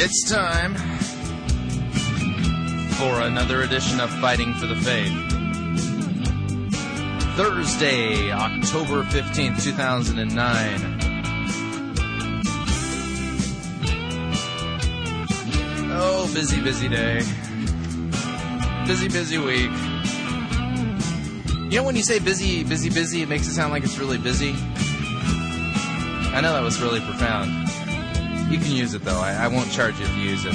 It's time for another edition of Fighting for the Faith. Thursday, October 15th, 2009. Oh, busy, busy day. Busy, busy week. You know when you say busy, busy, busy, it makes it sound like it's really busy? I know that was really profound. You can use it, though. I won't charge you if you use it.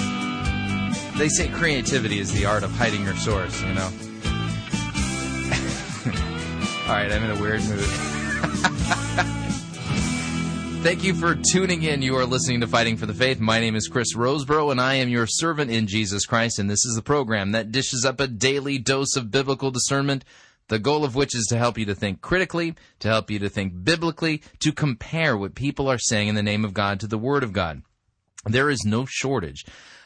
They say creativity is the art of hiding your source, you know. All right, I'm in a weird mood. Thank you for tuning in. You are listening to Fighting for the Faith. My name is Chris Roseborough, and I am your servant in Jesus Christ, and this is the program that dishes up a daily dose of biblical discernment, the goal of which is to help you to think critically, to help you to think biblically, to compare what people are saying in the name of God to the Word of God. There is no shortage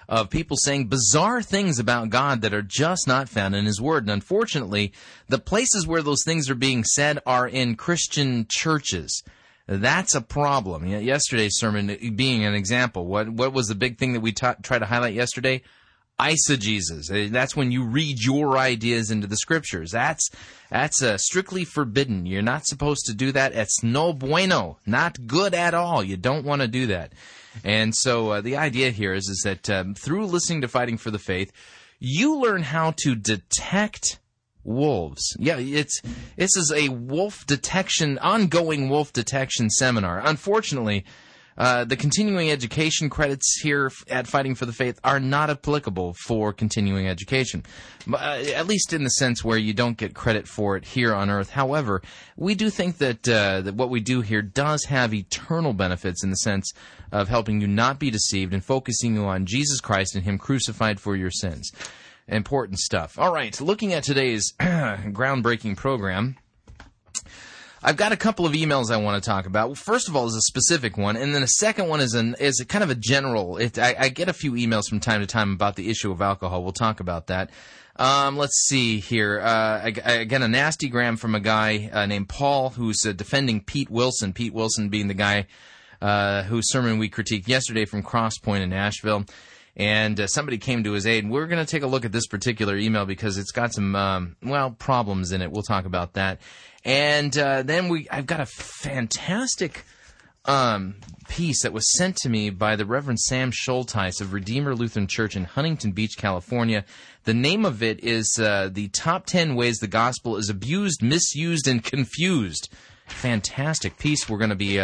of people saying bizarre things about God that are just not found in His Word. And unfortunately, the places where those things are being said are in Christian churches. That's a problem. Yesterday's sermon being an example. What was the big thing that we tried to highlight yesterday? Eisegesis. That's when you read your ideas into the Scriptures. That's strictly forbidden. You're not supposed to do that. It's no bueno. Not good at all. You don't want to do that. And so the idea here is that through listening to Fighting for the Faith, you learn how to detect wolves. Yeah, this is a ongoing wolf detection seminar. Unfortunately, the continuing education credits here at Fighting for the Faith are not applicable for continuing education, at least in the sense where you don't get credit for it here on earth. However, we do think that what we do here does have eternal benefits in the sense of helping you not be deceived and focusing you on Jesus Christ and Him crucified for your sins. Important stuff. All right, looking at today's groundbreaking program, I've got a couple of emails I want to talk about. First of all is a specific one, and then a second one is kind of a general. I get a few emails from time to time about the issue of alcohol. We'll talk about that. Let's see here. Again, a nasty gram from a guy named Paul who's defending Pete Wilson. Pete Wilson being the guy whose sermon we critiqued yesterday from Cross Point in Nashville. And somebody came to his aid. We're going to take a look at this particular email because it's got some, problems in it. We'll talk about that. And then I've got a fantastic piece that was sent to me by the Reverend Sam Schulteis of Redeemer Lutheran Church in Huntington Beach, California. The name of it is The Top 10 Ways the Gospel is Abused, Misused, and Confused. Fantastic piece. We're going to be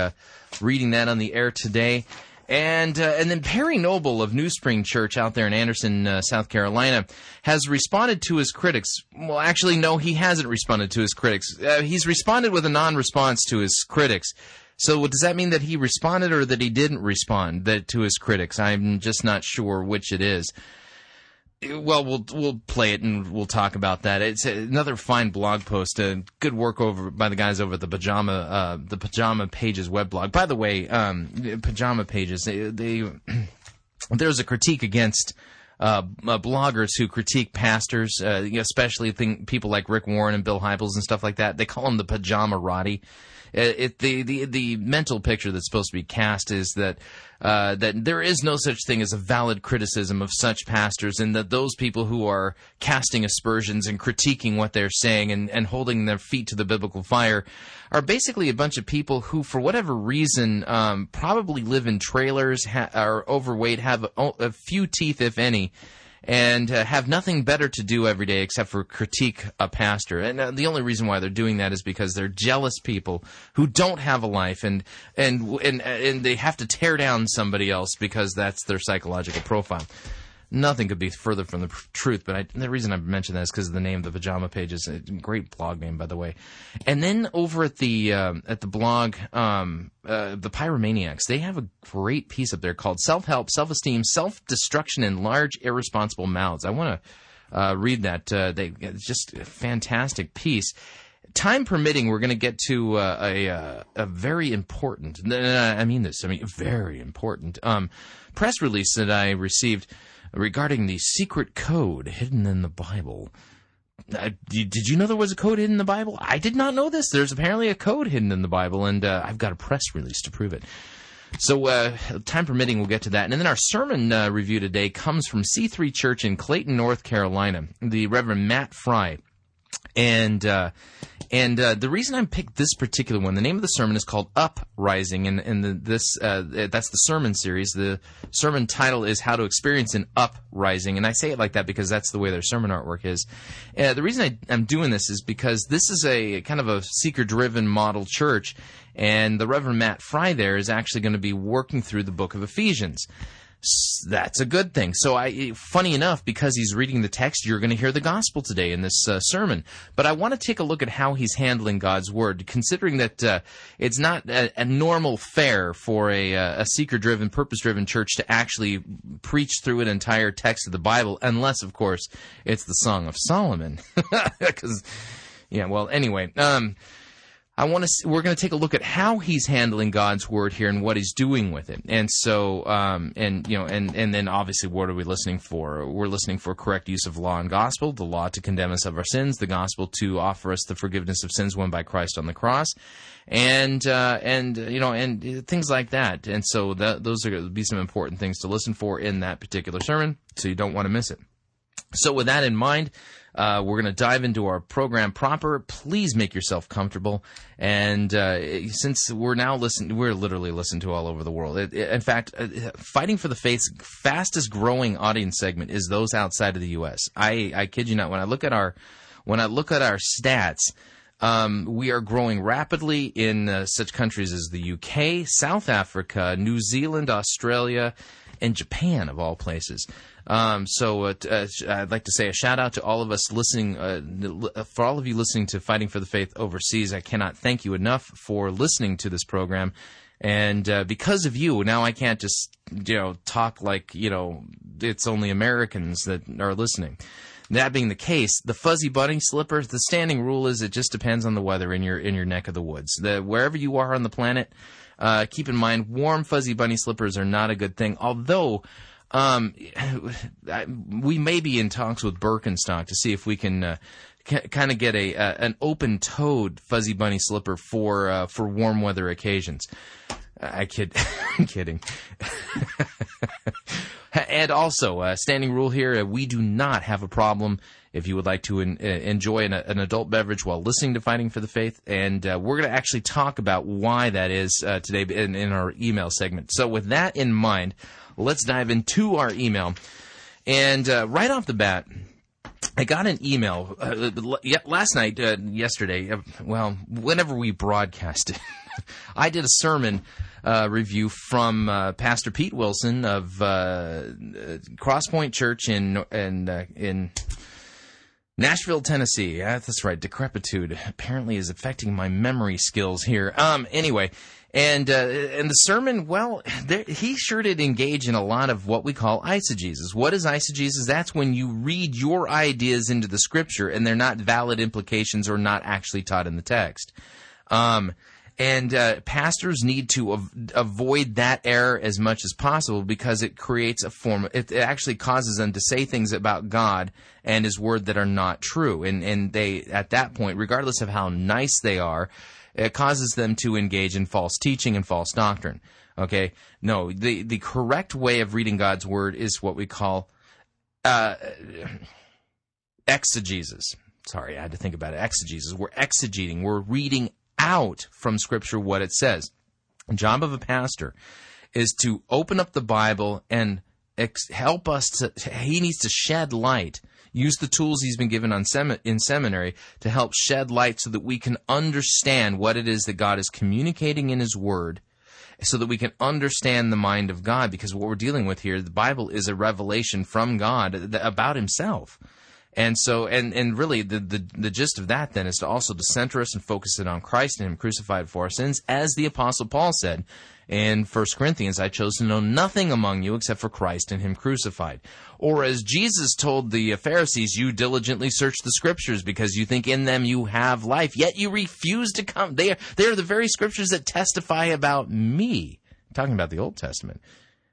reading that on the air today. And then Perry Noble of New Spring Church out there in Anderson, South Carolina, has responded to his critics. Well, actually, no, he hasn't responded to his critics. He's responded with a non-response to his critics. So does that mean that he responded or that he didn't respond to his critics? I'm just not sure which it is. Well, we'll play it and we'll talk about that. It's another fine blog post. Good work by the guys over at the Pajama Pages web blog. By the way, Pajama Pages. They there's a critique against bloggers who critique pastors, especially people like Rick Warren and Bill Hybels and stuff like that. They call them the Pajamarati. The mental picture that's supposed to be cast is that there is no such thing as a valid criticism of such pastors, and that those people who are casting aspersions and critiquing what they're saying and holding their feet to the biblical fire are basically a bunch of people who, for whatever reason, probably live in trailers, are overweight, have a few teeth, if any, and have nothing better to do every day except for critique a pastor. And the only reason why they're doing that is because they're jealous people who don't have a life, and they have to tear down somebody else because that's their psychological profile. Nothing could be further from the truth, but the reason I mentioned that is because of the name of the Pajama Pages. A great blog name, by the way. And then over at the blog, the Pyromaniacs, they have a great piece up there called Self-Help, Self-Esteem, Self-Destruction, and Large Irresponsible Mouths. I want to read that. It's just a fantastic piece. Time permitting, we're going to get to a very important, very important press release that I received regarding the secret code hidden in the Bible. Did you know there was a code hidden in the Bible? I did not know this. There's apparently a code hidden in the Bible, and I've got a press release to prove it. So time permitting, we'll get to that. And then our sermon review today comes from C3 Church in Clayton, North Carolina, the Reverend Matt Fry. And the reason I picked this particular one, the name of the sermon is called Uprising, and that's the sermon series. The sermon title is How to Experience an Uprising, and I say it like that because that's the way their sermon artwork is. The reason I'm doing this is because this is a kind of a seeker-driven model church, and the Reverend Matt Fry there is actually going to be working through the book of Ephesians. That's a good thing. So, funny enough, because he's reading the text, you're going to hear the gospel today in this sermon. But I want to take a look at how he's handling God's word, considering that it's not a normal fare for a seeker-driven, purpose-driven church to actually preach through an entire text of the Bible, unless, of course, it's the Song of Solomon. Because, yeah, well, anyway. We're going to take a look at how he's handling God's word here and what he's doing with it. And so, and then obviously, what are we listening for? We're listening for correct use of law and gospel, the law to condemn us of our sins, the gospel to offer us the forgiveness of sins won by Christ on the cross, and things like that. And so those are going to be some important things to listen for in that particular sermon. So you don't want to miss it. So with that in mind, we're going to dive into our program proper. Please make yourself comfortable. And since we're now listening, we're literally listened to all over the world. In fact, Fighting for the Faith's fastest growing audience segment is those outside of the U.S. I kid you not. When I look at our stats, we are growing rapidly in such countries as the U.K., South Africa, New Zealand, Australia, and Japan, of all places. I'd like to say a shout out to all of us listening, for all of you listening to Fighting for the Faith overseas. I cannot thank you enough for listening to this program. And because of you, now I can't just, talk like, it's only Americans that are listening. That being the case, the fuzzy bunny slippers, the standing rule is it just depends on the weather in your neck of the woods. Wherever you are on the planet, keep in mind warm fuzzy bunny slippers are not a good thing, although... we may be in talks with Birkenstock to see if we can kind of get an open-toed fuzzy bunny slipper for warm weather occasions. I'm kidding. And also, standing rule here, we do not have a problem if you would like to enjoy an adult beverage while listening to Fighting for the Faith. And we're going to actually talk about why that is today in our email segment. So with that in mind, let's dive into our email. And right off the bat, I got an email yesterday. Whenever we broadcasted, I did a sermon review from Pastor Pete Wilson of Cross Point Church in Nashville, Tennessee. That's right. Decrepitude apparently is affecting my memory skills here. Anyway. And the sermon, he sure did engage in a lot of what we call eisegesis. What is eisegesis? That's when you read your ideas into the Scripture and they're not valid implications or not actually taught in the text. And pastors need to avoid that error as much as possible because it creates it actually causes them to say things about God and His Word that are not true. And they, at that point, regardless of how nice they are, it causes them to engage in false teaching and false doctrine. Okay? No, the correct way of reading God's Word is what we call exegesis. Sorry, I had to think about it. Exegesis. We're exegeting. We're reading out from Scripture what it says. The job of a pastor is to open up the Bible and help us he needs to shed light. Use the tools he's been given in seminary to help shed light so that we can understand what it is that God is communicating in His Word so that we can understand the mind of God, because what we're dealing with here, the Bible is a revelation from God about Himself. And so, and really the gist of that then is to also to center us and focus it on Christ and Him crucified for our sins. As the Apostle Paul said in 1 Corinthians, I chose to know nothing among you except for Christ and Him crucified. Or as Jesus told the Pharisees, you diligently search the Scriptures because you think in them you have life, yet you refuse to come. They are the very Scriptures that testify about me. I'm talking about the Old Testament.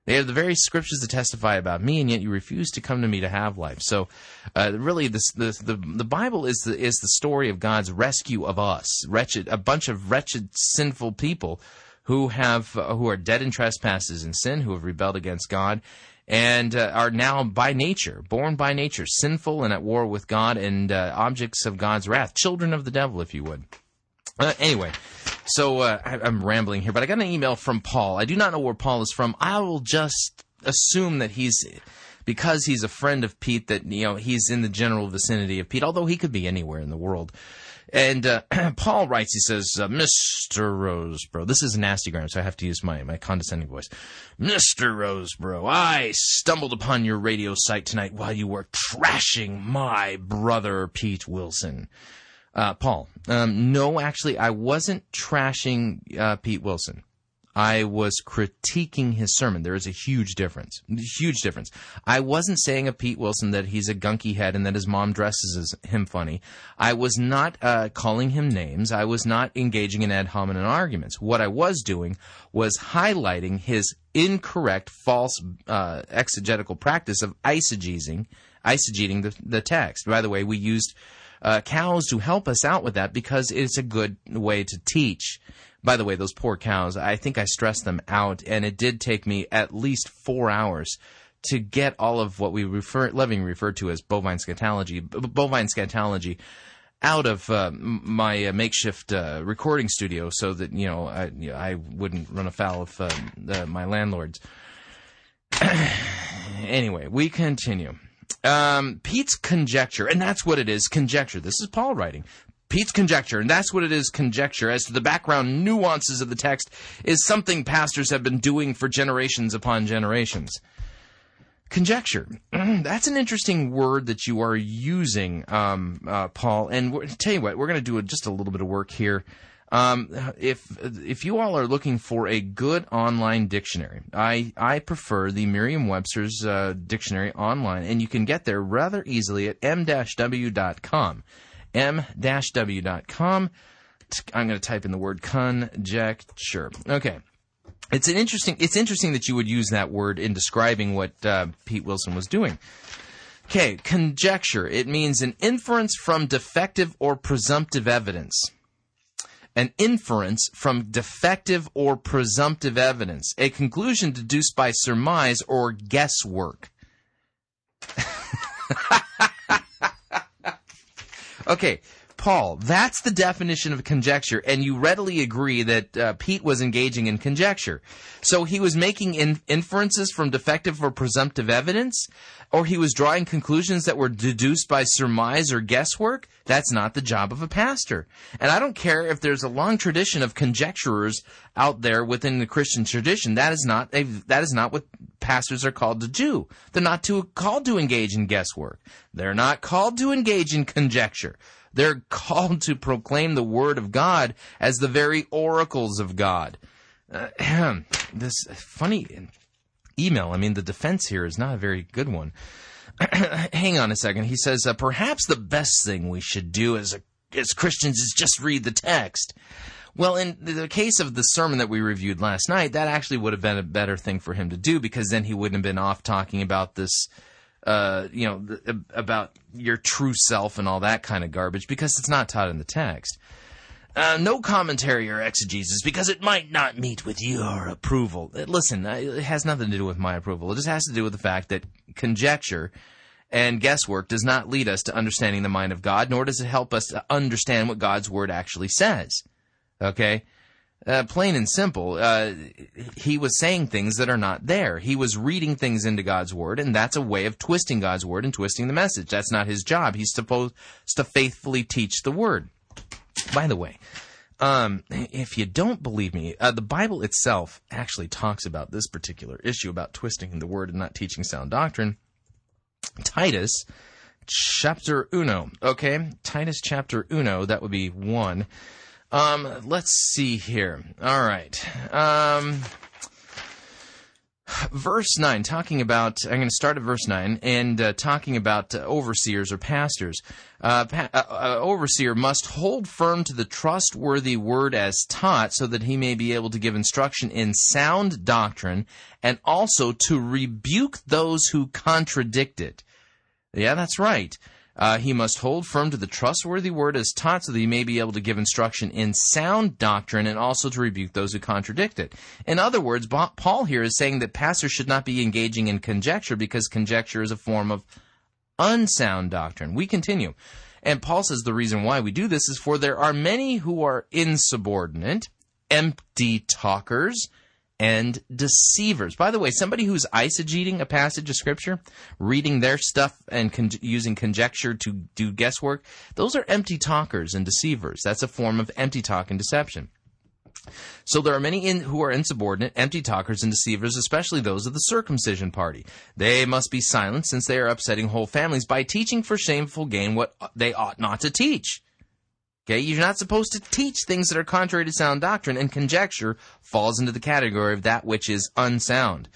They are the very Scriptures that testify about me, and yet you refuse to come to me to have life. So, really, the Bible is the story of God's rescue of us, a bunch of wretched, sinful people who are dead in trespasses and sin, who have rebelled against God, and are now by nature, born by nature, sinful and at war with God, and objects of God's wrath, children of the devil, if you would. Anyway, so I'm rambling here, but I got an email from Paul. I do not know where Paul is from. I will just assume that because he's a friend of Pete, that he's in the general vicinity of Pete, although he could be anywhere in the world. And Paul writes, he says, Mr. Rosebro, this is a nasty grammar, so I have to use my condescending voice. Mr. Rosebro, I stumbled upon your radio site tonight while you were trashing my brother Pete Wilson. Paul, no, actually, I wasn't trashing Pete Wilson. I was critiquing his sermon. There is a huge difference. Huge difference. I wasn't saying of Pete Wilson that he's a gunky head and that his mom dresses him funny. I was not calling him names. I was not engaging in ad hominem arguments. What I was doing was highlighting his incorrect, false exegetical practice of eisegeting the text. By the way, we used cows to help us out with that because it's a good way to teach. By the way, those poor cows, I think I stressed them out, and it did take me at least 4 hours to get all of what we referred to as bovine scatology out of my makeshift recording studio so that, I wouldn't run afoul of my landlords. Anyway, we continue. Pete's conjecture, and that's what it is, conjecture. This is Paul writing. Pete's conjecture, and that's what it is, conjecture, as to the background nuances of the text, is something pastors have been doing for generations upon generations. Conjecture. That's an interesting word that you are using, Paul. And tell you what, we're going to do just a little bit of work here. If you all are looking for a good online dictionary, I prefer the Merriam-Webster's dictionary online, and you can get there rather easily at m-w.com. m-w.com. I'm going to type in the word conjecture. Okay. It's interesting that you would use that word in describing what Pete Wilson was doing. Okay, conjecture. It means an inference from defective or presumptive evidence. An inference from defective or presumptive evidence. A conclusion deduced by surmise or guesswork. Okay, Paul, that's the definition of conjecture, and you readily agree that Pete was engaging in conjecture. So he was making inferences from defective or presumptive evidence, or he was drawing conclusions that were deduced by surmise or guesswork. That's not the job of a pastor. And I don't care if there's a long tradition of conjecturers out there within the Christian tradition. That is not what pastors are called to do. They're not called to engage in guesswork. They're not called to engage in conjecture. They're called to proclaim the word of God as the very oracles of God. This funny email. I mean, the defense here is not a very good one. Hang on a second. He says, perhaps the best thing we should do as Christians is just read the text. Well, in the case of the sermon that we reviewed last night, that actually would have been a better thing for him to do, because then he wouldn't have been off talking about this, about your true self and all that kind of garbage, because it's not taught in the text. No commentary or exegesis, because it might not meet with your approval. Listen, it has nothing to do with my approval. It just has to do with the fact that conjecture and guesswork does not lead us to understanding the mind of God, nor does it help us to understand what God's word actually says. Okay? Plain and simple, he was saying things that are not there. He was reading things into God's word, and that's a way of twisting God's word and twisting the message. That's not his job. He's supposed to faithfully teach the word. By the way, if you don't believe me, the Bible itself actually talks about this particular issue about twisting the word and not teaching sound doctrine. Titus chapter 1. Okay, Titus chapter 1. That would be 1. Let's see here. All right. Verse 9, talking about, I'm going to start at verse 9, and talking about overseers or pastors. Overseer must hold firm to the trustworthy word as taught, so that he may be able to give instruction in sound doctrine, and also to rebuke those who contradict it. Yeah, that's right. He must hold firm to the trustworthy word as taught so that he may be able to give instruction in sound doctrine and also to rebuke those who contradict it. In other words, Paul here is saying that pastors should not be engaging in conjecture because conjecture is a form of unsound doctrine. We continue. And Paul says the reason why we do this is for there are many who are insubordinate, empty talkers, and deceivers. By the way, somebody who's eisegeting a passage of Scripture, reading their stuff and using conjecture to do guesswork, those are empty talkers and deceivers. That's a form of empty talk and deception. So there are many who are insubordinate, empty talkers, and deceivers, especially those of the circumcision party. They must be silent since they are upsetting whole families by teaching for shameful gain what they ought not to teach. Okay, you're not supposed to teach things that are contrary to sound doctrine, and conjecture falls into the category of that which is unsound.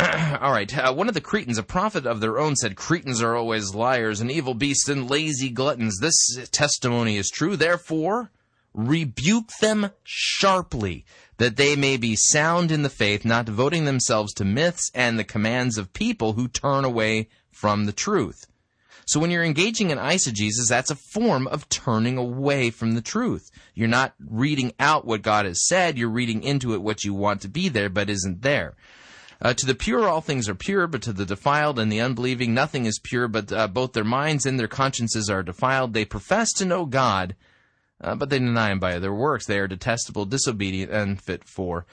All right, one of the Cretans, a prophet of their own, said, Cretans are always liars and evil beasts and lazy gluttons. This testimony is true, therefore rebuke them sharply, that they may be sound in the faith, not devoting themselves to myths and the commands of people who turn away from the truth. So when you're engaging in eisegesis, that's a form of turning away from the truth. You're not reading out what God has said. You're reading into it what you want to be there but isn't there. To the pure, all things are pure, but to the defiled and the unbelieving, nothing is pure, but both their minds and their consciences are defiled. They profess to know God, but they deny him by their works. They are detestable, disobedient, unfit for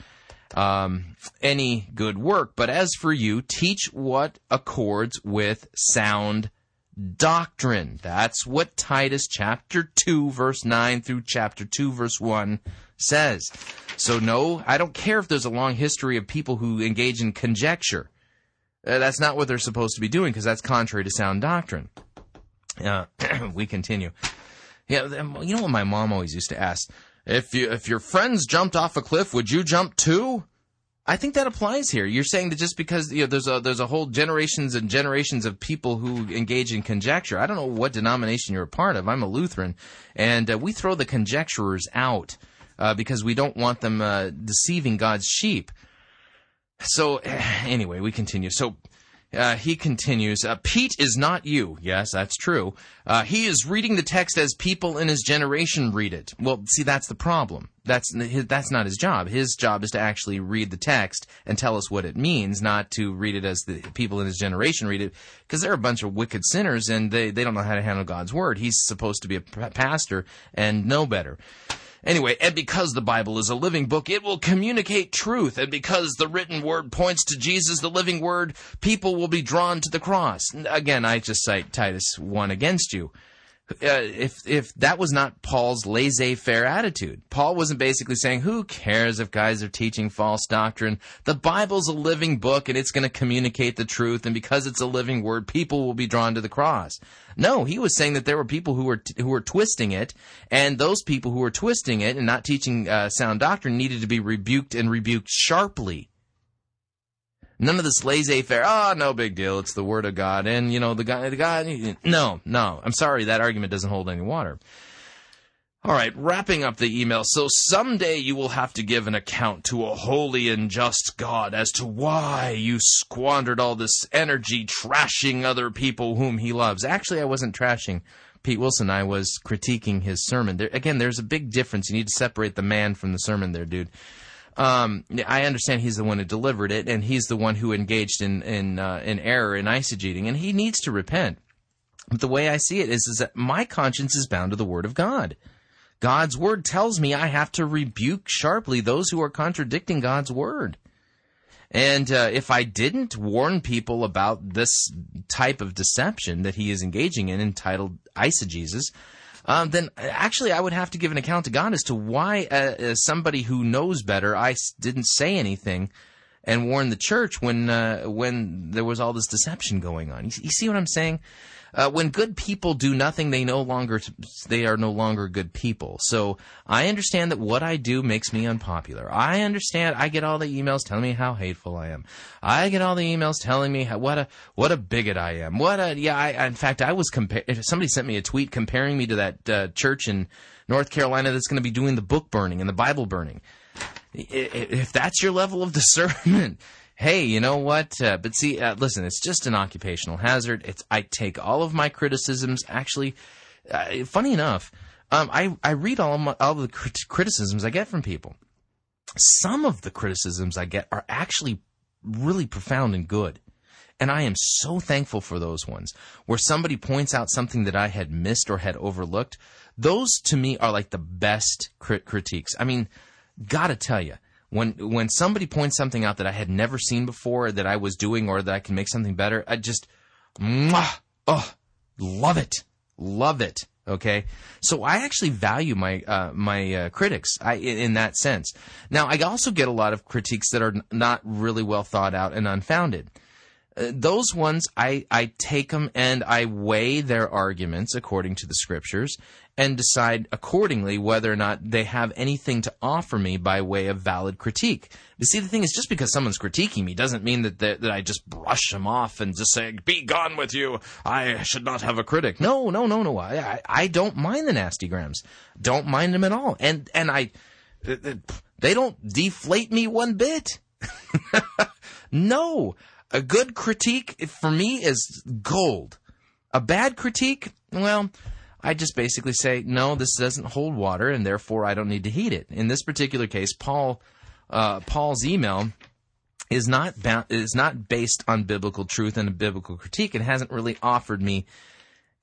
any good work. But as for you, teach what accords with sound doctrine. That's what Titus chapter 2 verse 9 through chapter 2 verse 1 says. So no, I don't care if there's a long history of people who engage in conjecture. That's not what they're supposed to be doing because that's contrary to sound doctrine. We continue. Yeah, you know what my mom always used to ask? If your friends jumped off a cliff, would you jump too? I think that applies here. You're saying that just because there's a whole generations and generations of people who engage in conjecture. I don't know what denomination you're a part of. I'm a Lutheran, and we throw the conjecturers out because we don't want them deceiving God's sheep. So anyway, we continue. So he continues, Pete is not you. Yes, that's true. He is reading the text as people in his generation read it. Well, see, that's the problem. That's not his job. His job is to actually read the text and tell us what it means, not to read it as the people in his generation read it, because they're a bunch of wicked sinners, and they don't know how to handle God's word. He's supposed to be a pastor and know better. Anyway, and because the Bible is a living book, it will communicate truth. And because the written word points to Jesus, the living word, people will be drawn to the cross. Again, I just cite Titus 1 against you. If that was not Paul's laissez-faire attitude, Paul wasn't basically saying, who cares if guys are teaching false doctrine? The Bible's a living book, and it's going to communicate the truth, and because it's a living word, people will be drawn to the cross. No, he was saying that there were people who were twisting it, and those people who were twisting it and not teaching sound doctrine needed to be rebuked, and rebuked sharply. None of this laissez-faire, no big deal, it's the Word of God, and, you know, the guy, no, I'm sorry, that argument doesn't hold any water. All right, wrapping up the email. So someday you will have to give an account to a holy and just God as to why you squandered all this energy trashing other people whom he loves. Actually, I wasn't trashing Pete Wilson, I was critiquing his sermon. Again, there's a big difference. You need to separate the man from the sermon there, dude. I understand he's the one who delivered it, and he's the one who engaged in error and eisegeting, and he needs to repent. But the way I see it is that my conscience is bound to the Word of God. God's Word tells me I have to rebuke sharply those who are contradicting God's Word. And if I didn't warn people about this type of deception that he is engaging in, entitled eisegesis, then actually I would have to give an account to God as to why, as somebody who knows better, I didn't say anything and warn the church when there was all this deception going on. You see what I'm saying? When good people do nothing, they are no longer good people. So I understand that what I do makes me unpopular. I understand. I get all the emails telling me how hateful I am. I get all the emails telling me what a bigot I am. In fact, I was somebody sent me a tweet comparing me to that church in North Carolina that's going to be doing the book burning and the Bible burning. If that's your level of discernment. hey, you know what? But see, listen, it's just an occupational hazard. I take all of my criticisms. Actually, funny enough, I read all of the criticisms I get from people. Some of the criticisms I get are actually really profound and good. And I am so thankful for those ones where somebody points out something that I had missed or had overlooked. Those to me are like the best critiques. I mean, gotta tell you, when somebody points something out that I had never seen before, that I was doing, or that I can make something better, I just, love it. Love it. Okay. So I actually value my critics in that sense. Now, I also get a lot of critiques that are not really well thought out and unfounded. Those ones, I take them and I weigh their arguments according to the scriptures and decide accordingly whether or not they have anything to offer me by way of valid critique. But see, the thing is, just because someone's critiquing me doesn't mean that I just brush them off and just say, be gone with you, I should not have a critic. No. I don't mind the nasty grams. Don't mind them at all. And they don't deflate me one bit. No. A good critique for me is gold. A bad critique, well, I just basically say, no, this doesn't hold water, and therefore I don't need to heed it. In this particular case, Paul's email is not based on biblical truth and a biblical critique. It hasn't really offered me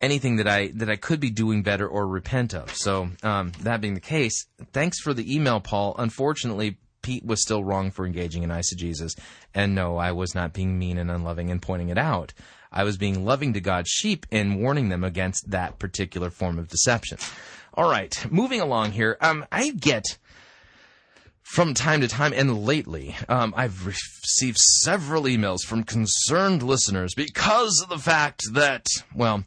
anything that I could be doing better or repent of. So that being the case, thanks for the email, Paul. Unfortunately, Pete was still wrong for engaging in eisegesis, and no, I was not being mean and unloving and pointing it out. I was being loving to God's sheep and warning them against that particular form of deception. All right, moving along here. I get from time to time, and lately, I've received several emails from concerned listeners because of the fact that, well,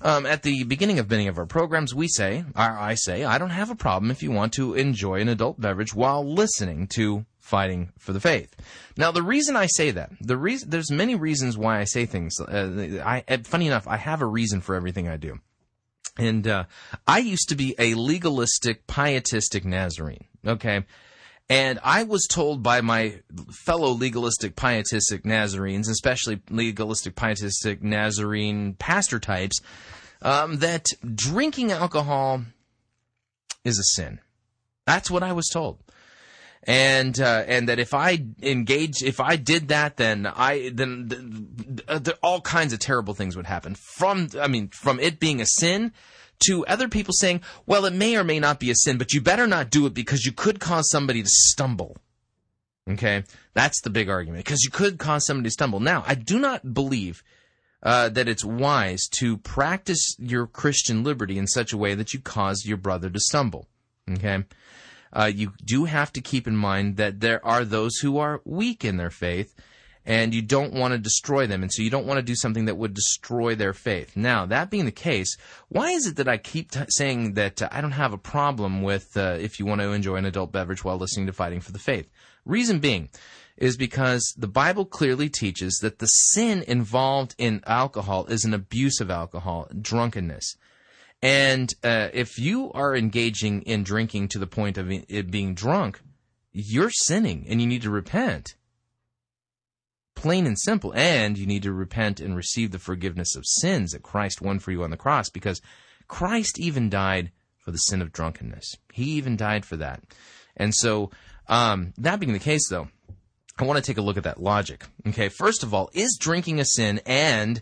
at the beginning of many of our programs, I say, I don't have a problem if you want to enjoy an adult beverage while listening to Fighting for the Faith. Now, the reason I say that, there's many reasons why I say things. Funny enough, I have a reason for everything I do. And I used to be a legalistic, pietistic Nazarene, okay? And I was told by my fellow legalistic, pietistic Nazarenes, especially legalistic, pietistic Nazarene pastor types, that drinking alcohol is a sin. That's what I was told. And that if I did that, then all kinds of terrible things would happen. From it being a sin to other people saying, well, it may or may not be a sin, but you better not do it because you could cause somebody to stumble. Okay? That's the big argument, because you could cause somebody to stumble. Now, I do not believe that it's wise to practice your Christian liberty in such a way that you cause your brother to stumble. Okay? You do have to keep in mind that there are those who are weak in their faith, and you don't want to destroy them, and so you don't want to do something that would destroy their faith. Now, that being the case, why is it that I keep saying that I don't have a problem with if you want to enjoy an adult beverage while listening to Fighting for the Faith? Reason being is because the Bible clearly teaches that the sin involved in alcohol is an abuse of alcohol, drunkenness. And if you are engaging in drinking to the point of it being drunk, you're sinning, and you need to repent. Plain and simple. And you need to repent and receive the forgiveness of sins that Christ won for you on the cross, because Christ even died for the sin of drunkenness. He even died for that. And so, that being the case, though, I want to take a look at that logic. Okay, first of all, is drinking a sin? And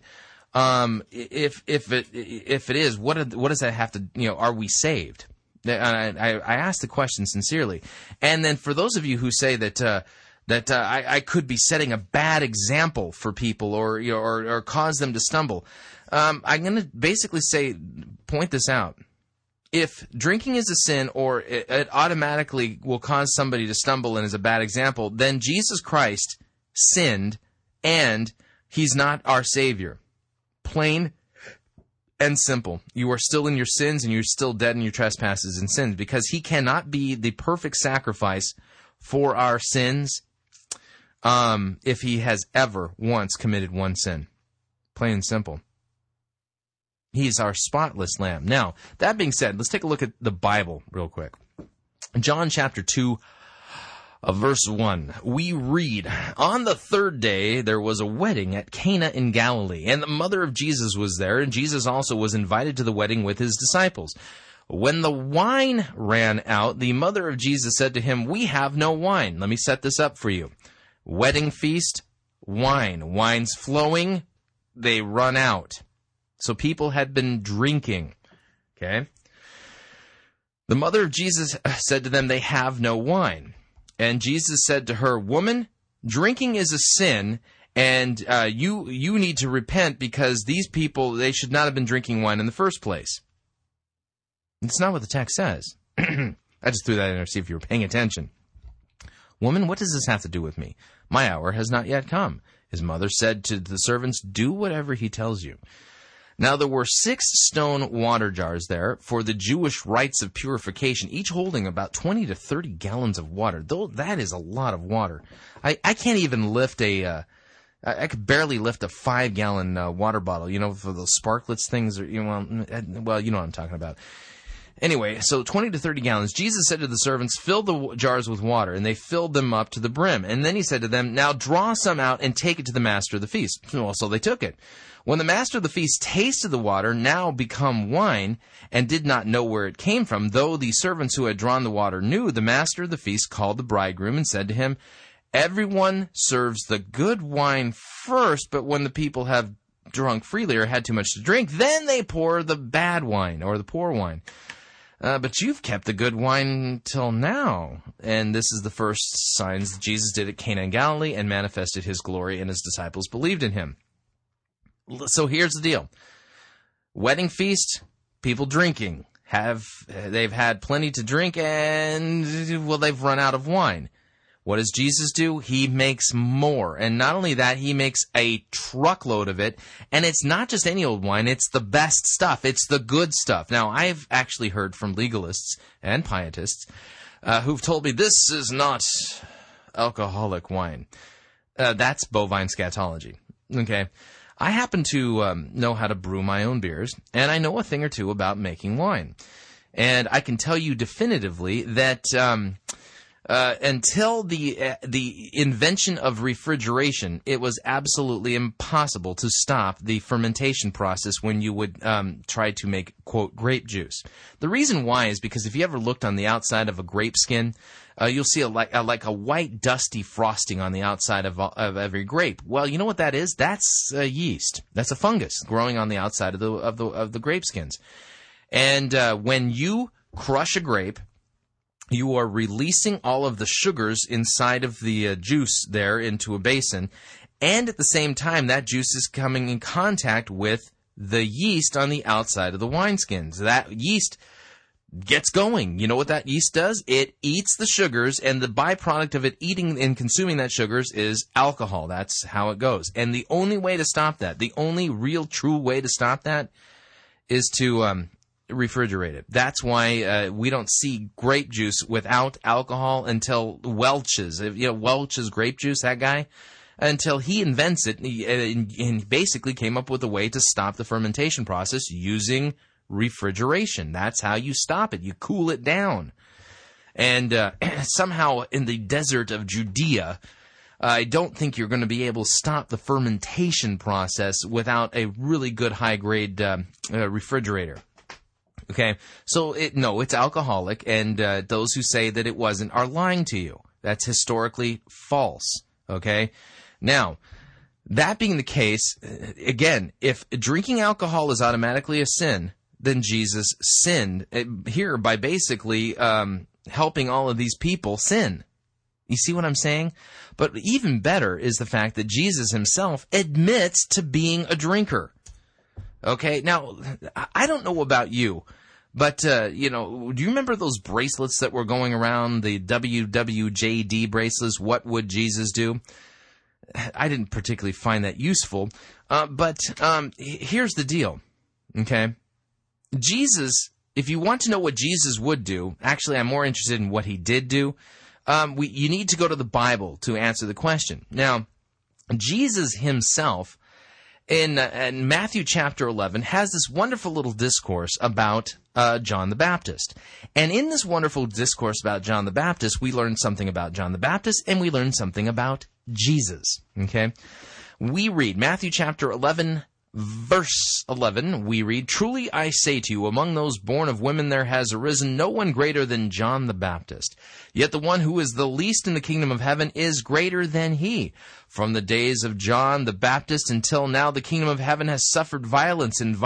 if it is, what does that have to, are we saved? I ask the question sincerely. And then for those of you who say that I could be setting a bad example for people, or cause them to stumble, I'm going to basically point this out. If drinking is a sin, or it automatically will cause somebody to stumble and is a bad example, then Jesus Christ sinned, and he's not our Savior. Plain and simple. You are still in your sins, and you're still dead in your trespasses and sins, because he cannot be the perfect sacrifice for our sins if he has ever once committed one sin. Plain and simple. He is our spotless lamb. Now, that being said, let's take a look at the Bible real quick. John chapter 2, Of verse 1, we read, "On the third day there was a wedding at Cana in Galilee, and the mother of Jesus was there, and Jesus also was invited to the wedding with his disciples. When the wine ran out, the mother of Jesus said to him, 'We have no wine.'" Let me set this up for you. Wedding feast, wine. Wine's flowing, they run out. So people had been drinking, okay? "The mother of Jesus said to them, 'They have no wine.' And Jesus said to her, 'Woman, drinking is a sin, and you need to repent, because these people, they should not have been drinking wine in the first place.'" It's not what the text says. I just threw that in there to see if you were paying attention. "Woman, what does this have to do with me? My hour has not yet come," his mother said to the servants, "Do whatever he tells you." Now there were 6 stone water jars there for the Jewish rites of purification, each holding about 20 to 30 gallons of water. Though that is a lot of water. I can't even lift I could barely lift a 5-gallon water bottle, you know, for those sparklets things. Or, you know, well, you know what I'm talking about. Anyway, so 20 to 30 gallons. Jesus said to the servants, "Fill the jars with water," and they filled them up to the brim. And then he said to them, "Now draw some out and take it to the master of the feast." Well, so they took it. When the master of the feast tasted the water, now become wine, and did not know where it came from, though the servants who had drawn the water knew, the master of the feast called the bridegroom and said to him, "Everyone serves the good wine first, but when the people have drunk freely or had too much to drink, then they pour the bad wine," or the poor wine. "But you've kept the good wine till now." And this is the first signs that Jesus did at Cana in Galilee and manifested his glory, and his disciples believed in him. So here's the deal. Wedding feast, people drinking. They've had plenty to drink, and, well, they've run out of wine. What does Jesus do? He makes more. And not only that, he makes a truckload of it. And it's not just any old wine. It's the best stuff. It's the good stuff. Now, I've actually heard from legalists and pietists who've told me this is not alcoholic wine. That's bovine scatology. Okay. I happen to know how to brew my own beers, and I know a thing or two about making wine. And I can tell you definitively that... until the invention of refrigeration, it was absolutely impossible to stop the fermentation process when you would try to make, quote, grape juice. The reason why is because if you ever looked on the outside of a grape skin, you'll see a white dusty frosting on the outside of every grape. Well, you know what that is? That's yeast. That's a fungus growing on the outside of the grape skins. And when you crush a grape, you are releasing all of the sugars inside of the juice there into a basin, and at the same time, that juice is coming in contact with the yeast on the outside of the wineskins. That yeast gets going. You know what that yeast does? It eats the sugars, and the byproduct of it eating and consuming that sugars is alcohol. That's how it goes. And the only way to stop that, the only real true way to stop that, is to... refrigerate it. That's why we don't see grape juice without alcohol until Welch's. You know, Welch's grape juice, that guy, until he invents it and basically came up with a way to stop the fermentation process using refrigeration. That's how you stop it. You cool it down. And somehow in the desert of Judea, I don't think you're going to be able to stop the fermentation process without a really good high-grade refrigerator. Okay, so it's alcoholic, and those who say that it wasn't are lying to you. That's historically false, okay? Now, that being the case, again, if drinking alcohol is automatically a sin, then Jesus sinned here by basically helping all of these people sin. You see what I'm saying? But even better is the fact that Jesus himself admits to being a drinker. Okay, now, I don't know about you, but, do you remember those bracelets that were going around, the WWJD bracelets, What Would Jesus Do? I didn't particularly find that useful, but here's the deal, okay? Jesus, if you want to know what Jesus would do, actually, I'm more interested in what he did do, you need to go to the Bible to answer the question. Now, Jesus himself in Matthew chapter 11, has this wonderful little discourse about John the Baptist. And in this wonderful discourse about John the Baptist, we learn something about John the Baptist, and we learn something about Jesus. Okay? We read Matthew chapter 11, verse 11, we read, "Truly I say to you, among those born of women there has arisen no one greater than John the Baptist. Yet the one who is the least in the kingdom of heaven is greater than he. From the days of John the Baptist until now, the kingdom of heaven has suffered violence, and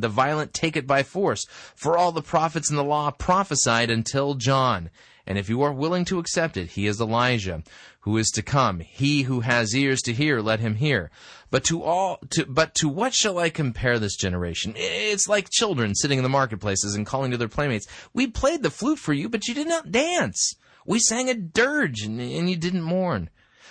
the violent take it by force. For all the prophets in the law prophesied until John. And if you are willing to accept it, he is Elijah, who is to come. He who has ears to hear, let him hear. But to what shall I compare this generation? It's like children sitting in the marketplaces and calling to their playmates, 'We played the flute for you, but you did not dance. We sang a dirge, and you didn't mourn.'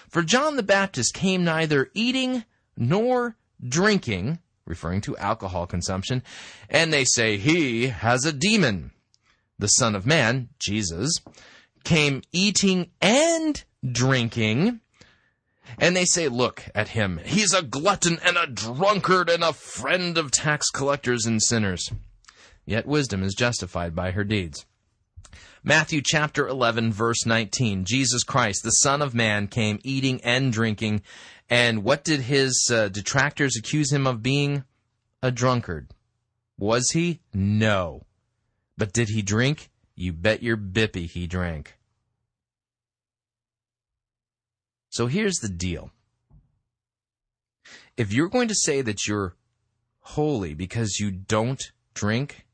For John the Baptist came neither eating nor drinking," referring to alcohol consumption, "and they say, 'He has a demon.' The Son of Man," Jesus, "came eating and drinking, and they say, 'Look at him. He's a glutton and a drunkard and a friend of tax collectors and sinners.' Yet wisdom is justified by her deeds." Matthew chapter 11, verse 19, Jesus Christ, the Son of Man, came eating and drinking, and what did his detractors accuse him of being? A drunkard. Was he? No. But did he drink? You bet your bippy he drank. So here's the deal. If you're going to say that you're holy because you don't drink,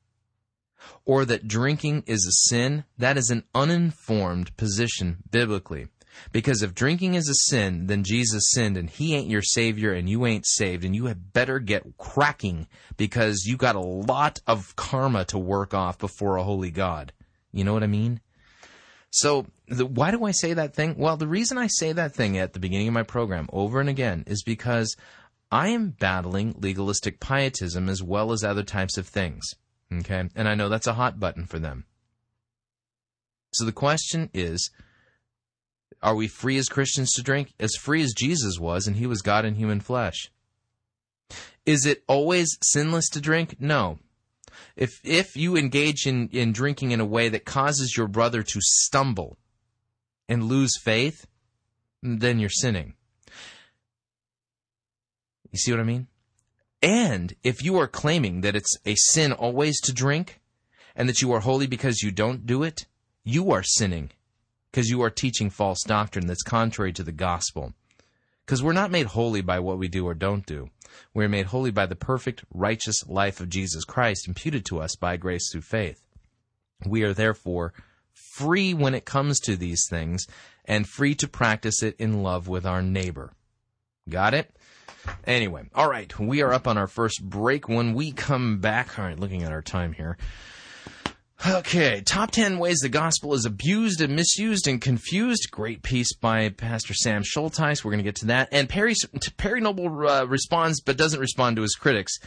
or that drinking is a sin, that is an uninformed position biblically. Because if drinking is a sin, then Jesus sinned, and he ain't your savior, and you ain't saved, and you had better get cracking, because you got a lot of karma to work off before a holy God. You know what I mean? So why do I say that thing? Well, the reason I say that thing at the beginning of my program over and again is because I am battling legalistic pietism as well as other types of things. Okay? And I know that's a hot button for them. So the question is, are we free as Christians to drink? As free as Jesus was, and he was God in human flesh. Is it always sinless to drink? No. If you engage in drinking in a way that causes your brother to stumble and lose faith, then you're sinning. You see what I mean? And if you are claiming that it's a sin always to drink, and that you are holy because you don't do it, you are sinning, because you are teaching false doctrine that's contrary to the gospel. Because we're not made holy by what we do or don't do. We're made holy by the perfect, righteous life of Jesus Christ imputed to us by grace through faith. We are therefore free when it comes to these things, and free to practice it in love with our neighbor. Got it? Anyway, all right, we are up on our first break. When we come back, all right, looking at our time here. Okay, Top 10 Ways the Gospel is Abused and Misused and Confused. Great piece by Pastor Sam Schulteis. We're going to get to that. And Perry Noble responds but doesn't respond to his critics.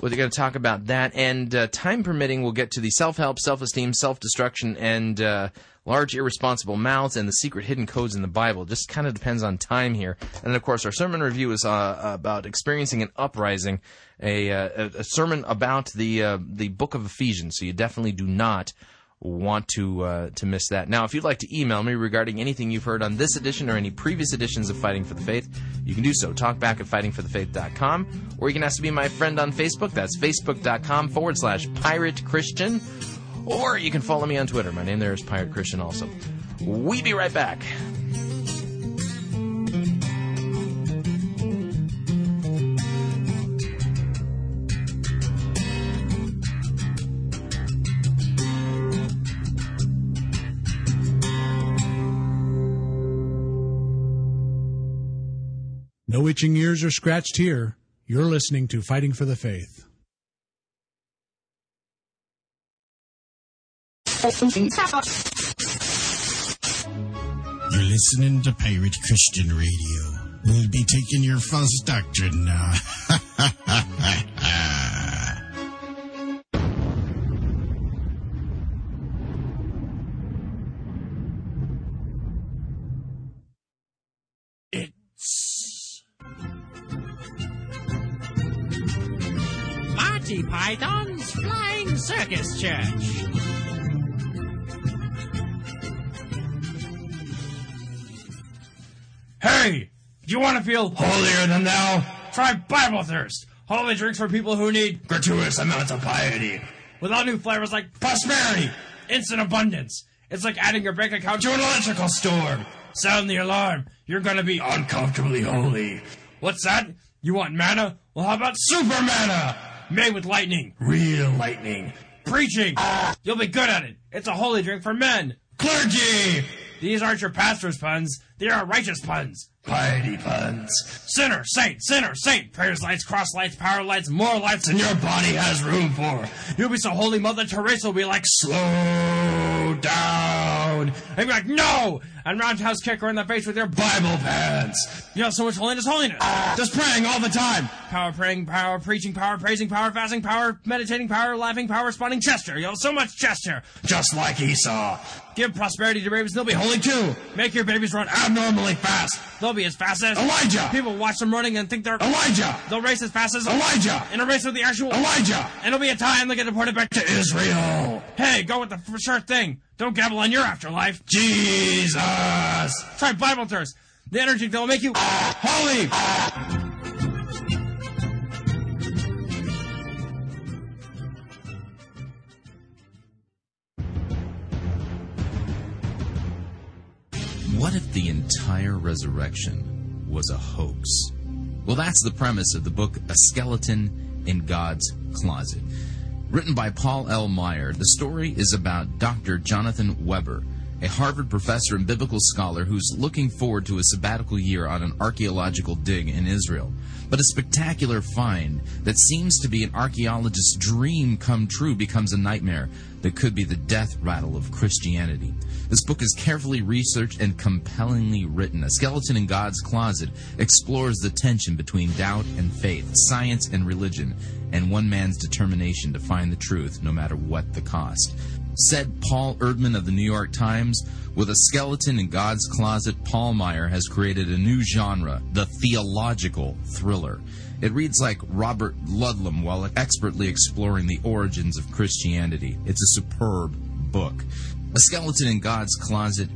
We're going to talk about that. And time permitting, we'll get to the self-help, self-esteem, self-destruction, and large irresponsible mouths and the secret hidden codes in the Bible. Just kind of depends on time here. And then, of course, our sermon review is about experiencing an uprising, a sermon about the book of Ephesians. So you definitely do not want to miss that. Now, if you'd like to email me regarding anything you've heard on this edition or any previous editions of Fighting for the Faith, you can do so. Talkback at fightingforthefaith.com, or you can ask to be my friend on Facebook. That's facebook.com/Pirate Christian. Or you can follow me on Twitter. My name there is Pirate Christian also. We'll be right back. No itching ears are scratched here. You're listening to Fighting for the Faith. You're listening to Pirate Christian Radio. We'll be taking your false doctrine now. It's Monty Python's Flying Circus Church. Hey, do you want to feel holier than thou? Try Bible Thirst, holy drinks for people who need gratuitous amounts of piety. With all new flavors like prosperity, instant abundance. It's like adding your bank account to an electrical storm. Sound the alarm. You're going to be uncomfortably holy. What's that? You want manna? Well, how about super manna? Made with lightning. Real lightning. Preaching. You'll be good at it. It's a holy drink for men. Clergy. These aren't your pastor's puns. They are righteous puns. Piety puns. Sinner, saint. Prayers, lights, cross lights, power lights, more lights than your body has room for. You'll be so holy, Mother Teresa will be like, slow down. And you'll be like, no! And roundhouse kick her in the face with your Bible pants. You know, so much holiness. Just praying all the time. Power praying, power preaching, power praising, power fasting, power meditating, power laughing, power responding, Chester. You know, so much Chester. Just like Esau. Give prosperity to babies, they'll be holy too. Make your babies run abnormally fast. They'll be as fast as Elijah. People watch them running and think they're Elijah. They'll race as fast as Elijah. In a race with the actual Elijah. And it'll be a tie and they'll get deported back to Israel. Hey, go with the sure thing. Don't gabble on your afterlife. Jesus. Try Bible Thirst. The energy that will make you holy. What if the entire resurrection was a hoax? Well, that's the premise of the book, A Skeleton in God's Closet. Written by Paul L. Meyer, the story is about Dr. Jonathan Weber, a Harvard professor and biblical scholar who's looking forward to a sabbatical year on an archaeological dig in Israel. But a spectacular find that seems to be an archaeologist's dream come true becomes a nightmare that could be the death rattle of Christianity. This book is carefully researched and compellingly written. A Skeleton in God's Closet explores the tension between doubt and faith, science and religion, and one man's determination to find the truth no matter what the cost. Said Paul Erdman of the New York Times, with A Skeleton in God's Closet, Paul Meyer has created a new genre, the theological thriller. It reads like Robert Ludlum while expertly exploring the origins of Christianity. It's a superb book. A Skeleton in God's Closet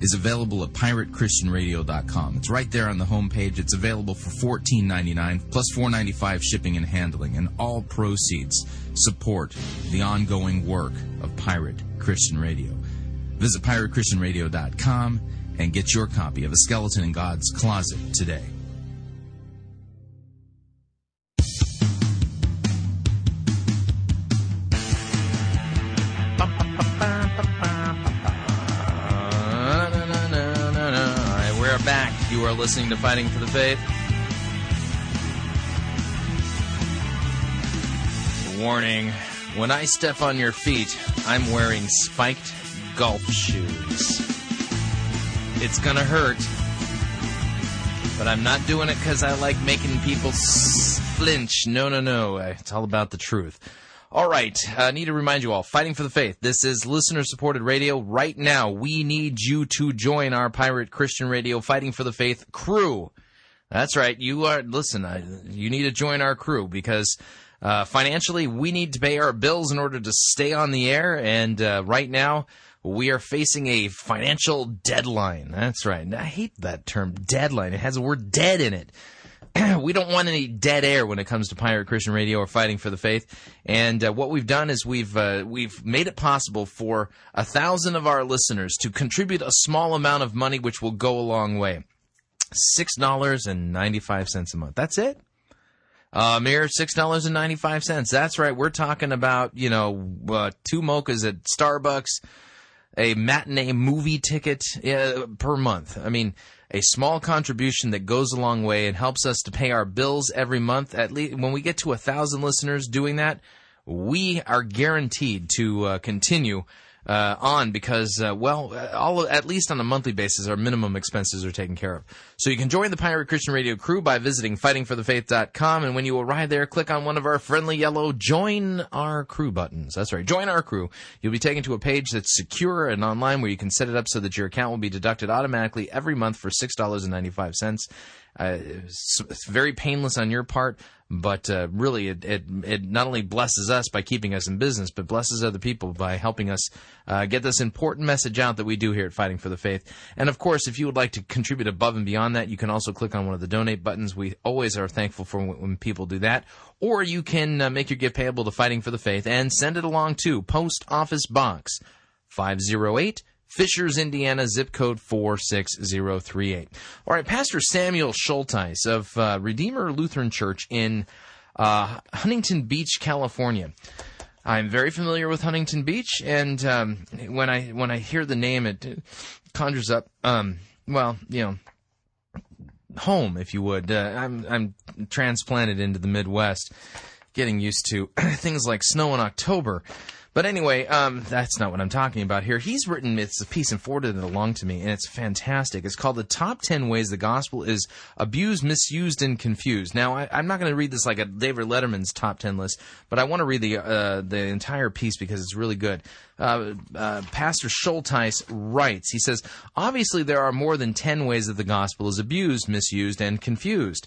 is available at piratechristianradio.com. It's right there on the homepage. It's available for $14.99 plus $4.95 shipping and handling, and all proceeds support the ongoing work of Pirate Christian Radio. Visit piratechristianradio.com and get your copy of A Skeleton in God's Closet today. You are listening to Fighting for the Faith. Warning, when I step on your feet, I'm wearing spiked golf shoes. It's gonna hurt, but I'm not doing it because I like making people flinch. No. It's all about the truth. All right, I need to remind you all, Fighting for the Faith. This is listener-supported radio. Right now, we need you to join our Pirate Christian Radio Fighting for the Faith crew. That's right. You are you need to join our crew because financially, we need to pay our bills in order to stay on the air. And right now, we are facing a financial deadline. That's right. And I hate that term, deadline. It has the word dead in it. We don't want any dead air when it comes to Pirate Christian Radio or Fighting for the Faith. And what we've done is we've made it possible for 1,000 of our listeners to contribute a small amount of money, which will go a long way. $6.95 a month. That's it. Mere $6.95. That's right. We're talking about, two mochas at Starbucks, a matinee movie ticket per month. I mean, a small contribution that goes a long way and helps us to pay our bills every month. At least when we get to 1,000 listeners doing that, we are guaranteed to continue on because, at least on a monthly basis, our minimum expenses are taken care of. So you can join the Pirate Christian Radio crew by visiting fightingforthefaith.com, and when you arrive there, click on one of our friendly yellow Join Our Crew buttons. That's right, Join Our Crew. You'll be taken to a page that's secure and online where you can set it up so that your account will be deducted automatically every month for $6.95. It's very painless on your part, but really it not only blesses us by keeping us in business, but blesses other people by helping us get this important message out that we do here at Fighting for the Faith. And, of course, if you would like to contribute above and beyond that, you can also click on one of the donate buttons. We always are thankful for when people do that. Or you can make your gift payable to Fighting for the Faith and send it along to Post Office Box 508, Fishers, Indiana, zip code 46038. All right, Pastor Samuel Schulteis of Redeemer Lutheran Church in Huntington Beach, California. I'm very familiar with Huntington Beach, and when I hear the name, it conjures up, home, if you would. I'm transplanted into the Midwest, getting used to things like snow in October. But anyway, that's not what I'm talking about here. He's written, it's a piece and forwarded it along to me, and it's fantastic. It's called The Top 10 Ways the Gospel is Abused, Misused, and Confused. Now, I'm not going to read this like a David Letterman's top 10 list, but I want to read the entire piece because it's really good. Pastor Schulteis writes, he says, obviously there are more than 10 ways that the gospel is abused, misused, and confused.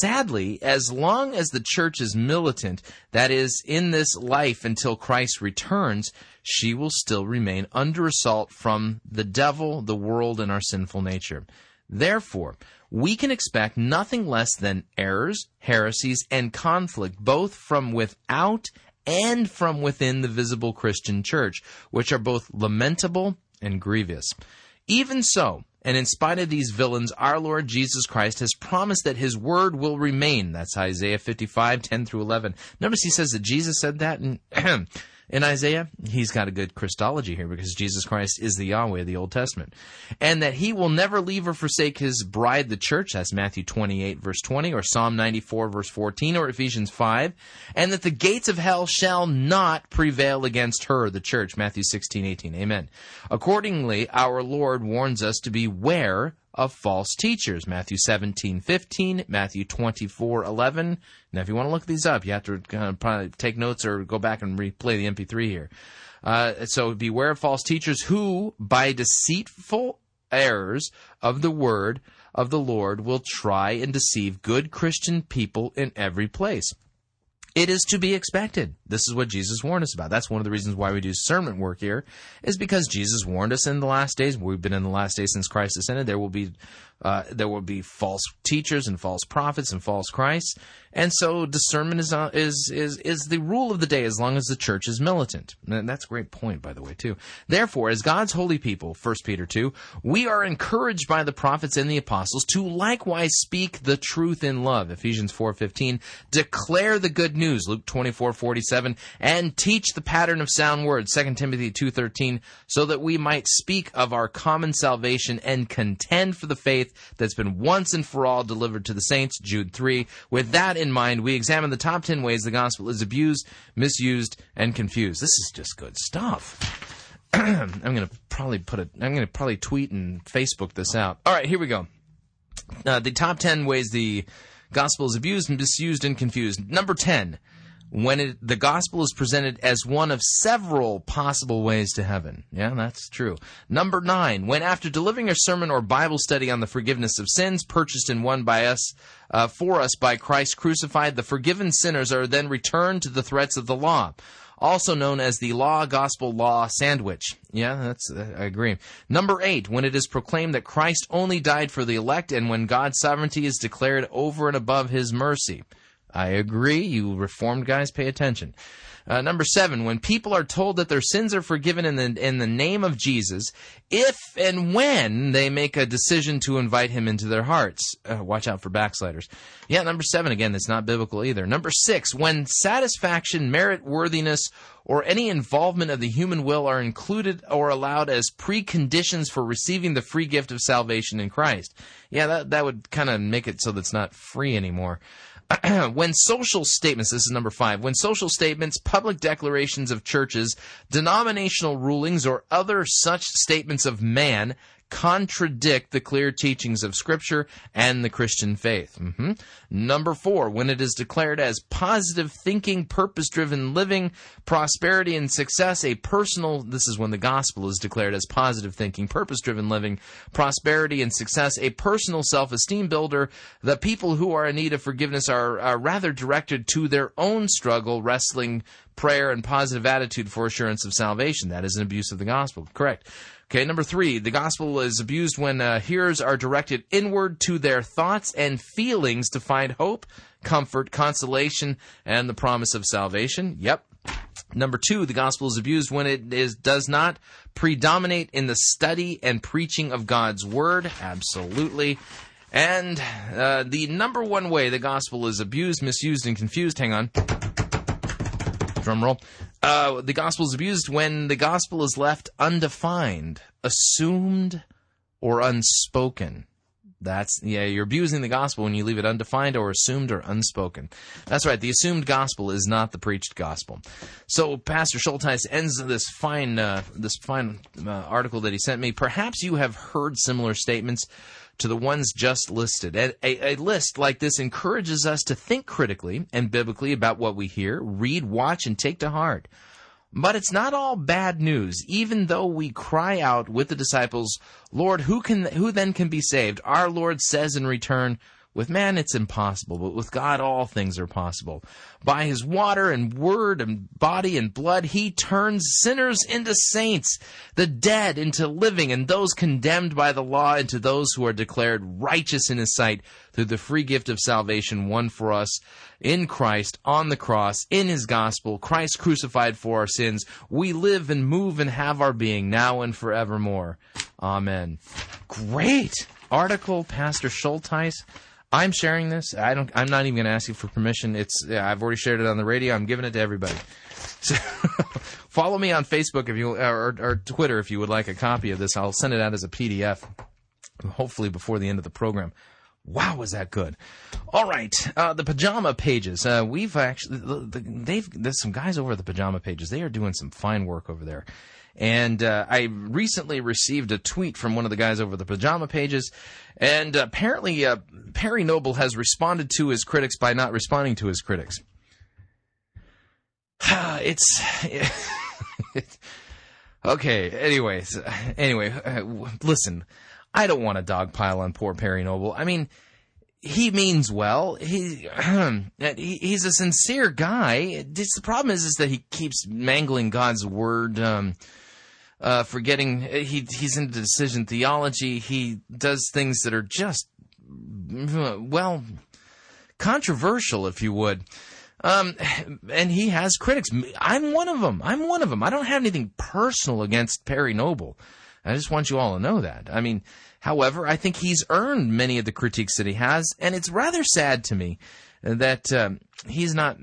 Sadly, as long as the church is militant, that is, in this life until Christ returns, she will still remain under assault from the devil, the world, and our sinful nature. Therefore, we can expect nothing less than errors, heresies, and conflict, both from without and from within the visible Christian church, which are both lamentable and grievous. Even so, and in spite of these villains, our Lord Jesus Christ has promised that his word will remain. That's Isaiah 55, 10 through 11. Notice he says that Jesus said that in Isaiah. He's got a good Christology here because Jesus Christ is the Yahweh of the Old Testament. And that he will never leave or forsake his bride, the church. That's Matthew 28, verse 20, or Psalm 94, verse 14, or Ephesians 5. And that the gates of hell shall not prevail against her, the church. Matthew 16, 18. Amen. Accordingly, our Lord warns us to beware of false teachers. Matthew 17, 15, Matthew 24, 11. Now, if you want to look these up, you have to probably take notes or go back and replay the MP3 here. So beware of false teachers who, by deceitful errors of the word of the Lord, will try and deceive good Christian people in every place. It is to be expected. This is what Jesus warned us about. That's one of the reasons why we do sermon work here, is because Jesus warned us in the last days. We've been in the last days since Christ ascended. There will be false teachers and false prophets and false Christs, and so discernment is the rule of the day as long as the church is militant. And that's a great point, by the way, too. Therefore, as God's holy people, 1 Peter 2, we are encouraged by the prophets and the apostles to likewise speak the truth in love, Ephesians 4:15, declare the good news, Luke 24:47, and teach the pattern of sound words, 2 Timothy 2:13, so that we might speak of our common salvation and contend for the faith that's been once and for all delivered to the saints, Jude 3. With that in mind, we examine the top 10 ways the gospel is abused, misused, and confused. This is just good stuff. I'm going to probably tweet and Facebook this out. All right, here we go. The top 10 ways the gospel is abused, misused, and confused. Number 10, when the gospel is presented as one of several possible ways to heaven. Yeah, that's true. Number 9, when after delivering a sermon or Bible study on the forgiveness of sins purchased and won by us, for us by Christ crucified, the forgiven sinners are then returned to the threats of the law, also known as the law-gospel law sandwich. Yeah, I agree. Number 8, when it is proclaimed that Christ only died for the elect and when God's sovereignty is declared over and above his mercy. I agree. You Reformed guys, pay attention. Number 7, when people are told that their sins are forgiven in the name of Jesus, if and when they make a decision to invite him into their hearts. Watch out for backsliders. Yeah, number 7, again, that's not biblical either. Number 6, when satisfaction, merit, worthiness, or any involvement of the human will are included or allowed as preconditions for receiving the free gift of salvation in Christ. Yeah, that would kind of make it so that's not free anymore. When social statements, this is number 5, when social statements, public declarations of churches, denominational rulings, or other such statements of man contradict the clear teachings of Scripture and the Christian faith. Number four, when it is declared as positive thinking, purpose-driven living, prosperity and success, a personal, this is when the gospel is declared as positive thinking, purpose-driven living, prosperity and success, a personal self-esteem builder, the people who are in need of forgiveness are rather directed to their own struggle, wrestling, prayer, and positive attitude for assurance of salvation. That is an abuse of the gospel. Correct. Okay, number three, the gospel is abused when hearers are directed inward to their thoughts and feelings to find hope, comfort, consolation, and the promise of salvation. Yep. Number two, the gospel is abused when it does not predominate in the study and preaching of God's word. Absolutely. And the number one way the gospel is abused, misused, and confused, hang on, drum roll, the gospel is abused when the gospel is left undefined, assumed, or unspoken. That's, yeah, you're abusing the gospel when you leave it undefined or assumed or unspoken. That's right. The assumed gospel is not the preached gospel. So Pastor Schulteis ends this fine article that he sent me. Perhaps you have heard similar statements to the ones just listed. A list like this encourages us to think critically and biblically about what we hear, read, watch, and take to heart. But it's not all bad news. Even though we cry out with the disciples, Lord, who then can be saved? Our Lord says in return, with man it's impossible, but with God all things are possible. By his water and word and body and blood, he turns sinners into saints, the dead into living, and those condemned by the law into those who are declared righteous in his sight through the free gift of salvation won for us in Christ, on the cross, in his gospel, Christ crucified for our sins. We live and move and have our being now and forevermore. Amen. Great article, Pastor Schulteis. I'm sharing this. I'm not even going to ask you for permission. I've already shared it on the radio. I'm giving it to everybody. So follow me on Facebook if you or Twitter if you would like a copy of this. I'll send it out as a PDF, hopefully before the end of the program. Wow, was that good? All right, the Pajama Pages. We've actually there's some guys over at the Pajama Pages. They are doing some fine work over there. And I recently received a tweet from one of the guys over the Pajama Pages, and apparently Perry Noble has responded to his critics by not responding to his critics. Okay, anyway, listen, I don't want to dogpile on poor Perry Noble. I mean, he means well. He's a sincere guy. The problem is that he keeps mangling God's word, forgetting he's into decision theology. He does things that are just, well, controversial, if you would. And he has critics. I'm one of them. I don't have anything personal against Perry Noble. I just want you all to know that. I mean, however, I think he's earned many of the critiques that he has, and it's rather sad to me that he's not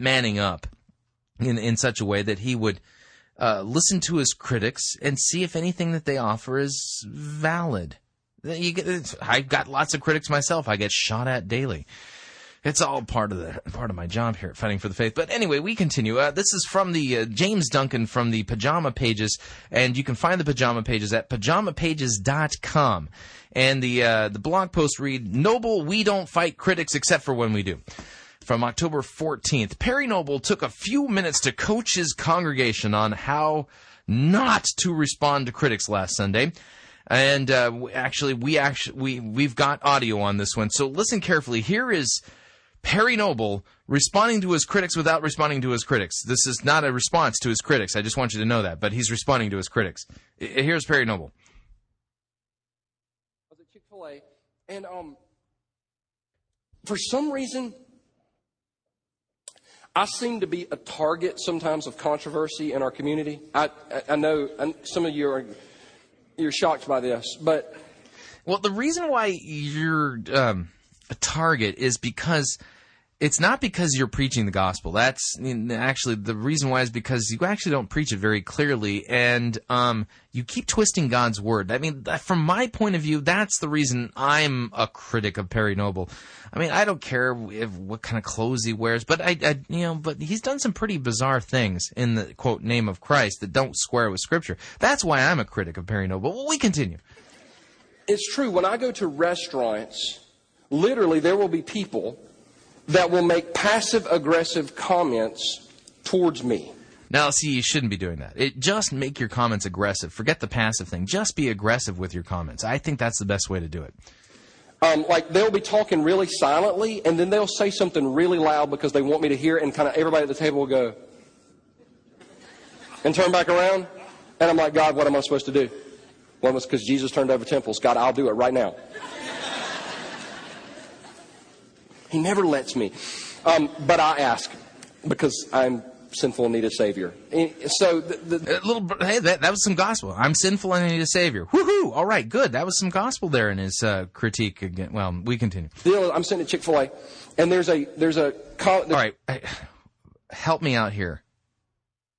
manning up in such a way that he would listen to his critics and see if anything that they offer is valid. I've got lots of critics myself. I get shot at daily. It's all part of my job here at Fighting for the Faith. But anyway, we continue. This is from the James Duncan from the Pajama Pages, and you can find the Pajama Pages at pajamapages.com. And the blog post read, Noble, we don't fight critics except for when we do. From October 14th, Perry Noble took a few minutes to coach his congregation on how not to respond to critics last Sunday. And we've got audio on this one, so listen carefully. Here is Perry Noble responding to his critics without responding to his critics. This is not a response to his critics. I just want you to know that, but he's responding to his critics. Here's Perry Noble. I was at Chick-fil-A, and for some reason, I seem to be a target sometimes of controversy in our community. I know some of you are shocked by this, but... Well, the reason why you're... a target is because It's not because you're preaching the gospel. That's actually the reason why, is because you actually don't preach it very clearly, and you keep twisting God's word. I mean, from my point of view, that's the reason I'm a critic of Perry Noble. I mean, I don't care what kind of clothes he wears, but but he's done some pretty bizarre things in the quote name of Christ that don't square with Scripture. That's why I'm a critic of Perry Noble. Well, we continue. It's true. When I go to restaurants, literally there will be people that will make passive-aggressive comments towards me. Now, see, you shouldn't be doing that. Just make your comments aggressive. Forget the passive thing. Just be aggressive with your comments. I think that's the best way to do it. Like, they'll be talking really silently, and then they'll say something really loud because they want me to hear it, and kind of everybody at the table will go and turn back around. And I'm like, God, what am I supposed to do? Well, it's because Jesus turned over temples. God, I'll do it right now. He never lets me. But I ask because I'm sinful and need a Savior. So that was some gospel. I'm sinful and I need a Savior. Woohoo! All right, good. That was some gospel there in his critique again. Well, we continue. I'm sitting at Chick-fil-A, and there's a... All right, help me out here.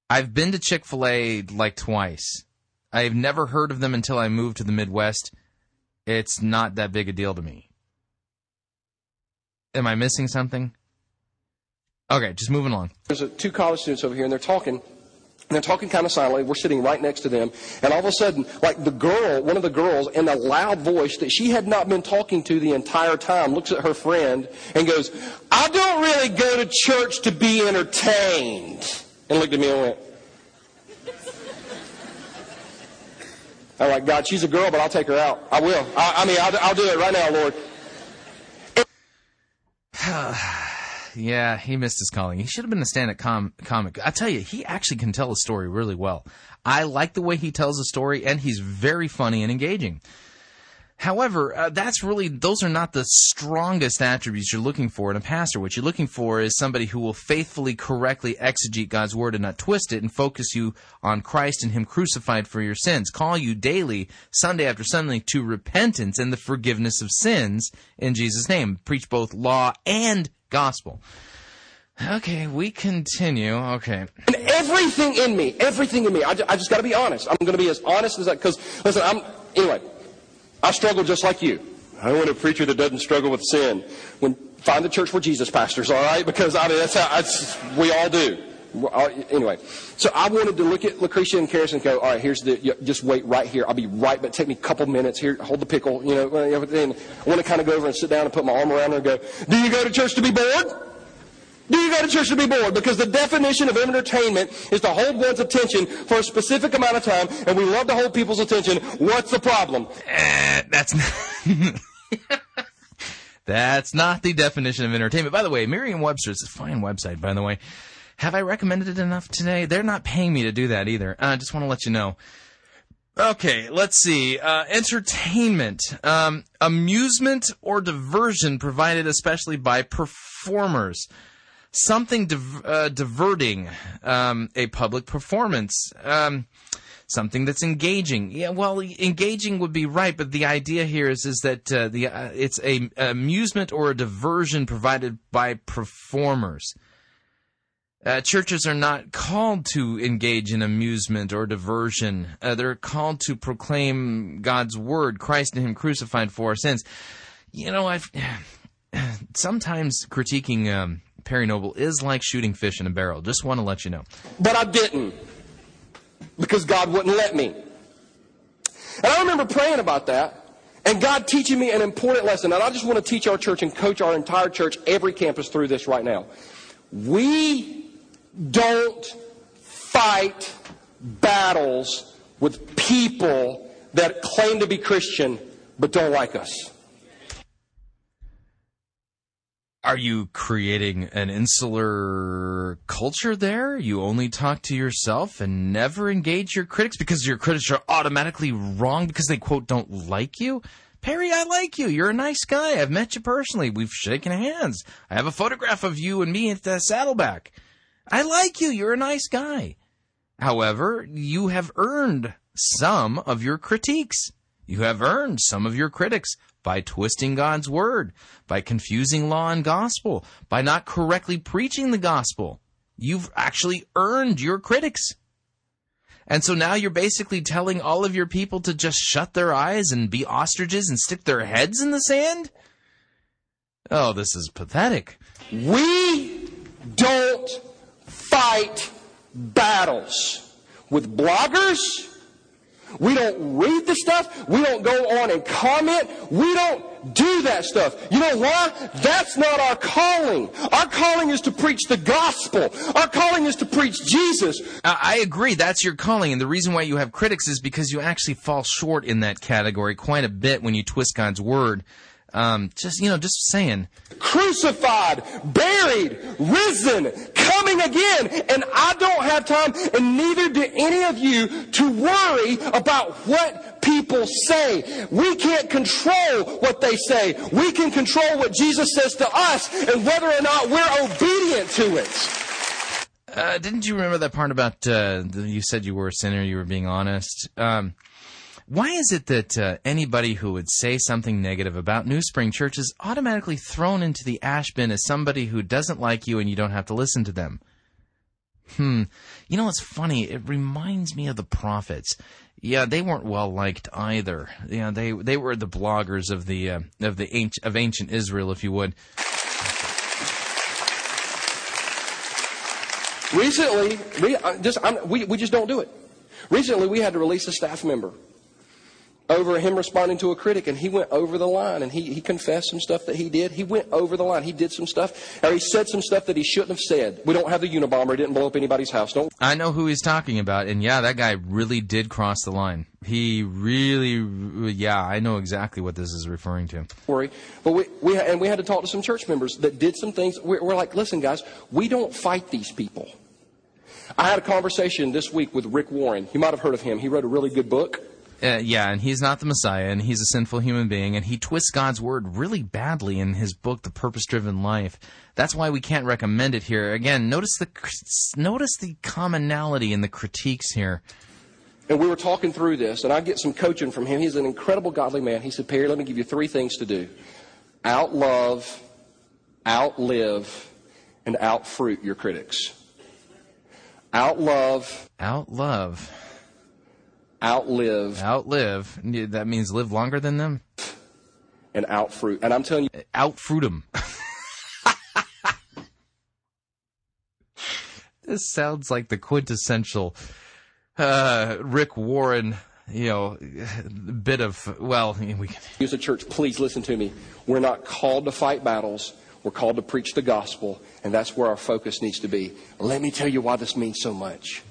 I've been to Chick-fil-A like twice. I've never heard of them until I moved to the Midwest. It's not that big a deal to me. Am I missing something? Okay, just moving on. There's two college students over here, and they're talking kind of silently. We're sitting right next to them, and all of a sudden, like one of the girls, in a loud voice that she had not been talking to the entire time, looks at her friend and goes, "I don't really go to church to be entertained." And looked at me and went, I'm like, God, she's a girl, but I'll take her out. I will. I'll do it right now, Lord. Yeah, he missed his calling. He should have been a stand-up comic. I tell you, he actually can tell a story really well. I like the way he tells a story, and he's very funny and engaging. However, those are not the strongest attributes you're looking for in a pastor. What you're looking for is somebody who will faithfully, correctly exegete God's word and not twist it, and focus you on Christ and Him crucified for your sins. Call you daily, Sunday after Sunday, to repentance and the forgiveness of sins in Jesus' name. Preach both law and gospel. Okay, we continue. Okay. And everything in me, I just got to be honest. I'm going to be as honest as I, because, listen, anyway. I struggle just like you. I want a preacher that doesn't struggle with sin. Find the church where Jesus pastors, all right? Because that's how we all do. Anyway, so I wanted to look at Lucretia and Karis and go, all right, just wait right here. I'll be right, but take me a couple minutes here. Hold the pickle, And I want to kind of go over and sit down and put my arm around her and go, do you go to church to be bored? Do you go to church to be bored? Because the definition of entertainment is to hold one's attention for a specific amount of time, and we love to hold people's attention. What's the problem? That's not the definition of entertainment. By the way, Merriam-Webster is a fine website, by the way. Have I recommended it enough today? They're not paying me to do that either. I just want to let you know. Okay, let's see. Entertainment. Amusement or diversion provided especially by performers. Something diverting, a public performance, something that's engaging. Yeah, well, engaging would be right, but the idea here is that it's a amusement or a diversion provided by performers. Churches are not called to engage in amusement or diversion. They're called to proclaim God's word, Christ and Him crucified for our sins. I've sometimes critiquing Perry Noble is like shooting fish in a barrel. Just want to let you know. But I didn't, because God wouldn't let me. And I remember praying about that, and God teaching me an important lesson. And I just want to teach our church and coach our entire church, every campus, through this right now. We don't fight battles with people that claim to be Christian but don't like us. Are you creating an insular culture there? You only talk to yourself and never engage your critics because your critics are automatically wrong because they, quote, don't like you? Perry, I like you. You're a nice guy. I've met you personally. We've shaken hands. I have a photograph of you and me at the Saddleback. I like you. You're a nice guy. However, you have earned some of your critiques. You have earned some of your critics by twisting God's word, by confusing law and gospel, by not correctly preaching the gospel. You've actually earned your critics. And so now you're basically telling all of your people to just shut their eyes and be ostriches and stick their heads in the sand? Oh, this is pathetic. We don't fight battles with bloggers. We don't read the stuff. We don't go on and comment. We don't do that stuff. You know why? That's not our calling. Our calling is to preach the gospel. Our calling is to preach Jesus. I agree. That's your calling. And the reason why you have critics is because you actually fall short in that category quite a bit when you twist God's word. Just saying. Crucified, buried, risen, coming again. And I don't have time, and neither do any of you, to worry about what people say. We can't control what they say. We can control what Jesus says to us and whether or not we're obedient to it. Didn't you remember that part about you said you were a sinner, you were being honest? Why is it that anybody who would say something negative about New Spring Church is automatically thrown into the ash bin as somebody who doesn't like you and you don't have to listen to them? You know, it's funny. It reminds me of the prophets. Yeah, they weren't well liked either. Yeah, they were the bloggers of the of ancient Israel, if you would. Recently, we just don't do it. Recently, we had to release a staff member over him responding to a critic, and he went over the line, and he confessed some stuff that he did. He went over the line. He did some stuff, or he said some stuff that he shouldn't have said. We don't have the Unabomber. It didn't blow up anybody's house. I know who he's talking about, and yeah, that guy really did cross the line. He really, I know exactly what this is referring to. Worry, but we had to talk to some church members that did some things. We're like, listen, guys, we don't fight these people. I had a conversation this week with Rick Warren. You might have heard of him. He wrote a really good book. And he's not the Messiah, and he's a sinful human being, and he twists God's word really badly in his book, The Purpose-Driven Life. That's why we can't recommend it here. Again, notice the commonality in the critiques here. And we were talking through this, and I get some coaching from him. He's an incredible godly man. He said, Perry, let me give you three things to do. Outlove, outlive, and outfruit your critics. Outlove. Outlive. That means live longer than them. And outfruit. And I'm telling you. Outfruit them. This sounds like the quintessential Rick Warren, bit of, we can use a church. Please listen to me. We're not called to fight battles. We're called to preach the gospel. And that's where our focus needs to be. Let me tell you why this means so much.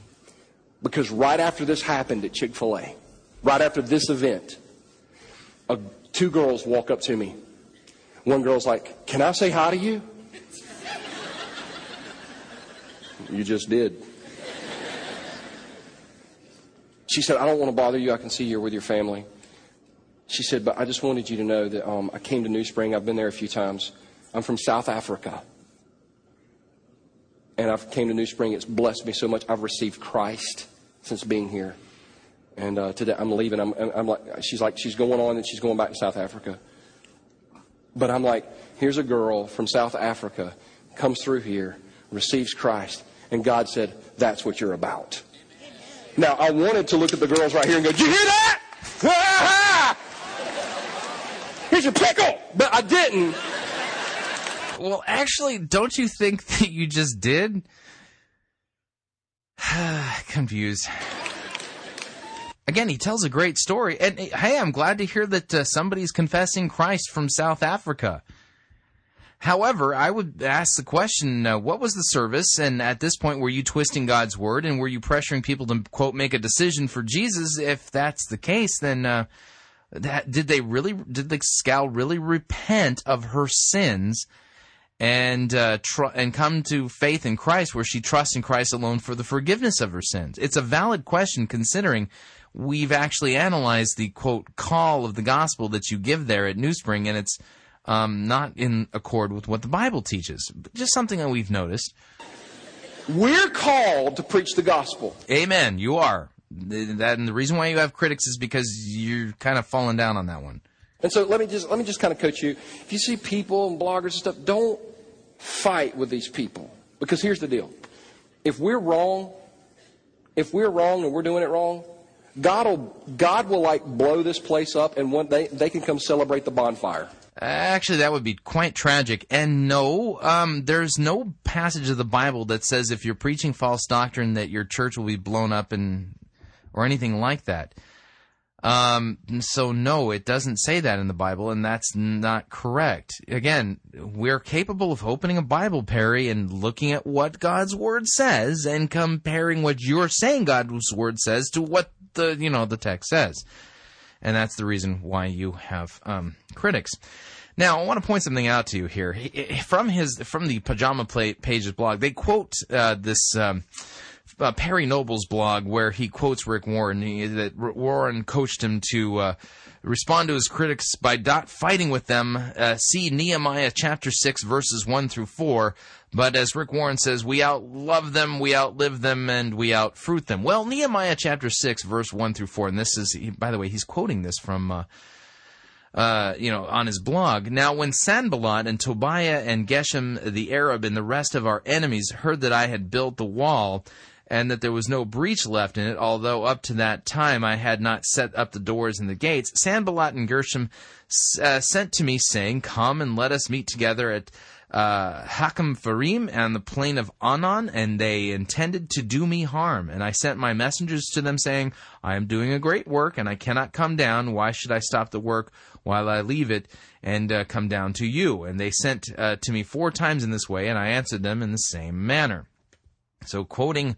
Because right after this happened at Chick-fil-A, right after this event, two girls walk up to me. One girl's like, can I say hi to you? You just did. She said, I don't want to bother you. I can see you're with your family. She said, but I just wanted you to know that I came to New Spring. I've been there a few times. I'm from South Africa. And I've came to New Spring. It's blessed me so much. I've received Christ since being here. And today I'm leaving. I'm like, she's going on and she's going back to South Africa. But I'm like, here's a girl from South Africa, comes through here, receives Christ. And God said, that's what you're about. Now, I wanted to look at the girls right here and go, did you hear that? Ah-ha! Here's your pickle. But I didn't. Well, actually, don't you think that you just did? Confused. Again, he tells a great story. And hey, I'm glad to hear that somebody's confessing Christ from South Africa. However, I would ask the question, what was the service? And at this point, were you twisting God's word? And were you pressuring people to, quote, make a decision for Jesus? If that's the case, then... did the scowl really repent of her sins and come to faith in Christ, where she trusts in Christ alone for the forgiveness of her sins? It's a valid question, considering we've actually analyzed the, quote, call of the gospel that you give there at New Spring, and it's not in accord with what the Bible teaches. But just something that we've noticed. We're called to preach the gospel. Amen. You are. That, and the reason why you have critics is because you're kind of falling down on that one. And so let me just kind of coach you. If you see people and bloggers and stuff, don't fight with these people. Because here's the deal. If we're wrong and we're doing it wrong, God will like blow this place up, and one day they can come celebrate the bonfire. Actually, that would be quite tragic. And no, there's no passage of the Bible that says if you're preaching false doctrine that your church will be blown up and or anything like that. So no, it doesn't say that in the Bible, and that's not correct. Again, we're capable of opening a Bible, Perry, and looking at what God's Word says and comparing what you're saying God's Word says to what the text says. And that's the reason why you have critics. Now, I want to point something out to you here. From the Pajama Pages blog, they quote Perry Noble's blog, where he quotes Rick Warren, that Warren coached him to respond to his critics by not fighting with them. See Nehemiah chapter 6, verses 1 through 4. But as Rick Warren says, we outlove them, we outlive them, and we outfruit them. Well, Nehemiah chapter 6, verse 1 through 4, and this is, by the way, he's quoting this from... on his blog. Now, when Sanballat and Tobiah and Geshem the Arab and the rest of our enemies heard that I had built the wall and that there was no breach left in it, although up to that time I had not set up the doors and the gates, Sanballat and Geshem sent to me, saying, "Come and let us meet together at Hakem Farim and the plain of Anon," and they intended to do me harm. And I sent my messengers to them, saying, "I am doing a great work, and I cannot come down. Why should I stop the work while I leave it and come down to you?" And they sent to me 4 times in this way, and I answered them in the same manner. So quoting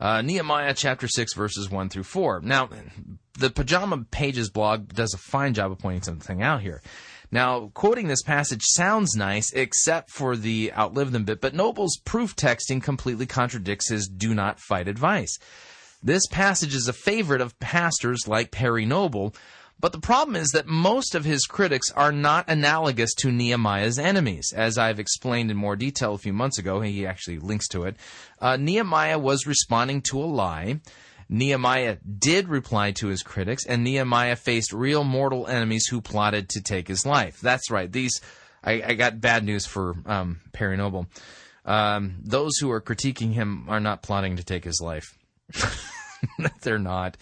Nehemiah chapter 6, verses 1 through 4. Now, the Pajama Pages blog does a fine job of pointing something out here. Now, quoting this passage sounds nice, except for the outlive them bit, but Noble's proof texting completely contradicts his do not fight advice. This passage is a favorite of pastors like Perry Noble, but the problem is that most of his critics are not analogous to Nehemiah's enemies. As I've explained in more detail a few months ago, he actually links to it, Nehemiah was responding to a lie. Nehemiah did reply to his critics, and Nehemiah faced real mortal enemies who plotted to take his life. That's right. I got bad news for Perry Noble. Those who are critiquing him are not plotting to take his life. They're not.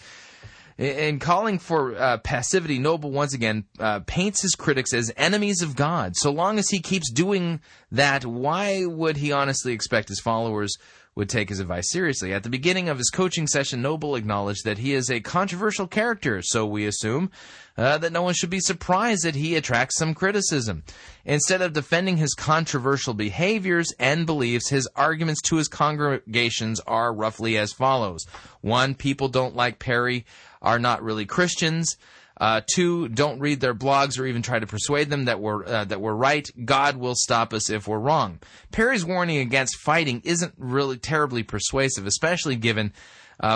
In calling for passivity, Noble once again paints his critics as enemies of God. So long as he keeps doing that, why would he honestly expect his followers would take his advice seriously? At the beginning of his coaching session, Noble acknowledged that he is a controversial character, so we assume that no one should be surprised that he attracts some criticism. Instead of defending his controversial behaviors and beliefs, his arguments to his congregations are roughly as follows. 1, people don't like Perry are not really Christians. 2, don't read their blogs or even try to persuade them that we're right. God will stop us if we're wrong. Perry's warning against fighting isn't really terribly persuasive, especially given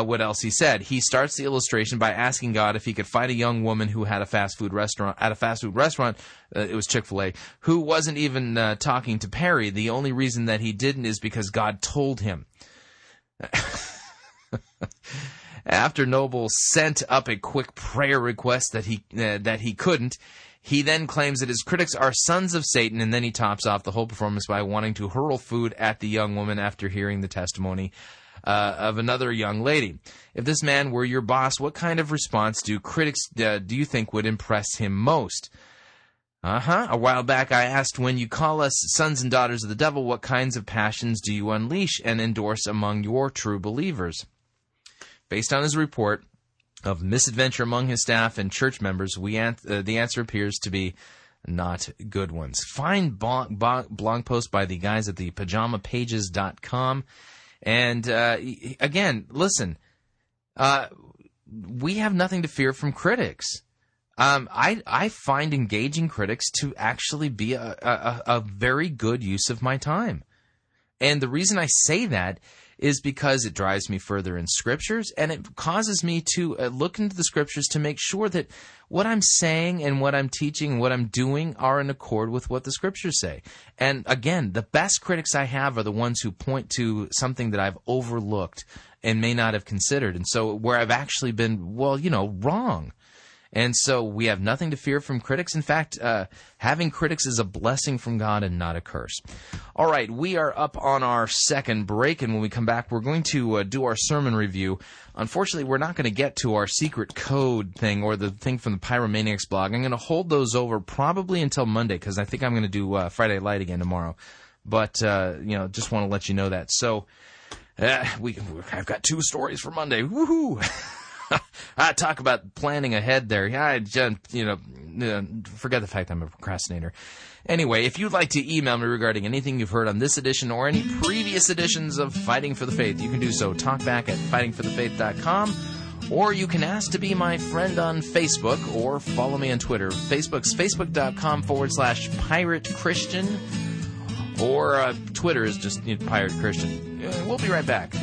what else he said. He starts the illustration by asking God if he could find a young woman who had a fast food restaurant, it was Chick-fil-A, who wasn't even talking to Perry. The only reason that he didn't is because God told him. After Noble sent up a quick prayer request that he couldn't, he then claims that his critics are sons of Satan, and then he tops off the whole performance by wanting to hurl food at the young woman after hearing the testimony of another young lady. If this man were your boss, what kind of response do critics do you think would impress him most? A while back I asked, when you call us sons and daughters of the devil, what kinds of passions do you unleash and endorse among your true believers? Based on his report of misadventure among his staff and church members, the answer appears to be not good ones. Find blog post by the guys at the pajamapages.com. And again, listen, we have nothing to fear from critics. I find engaging critics to actually be a very good use of my time. And the reason I say that is because it drives me further in Scriptures, and it causes me to look into the Scriptures to make sure that what I'm saying and what I'm teaching and what I'm doing are in accord with what the Scriptures say. And again, the best critics I have are the ones who point to something that I've overlooked and may not have considered, and so where I've actually been, well, you know, wrong. And so we have nothing to fear from critics. In fact, having critics is a blessing from God and not a curse. All right, we are up on our second break, and when we come back, we're going to do our sermon review. Unfortunately, we're not going to get to our secret code thing or the thing from the Pyromaniacs blog. I'm going to hold those over probably until Monday, because I think I'm going to do Friday Light again tomorrow. But, you know, just want to let you know that. So I've got two stories for Monday. Woohoo! I talk about planning ahead there. I just, forget the fact I'm a procrastinator. Anyway, if you'd like to email me regarding anything you've heard on this edition or any previous editions of Fighting for the Faith, you can do so. Talkback at fightingforthefaith.com. Or you can ask to be my friend on Facebook or follow me on Twitter. Facebook's facebook.com/Pirate Christian. Or Twitter is just Pirate Christian. We'll be right back.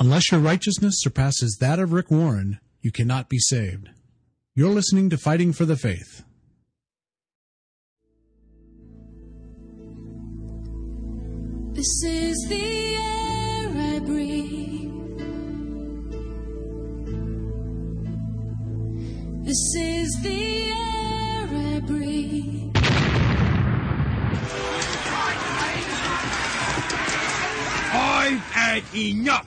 Unless your righteousness surpasses that of Rick Warren, you cannot be saved. You're listening to Fighting for the Faith. This is the air I breathe. This is the air I breathe. I've had enough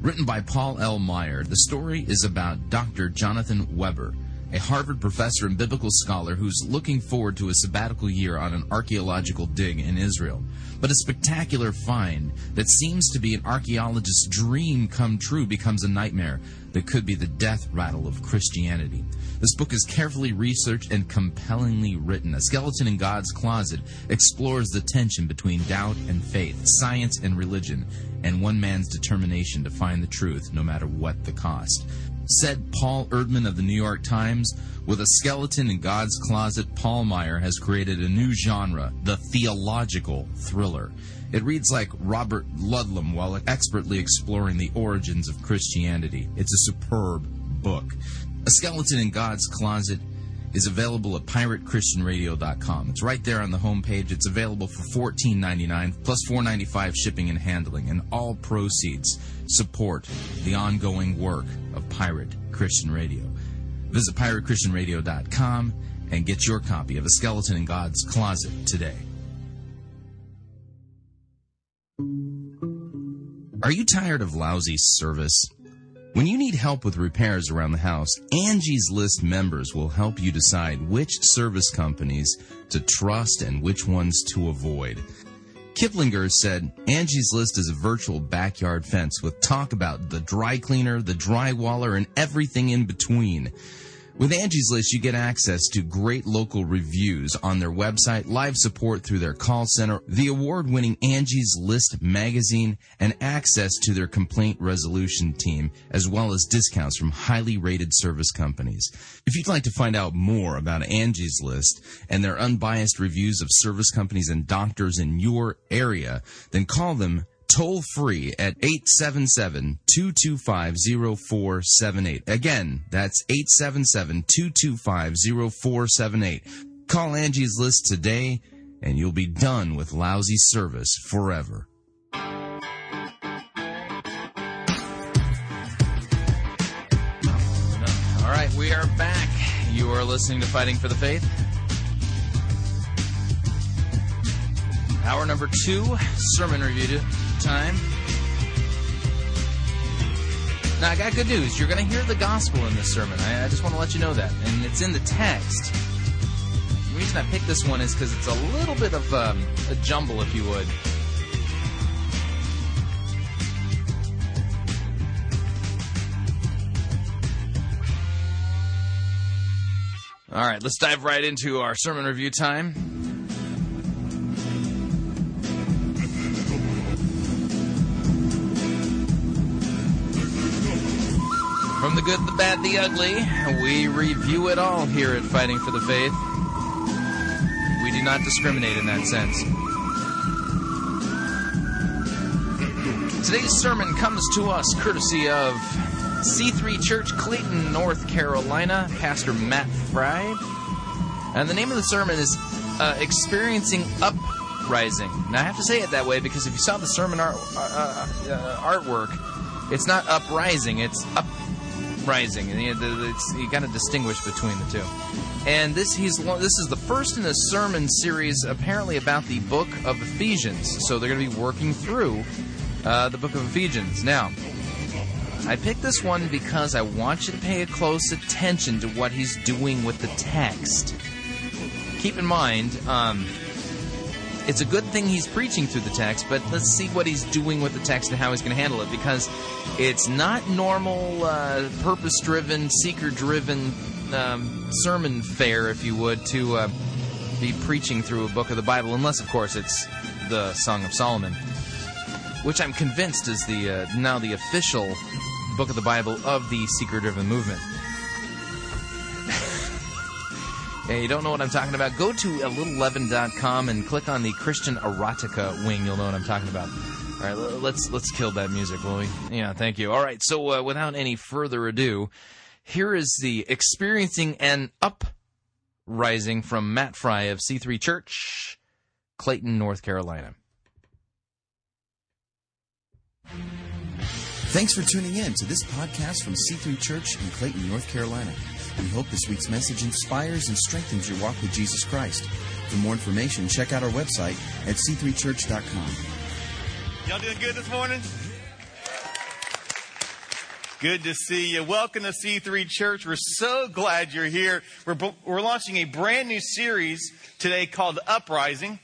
Written by Paul L. Meyer, the story is about Dr. Jonathan Weber, a Harvard professor and biblical scholar who's looking forward to a sabbatical year on an archaeological dig in Israel. But a spectacular find that seems to be an archaeologist's dream come true becomes a nightmare that could be the death rattle of Christianity. This book is carefully researched and compellingly written. A Skeleton in God's Closet explores the tension between doubt and faith, science and religion, and one man's determination to find the truth no matter what the cost. Said Paul Erdman of the New York Times, with A Skeleton in God's Closet, Paul Meyer has created a new genre, the theological thriller. It reads like Robert Ludlum while expertly exploring the origins of Christianity. It's a superb book. A Skeleton in God's Closet is available at piratechristianradio.com. It's right there on the homepage. It's available for $14.99 plus $4.95 shipping and handling, and all proceeds support the ongoing work of Pirate Christian Radio. Visit piratechristianradio.com and get your copy of A Skeleton in God's Closet today. Are you tired of lousy service? When you need help with repairs around the house, Angie's List members will help you decide which service companies to trust and which ones to avoid. Kiplinger said, Angie's List is a virtual backyard fence with talk about the dry cleaner, the drywaller, and everything in between. With Angie's List, you get access to great local reviews on their website, live support through their call center, the award-winning Angie's List magazine, and access to their complaint resolution team, as well as discounts from highly rated service companies. If you'd like to find out more about Angie's List and their unbiased reviews of service companies and doctors in your area, then call them toll-free at 877-225-0478. Again, that's 877-225-0478. Call Angie's List today, and you'll be done with lousy service forever. We are back. You are listening to Fighting for the Faith. Hour number 2, sermon review time. Now, I got good news. You're going to hear the gospel in this sermon. I just want to let you know that. And it's in the text. The reason I picked this one is because it's a little bit of a jumble, if you would. All right, let's dive right into our sermon review time. From the good, the bad, the ugly, we review it all here at Fighting for the Faith. We do not discriminate in that sense. Today's sermon comes to us courtesy of C3 Church, Clayton, North Carolina, Pastor Matt Fry. And the name of the sermon is Experiencing Uprising. Now, I have to say it that way because if you saw the sermon artwork, it's not uprising, it's uprising. And you got to distinguish between the two. And this is the first in a sermon series apparently about the book of Ephesians. So they're going to be working through the book of Ephesians. Now, I picked this one because I want you to pay close attention to what he's doing with the text. Keep in mind, it's a good thing he's preaching through the text, but let's see what he's doing with the text and how he's going to handle it, because it's not normal, purpose-driven, seeker-driven sermon fare, if you would, to be preaching through a book of the Bible, unless, of course, it's the Song of Solomon, which I'm convinced is the now the official book of the Bible of the seeker-driven movement. Yeah, you don't know what I'm talking about? Go to littleleaven.com and click on the Christian erotica wing. You'll know what I'm talking about. All right, let's kill that music, will we? Yeah, thank you. All right, so without any further ado, here is the Experiencing an Uprising from Matt Fry of C3 Church, Clayton, North Carolina. Thanks for tuning in to this podcast from C3 Church in Clayton, North Carolina. We hope this week's message inspires and strengthens your walk with Jesus Christ. For more information, check out our website at c3church.com. Y'all doing good this morning? Good to see you. Welcome to C3 Church. We're so glad you're here. We're launching a brand new series today called Uprising.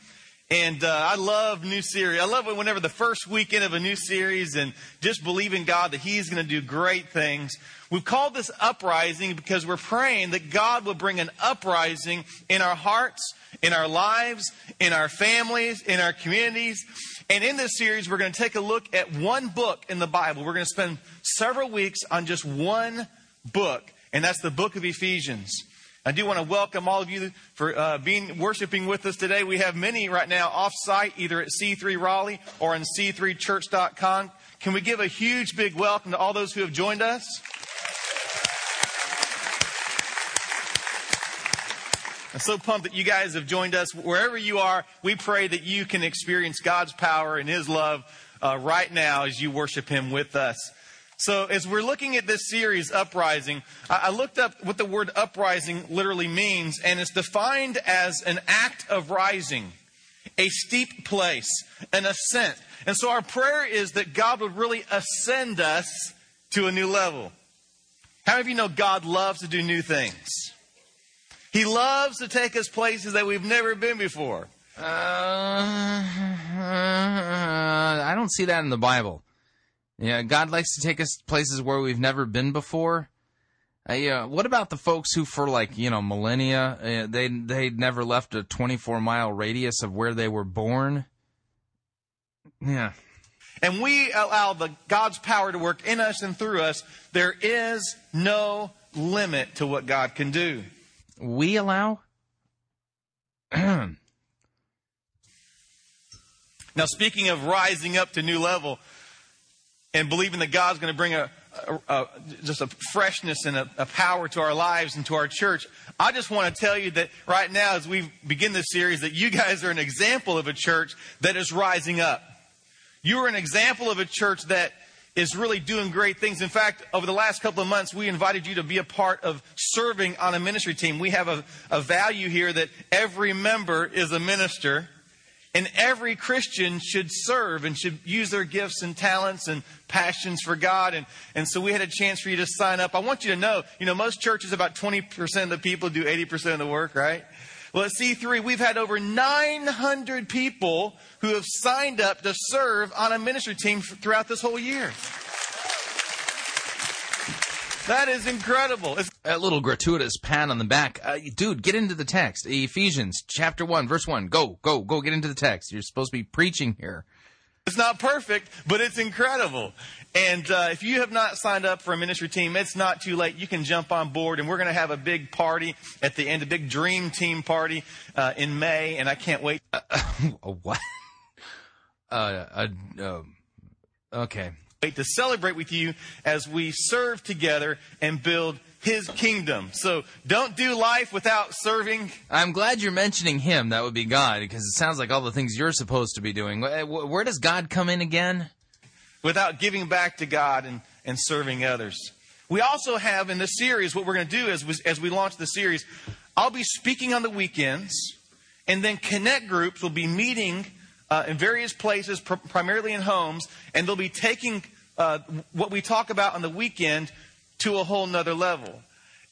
And I love new series. I love it whenever the first weekend of a new series and just believe in God that He's going to do great things. We've called this Uprising because we're praying that God will bring an uprising in our hearts, in our lives, in our families, in our communities. And in this series, we're going to take a look at one book in the Bible. We're going to spend several weeks on just one book, and that's the book of Ephesians. I do want to welcome all of you for worshiping with us today. We have many right now off-site, either at C3 Raleigh or on c3church.com. Can we give a huge, big welcome to all those who have joined us? I'm so pumped that you guys have joined us. Wherever you are, we pray that you can experience God's power and His love right now as you worship Him with us. So as we're looking at this series, Uprising, I looked up what the word uprising literally means, and it's defined as an act of rising, a steep place, an ascent. And so our prayer is that God would really ascend us to a new level. How many of you know God loves to do new things? He loves to take us places that we've never been before. I don't see that in the Bible. Yeah, God likes to take us places where we've never been before. Yeah, what about the folks who, for millennia, they never left a 24-mile radius of where they were born? Yeah. And we allow God's power to work in us and through us. There is no limit to what God can do. We allow? Now, speaking of rising up to new level, and believing that God's going to bring a freshness and a power to our lives and to our church, I just want to tell you that right now as we begin this series that you guys are an example of a church that is rising up. You are an example of a church that is really doing great things. In fact, over the last couple of months, we invited you to be a part of serving on a ministry team. We have a value here that every member is a minister, and every Christian should serve and should use their gifts and talents and passions for God. And so we had a chance for you to sign up. I want you to know, most churches, about 20% of the people do 80% of the work, right? Well, at C3, we've had over 900 people who have signed up to serve on a ministry team throughout this whole year. That is incredible. A little gratuitous pat on the back. Dude, get into the text. Ephesians chapter 1, verse 1. Go, get into the text. You're supposed to be preaching here. It's not perfect, but it's incredible. And if you have not signed up for a ministry team, it's not too late. You can jump on board, and we're going to have a big party at the end, a big dream team party in May, and I can't wait. What? Okay. Wait to celebrate with you as we serve together and build His kingdom. So don't do life without serving. I'm glad you're mentioning Him. That would be God, because it sounds like all the things you're supposed to be doing. Where does God come in again? Without giving back to God and serving others. We also have in this series, what we're going to do as we launch the series, I'll be speaking on the weekends, and then connect groups will be meeting in various places, primarily in homes, and they'll be taking what we talk about on the weekend to a whole nother level.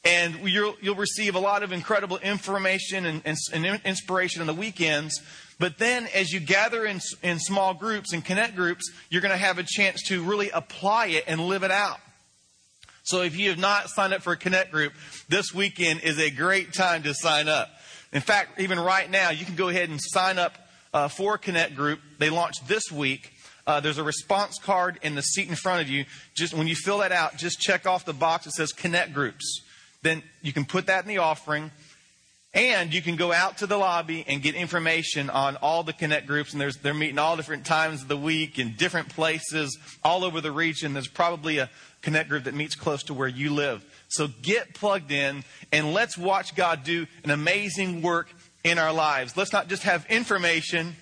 And you'll receive a lot of incredible information and inspiration on the weekends. But then as you gather in small groups and connect groups, you're going to have a chance to really apply it and live it out. So if you have not signed up for a connect group, this weekend is a great time to sign up. In fact, even right now, you can go ahead and sign up for a connect group. They launched this week. There's a response card in the seat in front of you. Just when you fill that out, just check off the box that says Connect Groups. Then you can put that in the offering. And you can go out to the lobby and get information on all the Connect Groups. And they're meeting all different times of the week in different places all over the region. There's probably a Connect Group that meets close to where you live. So get plugged in and let's watch God do an amazing work in our lives. Let's not just have information,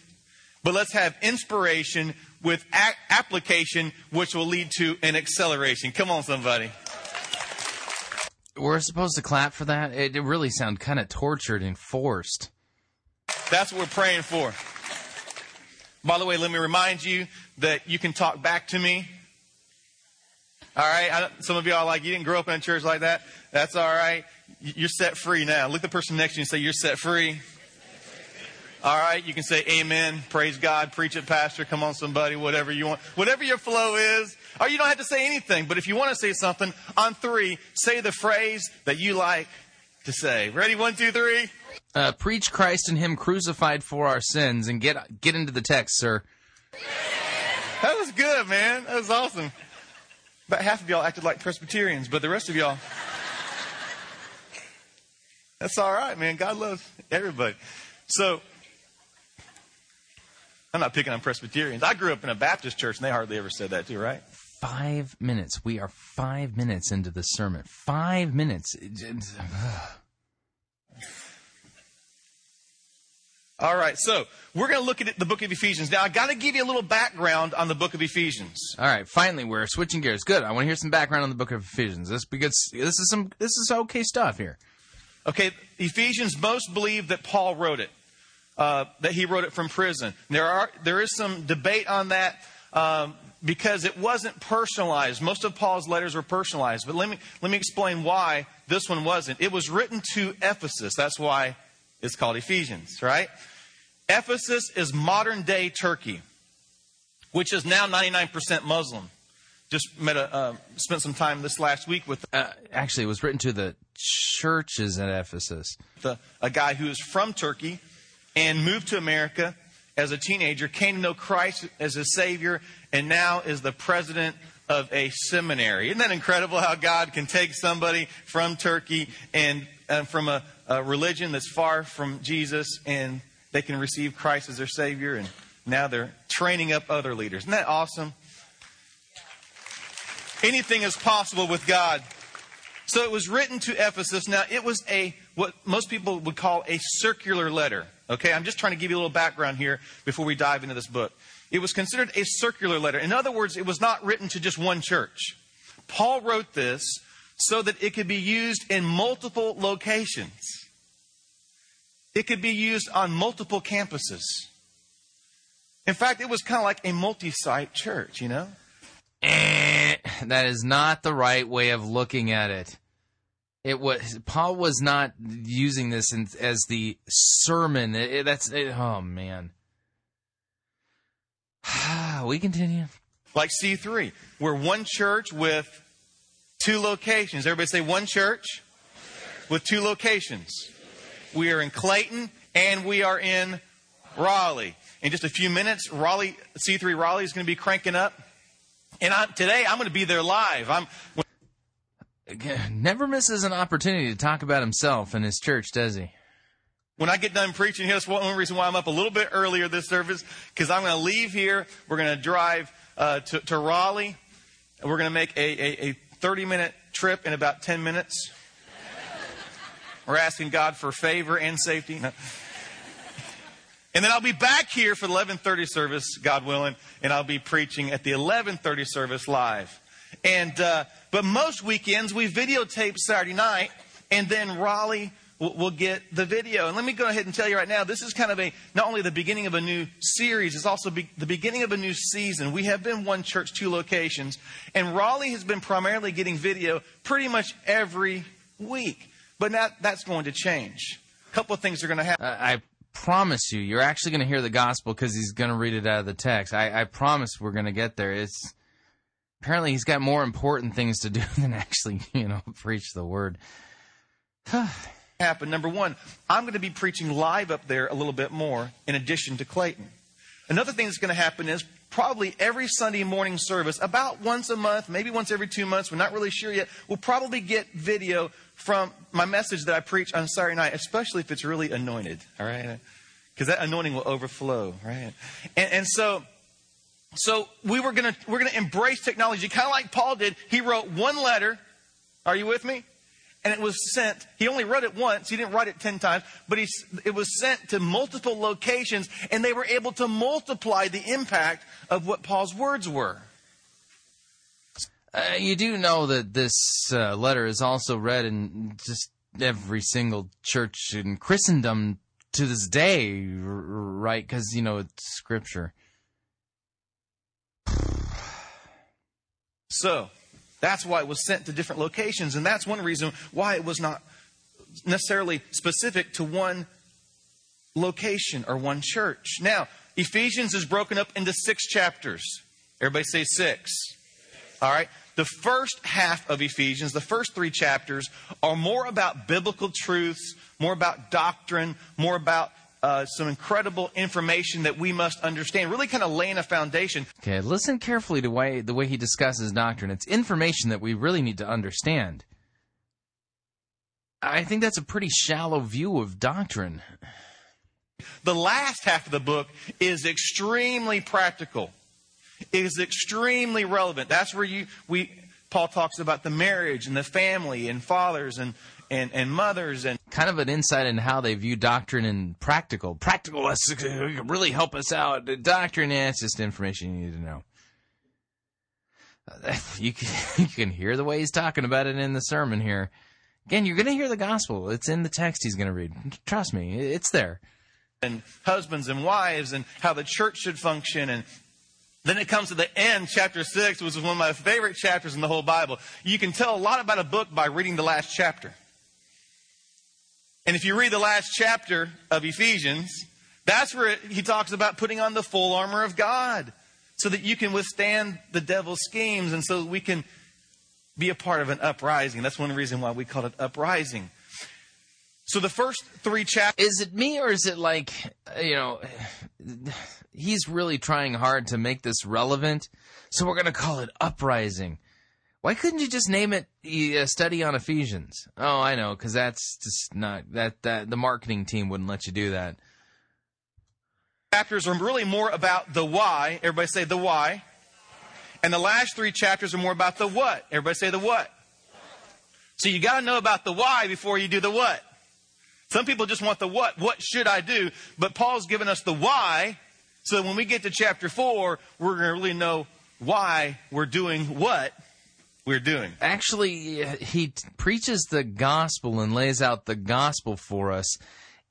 but let's have inspiration with application, which will lead to an acceleration. Come on, somebody. We're supposed to clap for that? It really sounds kind of tortured and forced. That's what we're praying for. By the way, let me remind you that you can talk back to me. All right? Some of y'all are like, you didn't grow up in a church like that. That's all right. You're set free now. Look at the person next to you and say, you're set free. All right, you can say amen, praise God, preach it, pastor, come on somebody, whatever you want. Whatever your flow is, or you don't have to say anything. But if you want to say something, on three, say the phrase that you like to say. Ready? 1, 2, 3. Preach Christ and Him crucified for our sins, and get into the text, sir. That was good, man. That was awesome. About half of y'all acted like Presbyterians, but the rest of y'all. That's all right, man. God loves everybody. So I'm not picking on Presbyterians. I grew up in a Baptist church, and they hardly ever said that too, right? 5 minutes. We are 5 minutes into the sermon. 5 minutes. All right, so we're going to look at the book of Ephesians. Now, I got to give you a little background on the book of Ephesians. All right, finally, we're switching gears. Good. I want to hear some background on the book of Ephesians. This is okay stuff here. Okay, Ephesians, most believe that Paul wrote it. That he wrote it from prison. There is some debate on that because it wasn't personalized. Most of Paul's letters were personalized, but let me explain why this one wasn't. It was written to Ephesus. That's why it's called Ephesians, right? Ephesus is modern day Turkey, which is now 99% Muslim. Just spent some time this last week with. Actually, it was written to the churches at Ephesus. A guy who is from Turkey. And moved to America as a teenager, came to know Christ as his Savior, and now is the president of a seminary. Isn't that incredible how God can take somebody from Turkey and from a religion that's far from Jesus, and they can receive Christ as their Savior, and now they're training up other leaders. Isn't that awesome? Anything is possible with God. So it was written to Ephesus. Now, it was what most people would call a circular letter. Okay, I'm just trying to give you a little background here before we dive into this book. It was considered a circular letter. In other words, it was not written to just one church. Paul wrote this so that it could be used in multiple locations. It could be used on multiple campuses. In fact, it was kind of like a multi-site church, you know? That is not the right way of looking at it. Paul was not using this as the sermon. Oh, man. We continue. Like C3. We're one church with two locations. Everybody say one church with two locations. We are in Clayton and we are in Raleigh. In just a few minutes, C3 Raleigh is going to be cranking up. And today I'm going to be there live. Never misses an opportunity to talk about himself and his church, does he? When I get done preaching, here's one reason why I'm up a little bit earlier this service, because I'm going to leave here. We're going to drive to Raleigh. We're going to make a 30-minute trip in about 10 minutes. We're asking God for favor and safety. No. And then I'll be back here for the 11:30 service, God willing, and I'll be preaching at the 11:30 service live. And but most weekends we videotape Saturday night, and then Raleigh will get the video. And let me go ahead and tell you right now, this is kind of not only the beginning of a new series, it's also the beginning of a new season. We have been one church, two locations, and Raleigh has been primarily getting video pretty much every week. But now that's going to change. A couple of things are going to happen. I promise you're actually going to hear the gospel because he's going to read it out of the text. I promise we're going to get there. It's apparently he's got more important things to do than actually, preach the word. Happen. Number one, I'm going to be preaching live up there a little bit more in addition to Clayton. Another thing that's going to happen is probably every Sunday morning service, about once a month, maybe once every 2 months, we're not really sure yet, we'll probably get video from my message that I preach on Saturday night, especially if it's really anointed, all right? Because that anointing will overflow, right? And so we're going to embrace technology, kind of like Paul did. He wrote one letter. Are you with me? And it was sent. He only wrote it once. He didn't write it 10 times. But it was sent to multiple locations, and they were able to multiply the impact of what Paul's words were. You do know that this letter is also read in just every single church in Christendom to this day, right? Because, it's Scripture. So that's why it was sent to different locations, and that's one reason why it was not necessarily specific to one location or one church. Now, Ephesians is broken up into 6 chapters. Everybody say 6. All right? The first half of Ephesians, the first 3 chapters, are more about biblical truths, more about doctrine, more about some incredible information that we must understand, really kind of laying a foundation. Okay, listen carefully to the way he discusses doctrine. It's information that we really need to understand. I think that's a pretty shallow view of doctrine. The last half of the book is extremely practical. It is extremely relevant. That's where Paul talks about the marriage and the family and fathers and mothers, and kind of an insight in how they view doctrine and practical. Practical, that's really help us out. Doctrine, it's just information you need to know. You can hear the way he's talking about it in the sermon here. Again, you're going to hear the gospel. It's in the text he's going to read. Trust me, it's there. And husbands and wives and how the church should function. And then it comes to the end, chapter 6, which is one of my favorite chapters in the whole Bible. You can tell a lot about a book by reading the last chapter. And if you read the last chapter of Ephesians, that's where he talks about putting on the full armor of God so that you can withstand the devil's schemes and so we can be a part of an uprising. That's one reason why we call it uprising. So the first 3 chapters... Is it me or is it like, he's really trying hard to make this relevant, so we're going to call it uprising. Why couldn't you just name it a study on Ephesians? Oh, I know, because that's just not that the marketing team wouldn't let you do that. Chapters are really more about the why. Everybody say the why. And the last 3 chapters are more about the what. Everybody say the what. So you got to know about the why before you do the what. Some people just want the what. What should I do? But Paul's given us the why So when we get to chapter 4, we're going to really know why we're doing what we're doing. Actually, he preaches the gospel and lays out the gospel for us.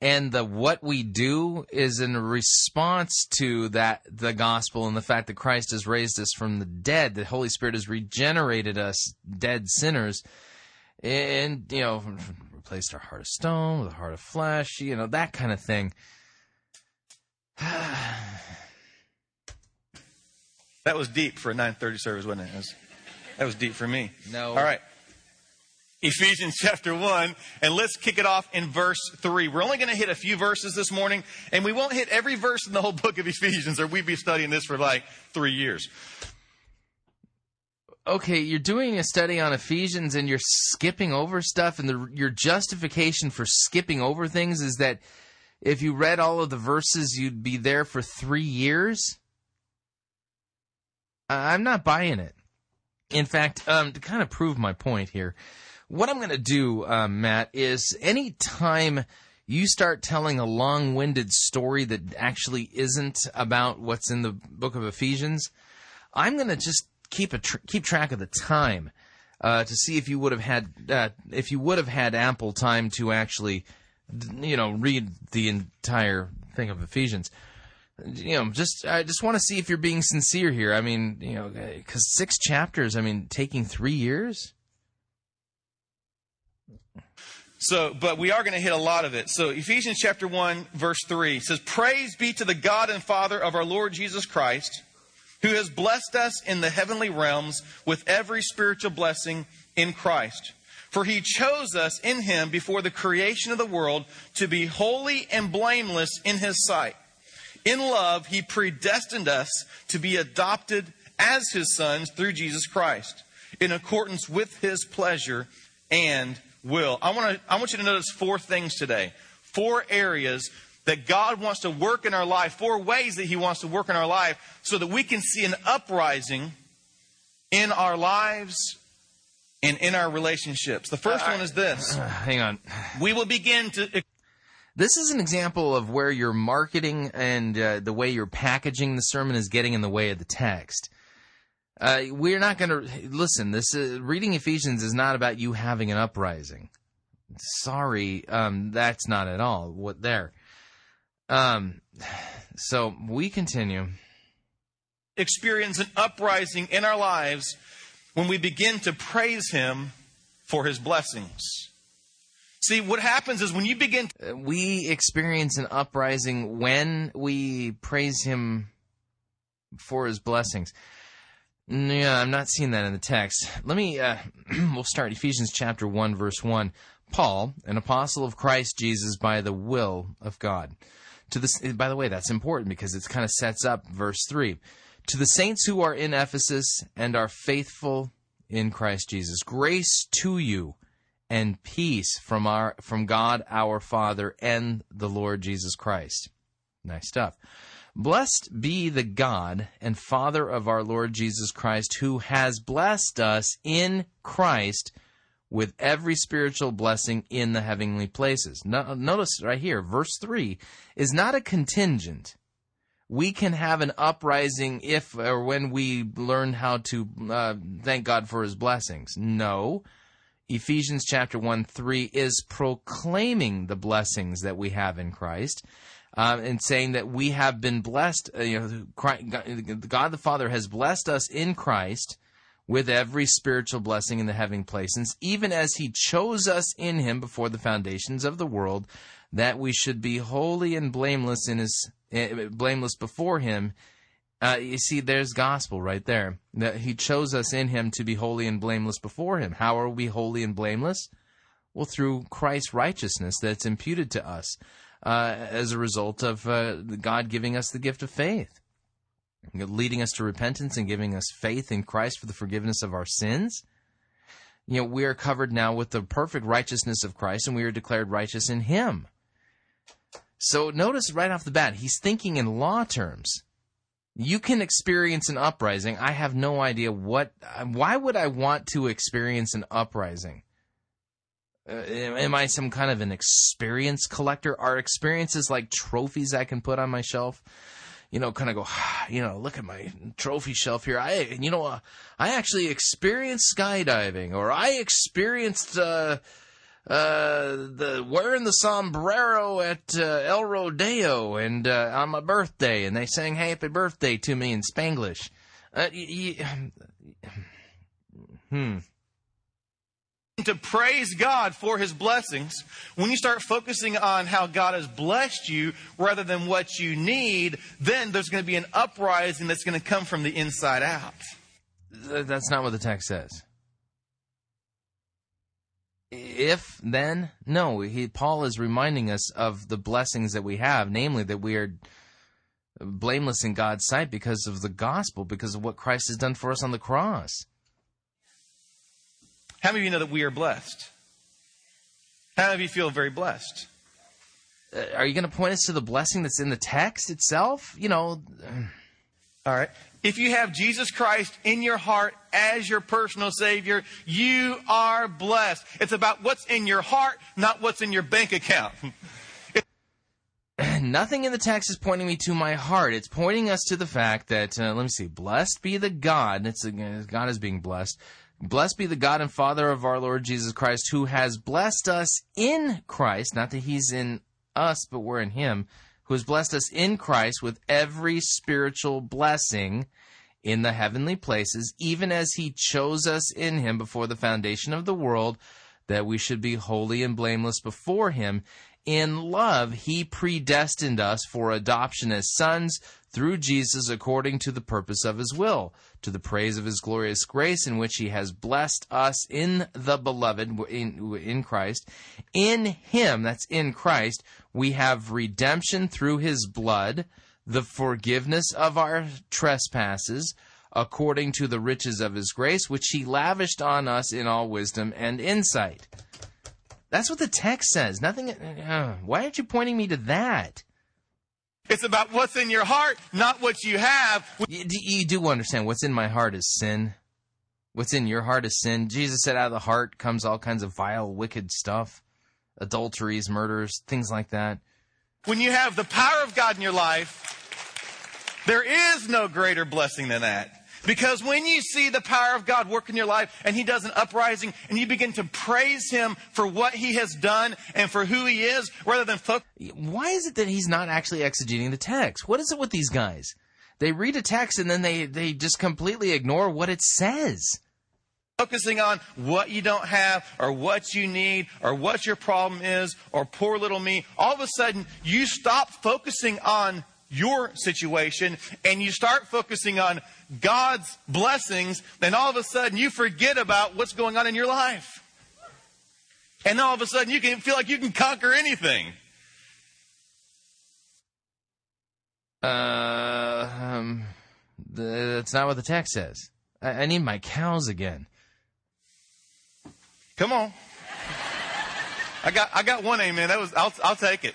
And the what we do is in response to that, the gospel, and the fact that Christ has raised us from the dead, that Holy Spirit has regenerated us, dead sinners, and, you know, replaced our heart of stone with a heart of flesh, you know, that kind of thing. That was deep for a 9:30 service, wasn't it? That was deep for me. No. All right. Ephesians chapter 1, and let's kick it off in verse 3. We're only going to hit a few verses this morning, and we won't hit every verse in the whole book of Ephesians, or we'd be studying this for like 3 years. Okay, you're doing a study on Ephesians, and you're skipping over stuff, and your justification for skipping over things is that if you read all of the verses, you'd be there for 3 years? I'm not buying it. In fact, to kind of prove my point here, what I'm going to do, Matt, is any time you start telling a long-winded story that actually isn't about what's in the book of Ephesians, I'm going to just keep track of the time to see if you would have had ample time to actually, you know, read the entire thing of Ephesians. You know, I just want to see if you're being sincere here. I mean, you know, because 6 chapters. I mean, taking 3 years. So, but we are going to hit a lot of it. So Ephesians chapter 1, verse 3 says, "Praise be to the God and Father of our Lord Jesus Christ, who has blessed us in the heavenly realms with every spiritual blessing in Christ. For he chose us in him before the creation of the world to be holy and blameless in his sight. In love, he predestined us to be adopted as his sons through Jesus Christ, in accordance with his pleasure and will." I want you to notice 4 things today. 4 areas that God wants to work in our life. 4 ways that he wants to work in our life so that we can see an uprising in our lives and in our relationships. The first one is this. Hang on. We will begin to... This is an example of where your marketing and the way you're packaging the sermon is getting in the way of the text. We're not going to... Listen, reading Ephesians is not about you having an uprising. Sorry, that's not at all what there. So we continue. Experience an uprising in our lives when we begin to praise him for his blessings. See, what happens is when you begin... We experience an uprising when we praise him for his blessings. Yeah, I'm not seeing that in the text. We'll start Ephesians chapter 1, verse 1. "Paul, an apostle of Christ Jesus by the will of God." By the way, that's important because it kind of sets up verse 3. "To the saints who are in Ephesus and are faithful in Christ Jesus, grace to you and peace from God our Father and the Lord Jesus Christ." Nice stuff. "Blessed be the God and Father of our Lord Jesus Christ, who has blessed us in Christ with every spiritual blessing in the heavenly places." Notice right here, verse 3 is not a contingent. We can have an uprising if or when we learn how to thank God for his blessings. No. Ephesians chapter 1, 3 is proclaiming the blessings that we have in Christ and saying that we have been blessed. God the Father has blessed us in Christ with every spiritual blessing in the heavenly places, even as he chose us in him before the foundations of the world, that we should be holy and blameless blameless before him. You see, there's gospel right there, that he chose us in him to be holy and blameless before him. How are we holy and blameless? Well, through Christ's righteousness that's imputed to us as a result of God giving us the gift of faith, leading us to repentance and giving us faith in Christ for the forgiveness of our sins. You know, we are covered now with the perfect righteousness of Christ, and we are declared righteous in him. So notice right off the bat, he's thinking in law terms. You can experience an uprising. I have no idea why would I want to experience an uprising? Am I some kind of an experience collector? Are experiences like trophies I can put on my shelf? kind of go, look at my trophy shelf here. I actually experienced skydiving, or I experienced wearing the sombrero at El Rodeo and on my birthday, and they sang happy birthday to me in Spanglish. To praise God for His blessings, when you start focusing on how God has blessed you rather than what you need, then there's going to be an uprising that's going to come from the inside out. That's not what the text says. If, then, no. Paul is reminding us of the blessings that we have, namely that we are blameless in God's sight because of the gospel, because of what Christ has done for us on the cross. How many of you know that we are blessed? How many of you feel very blessed? Are you going to point us to the blessing that's in the text itself? All right. If you have Jesus Christ in your heart as your personal Savior, you are blessed. It's about what's in your heart, not what's in your bank account. Nothing in the text is pointing me to my heart. It's pointing us to the fact that, blessed be the God. God is being blessed. Blessed be the God and Father of our Lord Jesus Christ, who has blessed us in Christ, not that He's in us, but we're in Him, who has blessed us in Christ with every spiritual blessing in the heavenly places, even as He chose us in Him before the foundation of the world, that we should be holy and blameless before Him. In love, He predestined us for adoption as sons through Jesus according to the purpose of His will, to the praise of His glorious grace in which He has blessed us in the beloved, in Christ. In Him, that's in Christ, we have redemption through His blood, the forgiveness of our trespasses, according to the riches of His grace, which He lavished on us in all wisdom and insight. That's what the text says. Nothing. Why aren't you pointing me to that? It's about what's in your heart, not what you have. You do understand what's in my heart is sin. What's in your heart is sin. Jesus said out of the heart comes all kinds of vile, wicked stuff. Adulteries, murders, things like that. When you have the power of God in your life, there is no greater blessing than that. Because when you see the power of God work in your life and He does an uprising and you begin to praise Him for what He has done and for who He is rather than focus. Why is it that he's not actually exegeting the text? What is it with these guys? They read a text and then they just completely ignore what it says. Focusing on what you don't have or what you need or what your problem is or poor little me. All of a sudden you stop focusing on your situation and you start focusing on God's blessings, then all of a sudden you forget about what's going on in your life. And all of a sudden you can feel like you can conquer anything. That's not what the text says. I need my cows again. Come on. I got one amen. That was I'll take it.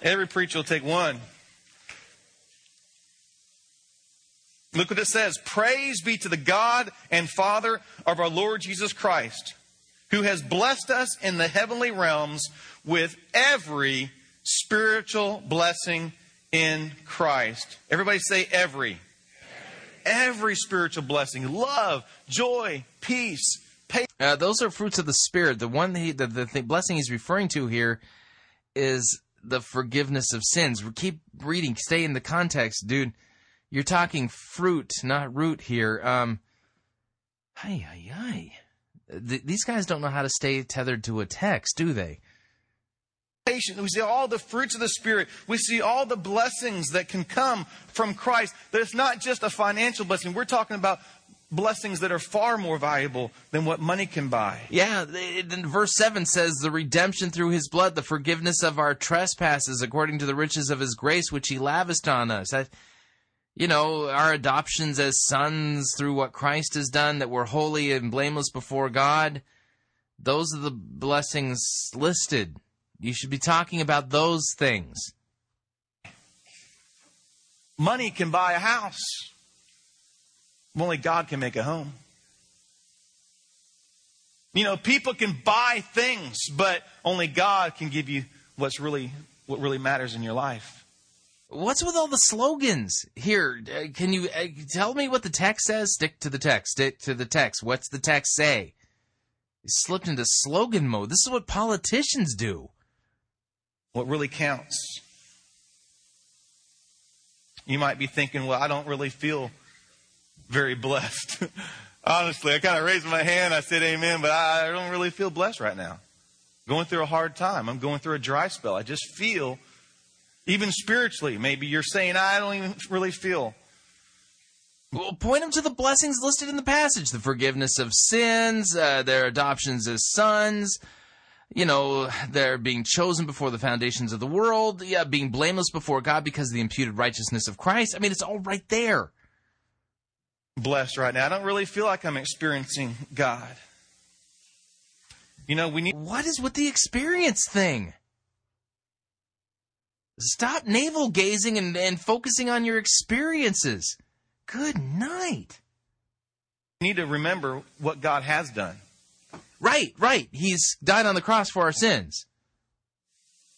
Every preacher will take one. Look what it says. Praise be to the God and Father of our Lord Jesus Christ, who has blessed us in the heavenly realms with every spiritual blessing in Christ. Everybody say every. Every spiritual blessing. Love, joy, peace, patience. Those are fruits of the Spirit. The one the blessing he's referring to here is the forgiveness of sins. We keep reading. Stay in the context, dude. You're talking fruit, not root here. These guys don't know how to stay tethered to a text, do they? Patience. We see all the fruits of the Spirit. We see all the blessings that can come from Christ. That it's not just a financial blessing. We're talking about blessings that are far more valuable than what money can buy. Yeah, verse 7 says, the redemption through His blood, the forgiveness of our trespasses, according to the riches of His grace, which He lavished on us. Our adoptions as sons through what Christ has done, that we're holy and blameless before God, those are the blessings listed. You should be talking about those things. Money can buy a house. Only God can make a home. People can buy things, but only God can give you what really matters in your life. What's with all the slogans here? Can you tell me what the text says? Stick to the text. Stick to the text. What's the text say? You slipped into slogan mode. This is what politicians do. What really counts. You might be thinking, well, I don't really feel very blessed. Honestly, I kind of raised my hand. I said amen, but I don't really feel blessed right now. Going through a hard time. I'm going through a dry spell. I just feel, even spiritually, maybe you're saying, I don't even really feel. Well, point them to the blessings listed in the passage. The forgiveness of sins, their adoptions as sons, you know, their being chosen before the foundations of the world, being blameless before God because of the imputed righteousness of Christ. I mean, it's all right there. Blessed right now. I don't really feel like I'm experiencing God. You know, we need... What is with the experience thing? Stop navel gazing and focusing on your experiences. Good night. We need to remember what God has done. Right. He's died on the cross for our sins.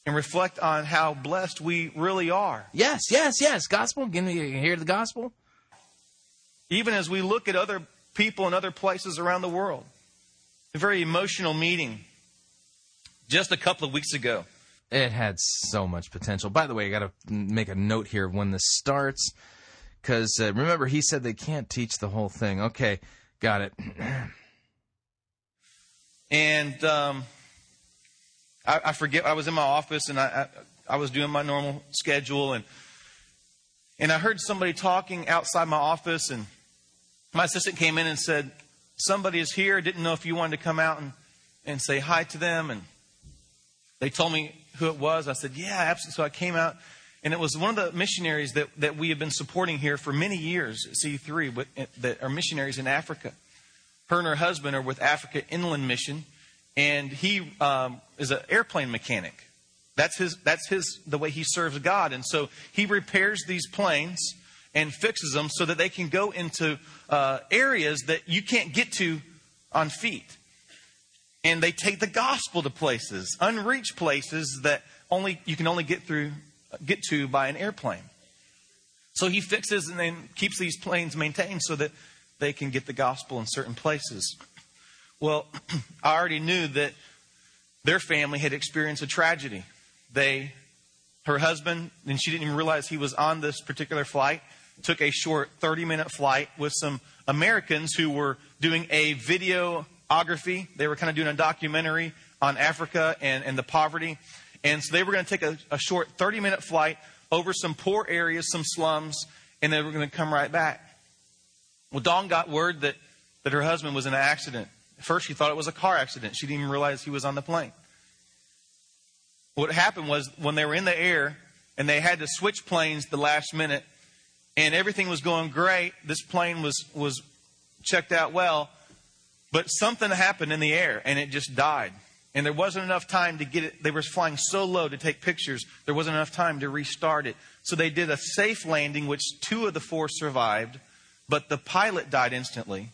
And reflect on how blessed we really are. Yes. Gospel. Can you hear the gospel? Even as we look at other people in other places around the world. A very emotional meeting just a couple of weeks ago. It had so much potential. By the way, I got to make a note here of when this starts. Because remember, he said they can't teach the whole thing. Okay, got it. And I forget, I was in my office and I was doing my normal schedule. And I heard somebody talking outside my office. And my assistant came in and said, somebody is here. Didn't know if you wanted to come out and say hi to them. And they told me who it was. I said, yeah, absolutely. So I came out. And it was one of the missionaries that we have been supporting here for many years at C3 that are missionaries in Africa. Her and her husband are with Africa Inland Mission, and he is an airplane mechanic. That's the way he serves God. And so he repairs these planes and fixes them so that they can go into areas that you can't get to on feet. And they take the gospel to places, unreached places that you can only get to by an airplane. So he fixes and then keeps these planes maintained so that they can get the gospel in certain places. Well, I already knew that their family had experienced a tragedy. Her husband, and she didn't even realize he was on this particular flight, took a short 30-minute flight with some Americans who were doing a videography. They were kind of doing a documentary on Africa and the poverty. And so they were going to take a short 30-minute flight over some poor areas, some slums, and they were going to come right back. Well, Dawn got word that her husband was in an accident. At first, she thought it was a car accident. She didn't even realize he was on the plane. What happened was when they were in the air and they had to switch planes the last minute and everything was going great, this plane was checked out well, but something happened in the air and it just died. And there wasn't enough time to get it. They were flying so low to take pictures. There wasn't enough time to restart it. So they did a safe landing, which 2 of the 4 survived. But the pilot died instantly.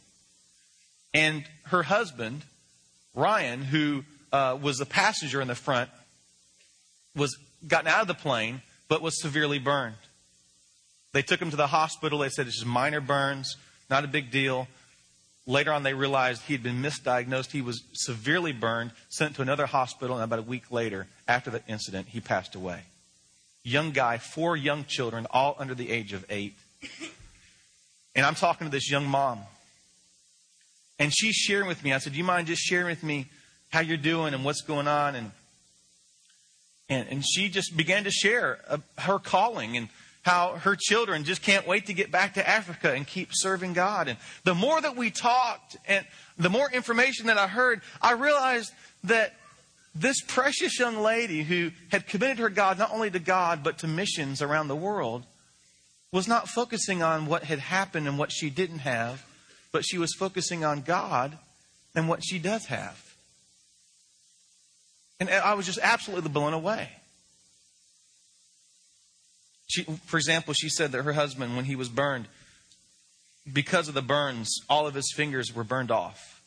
And her husband, Ryan, who was the passenger in the front, was gotten out of the plane, but was severely burned. They took him to the hospital. They said it's just minor burns, not a big deal. Later on, they realized he had been misdiagnosed. He was severely burned, sent to another hospital, and about a week later, after the incident, he passed away. Young guy, 4 young children, all under the age of 8. And I'm talking to this young mom. And she's sharing with me. I said, do you mind just sharing with me how you're doing and what's going on? And she just began to share her calling and how her children just can't wait to get back to Africa and keep serving God. And the more that we talked and the more information that I heard, I realized that this precious young lady who had committed her God not only to God but to missions around the world was not focusing on what had happened and what she didn't have, but she was focusing on God and what she does have. And I was just absolutely blown away. For example, she said that her husband, when he was burned, because of the burns, all of his fingers were burned off.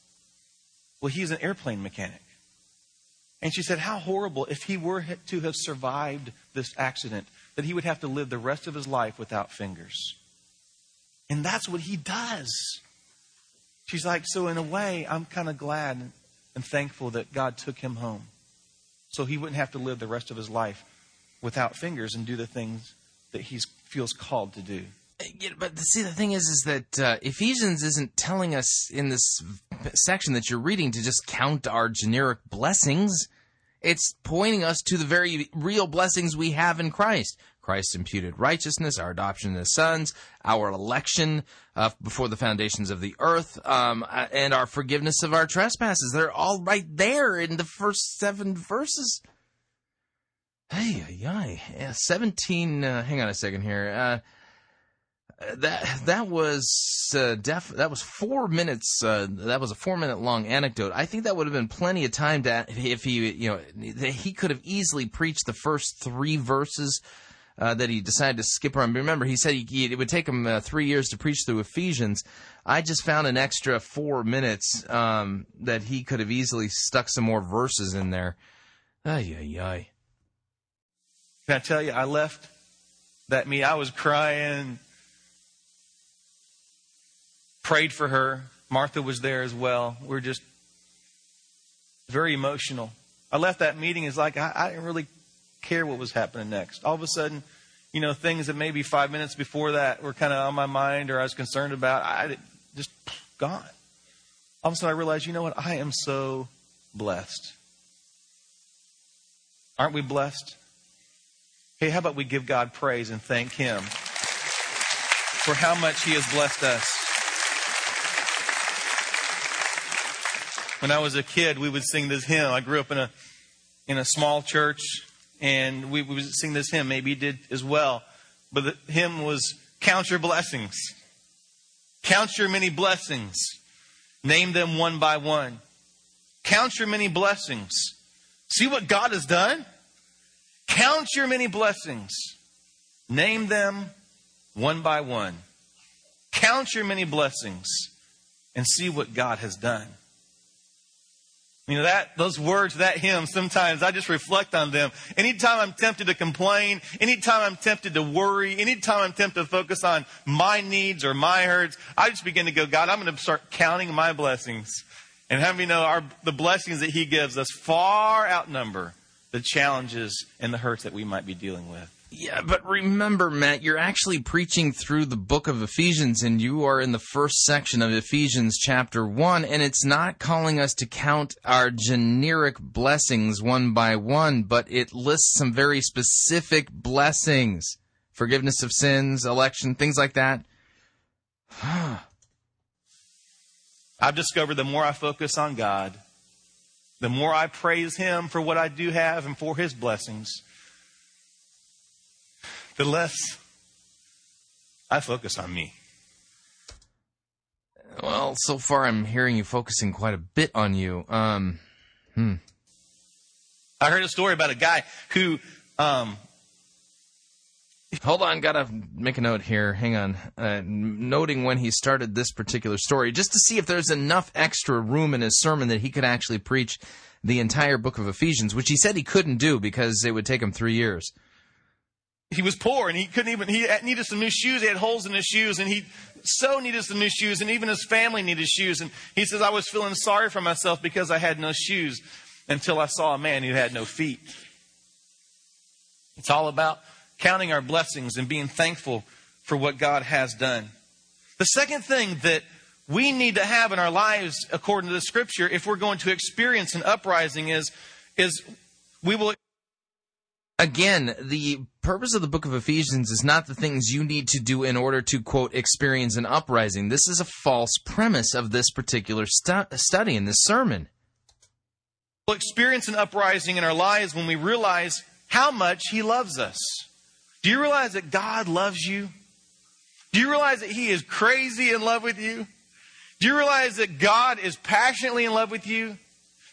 Well, he's an airplane mechanic. And she said, how horrible if he were to have survived this accident that he would have to live the rest of his life without fingers. And that's what he does. She's like, so in a way, I'm kind of glad and thankful that God took him home so he wouldn't have to live the rest of his life without fingers and do the things that he feels called to do. Yeah, but see, the thing is that Ephesians isn't telling us in this section that you're reading to just count our generic blessings. It's pointing us to the very real blessings we have in Christ. Christ's imputed righteousness, our adoption as sons, our election before the foundations of the earth, and our forgiveness of our trespasses. They're all right there in the first 7 verses. Hey, yeah, 17. Hang on a second here. That was 4 minutes. That was a 4-minute long anecdote. I think that would have been plenty of time to, if he, he could have easily preached the first 3 verses that he decided to skip around. Remember, he said it would take him 3 years to preach through Ephesians. I just found an extra 4 minutes that he could have easily stuck some more verses in there. Ay, ay, ay. Can I tell you, I left that meeting. I was crying. Prayed for her. Martha was there as well. We're just very emotional. I left that meeting. It's like I didn't really care what was happening next. All of a sudden, things that maybe 5 minutes before that were kind of on my mind or I was concerned about, just gone. All of a sudden I realized, I am so blessed. Aren't we blessed? Hey, how about we give God praise and thank Him for how much He has blessed us? When I was a kid, we would sing this hymn. I grew up in a small church, and we would sing this hymn. Maybe you did as well. But the hymn was, count your blessings. Count your many blessings. Name them one by one. Count your many blessings. See what God has done? Count your many blessings. Name them one by one. Count your many blessings and see what God has done. Those words, that hymn, sometimes I just reflect on them. Anytime I'm tempted to complain, anytime I'm tempted to worry, anytime I'm tempted to focus on my needs or my hurts, I just begin to go, God, I'm going to start counting my blessings. And how many know the blessings that He gives us far outnumber the challenges and the hurts that we might be dealing with? Yeah, but remember, Matt, you're actually preaching through the book of Ephesians, and you are in the first section of Ephesians chapter 1, and it's not calling us to count our generic blessings one by one, but it lists some very specific blessings. Forgiveness of sins, election, things like that. I've discovered the more I focus on God, the more I praise Him for what I do have and for His blessings, the less I focus on me. Well, so far I'm hearing you focusing quite a bit on you. I heard a story about a guy who... Hold on, gotta make a note here. Hang on. Noting when he started this particular story, just to see if there's enough extra room in his sermon that he could actually preach the entire book of Ephesians, which he said he couldn't do because it would take him 3 years. He was poor and he needed some new shoes. He had holes in his shoes and he so needed some new shoes, and even his family needed shoes. And he says, I was feeling sorry for myself because I had no shoes until I saw a man who had no feet. It's all about counting our blessings and being thankful for what God has done. The second thing that we need to have in our lives, according to the scripture, if we're going to experience an uprising is we will. Again, the purpose of the book of Ephesians is not the things you need to do in order to, quote, experience an uprising. This is a false premise of this particular study in this sermon. We'll experience an uprising in our lives when we realize how much He loves us. Do you realize that God loves you? Do you realize that He is crazy in love with you? Do you realize that God is passionately in love with you?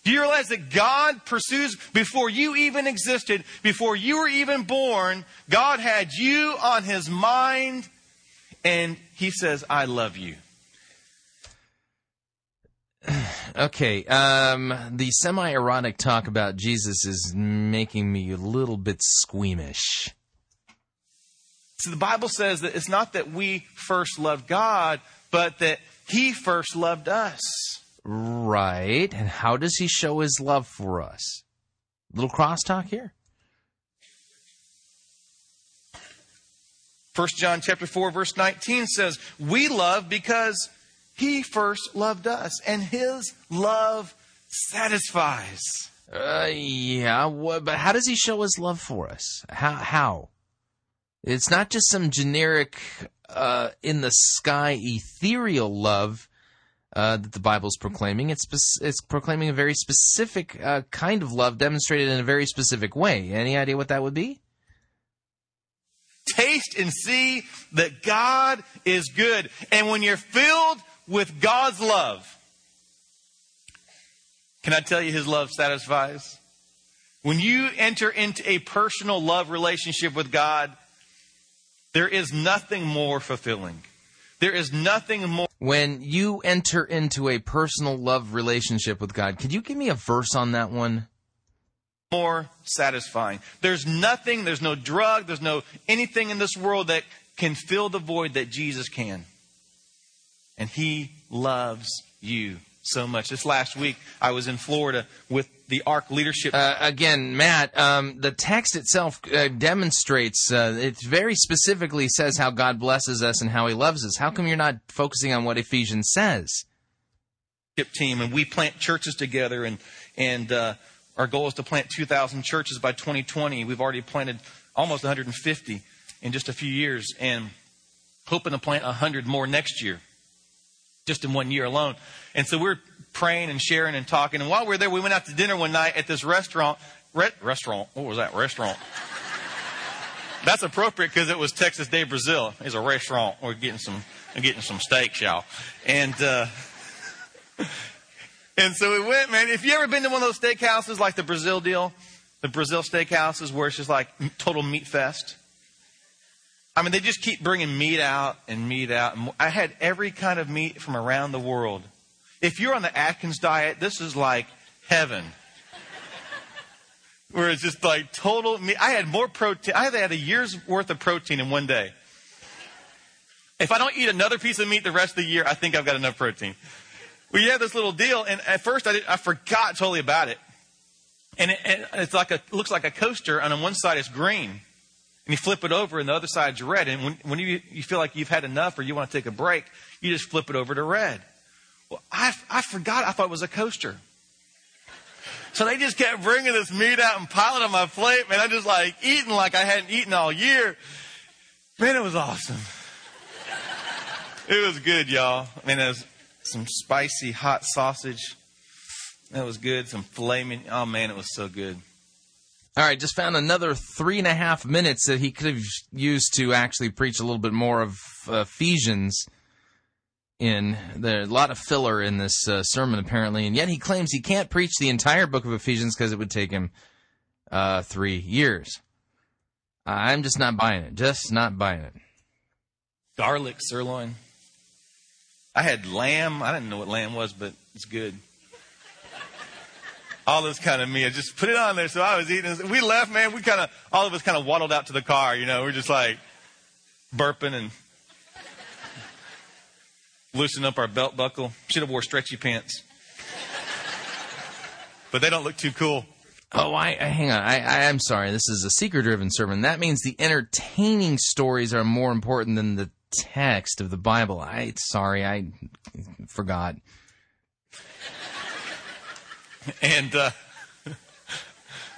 Do you realize that God pursues before you even existed, before you were even born? God had you on His mind, and He says, I love you. Okay, the semi-erotic talk about Jesus is making me a little bit squeamish. So the Bible says that it's not that we first loved God, but that He first loved us. Right. And how does He show His love for us? A little crosstalk here. 1 John chapter 4, verse 19 says, we love because He first loved us, and His love satisfies. But how does He show His love for us? How? It's not just some generic, in-the-sky, ethereal love that the Bible's proclaiming. It's proclaiming a very specific kind of love demonstrated in a very specific way. Any idea what that would be? Taste and see that God is good. And when you're filled with God's love, can I tell you His love satisfies? When you enter into a personal love relationship with God, there is nothing more fulfilling. There is nothing more. When you enter into a personal love relationship with God, could you give me a verse on that one? More satisfying. There's nothing, there's no drug, there's no anything in this world that can fill the void that Jesus can. And He loves you so much. This last week, I was in Florida with the ARC leadership. Again, Matt, the text itself demonstrates, it very specifically says how God blesses us and how He loves us. How come you're not focusing on what Ephesians says? Team, and we plant churches together, and our goal is to plant 2,000 churches by 2020. We've already planted almost 150 in just a few years, and hoping to plant 100 more next year, just in one year alone. And so we're praying and sharing and talking. And while we were there, we went out to dinner one night at this restaurant. What was that? Restaurant. That's appropriate because it was Texas Day Brazil. It's a restaurant. We're getting some steaks, y'all. And so we went, man. If you ever been to one of those steakhouses like the Brazil deal, the Brazil steakhouses where it's just like total meat fest. I mean, they just keep bringing meat out. And I had every kind of meat from around the world. If you're on the Atkins diet, this is like heaven. Where it's just like total meat. I had more protein. I had a year's worth of protein in one day. If I don't eat another piece of meat the rest of the year, I think I've got enough protein. We had this little deal, and at first I forgot totally about it. And it's like it looks like a coaster, and on one side it's green. And you flip it over, and the other side's red. And when you feel like you've had enough or you want to take a break, you just flip it over to red. Well, I forgot. I thought it was a coaster. So they just kept bringing this meat out and piling on my plate. Man, I just like eating like I hadn't eaten all year. Man, it was awesome. It was good, y'all. I mean, it was some spicy hot sausage. That was good. Some filet mignon. Oh, man, it was so good. All right, just found another 3.5 minutes that he could have used to actually preach a little bit more of Ephesians. There's a lot of filler in this sermon, apparently, and yet he claims he can't preach the entire book of Ephesians because it would take him 3 years. I'm just not buying it. Garlic sirloin. I had lamb. I didn't know what lamb was, but it's good. All this kind of meat. I just put it on there, so I was eating. We left, man. We all of us kind of waddled out to the car, you know. We're just like burping and loosen up our belt buckle. Should have wore stretchy pants. But they don't look too cool. Oh, hang on. I'm sorry. This is a seeker-driven sermon. That means the entertaining stories are more important than the text of the Bible. I forgot. And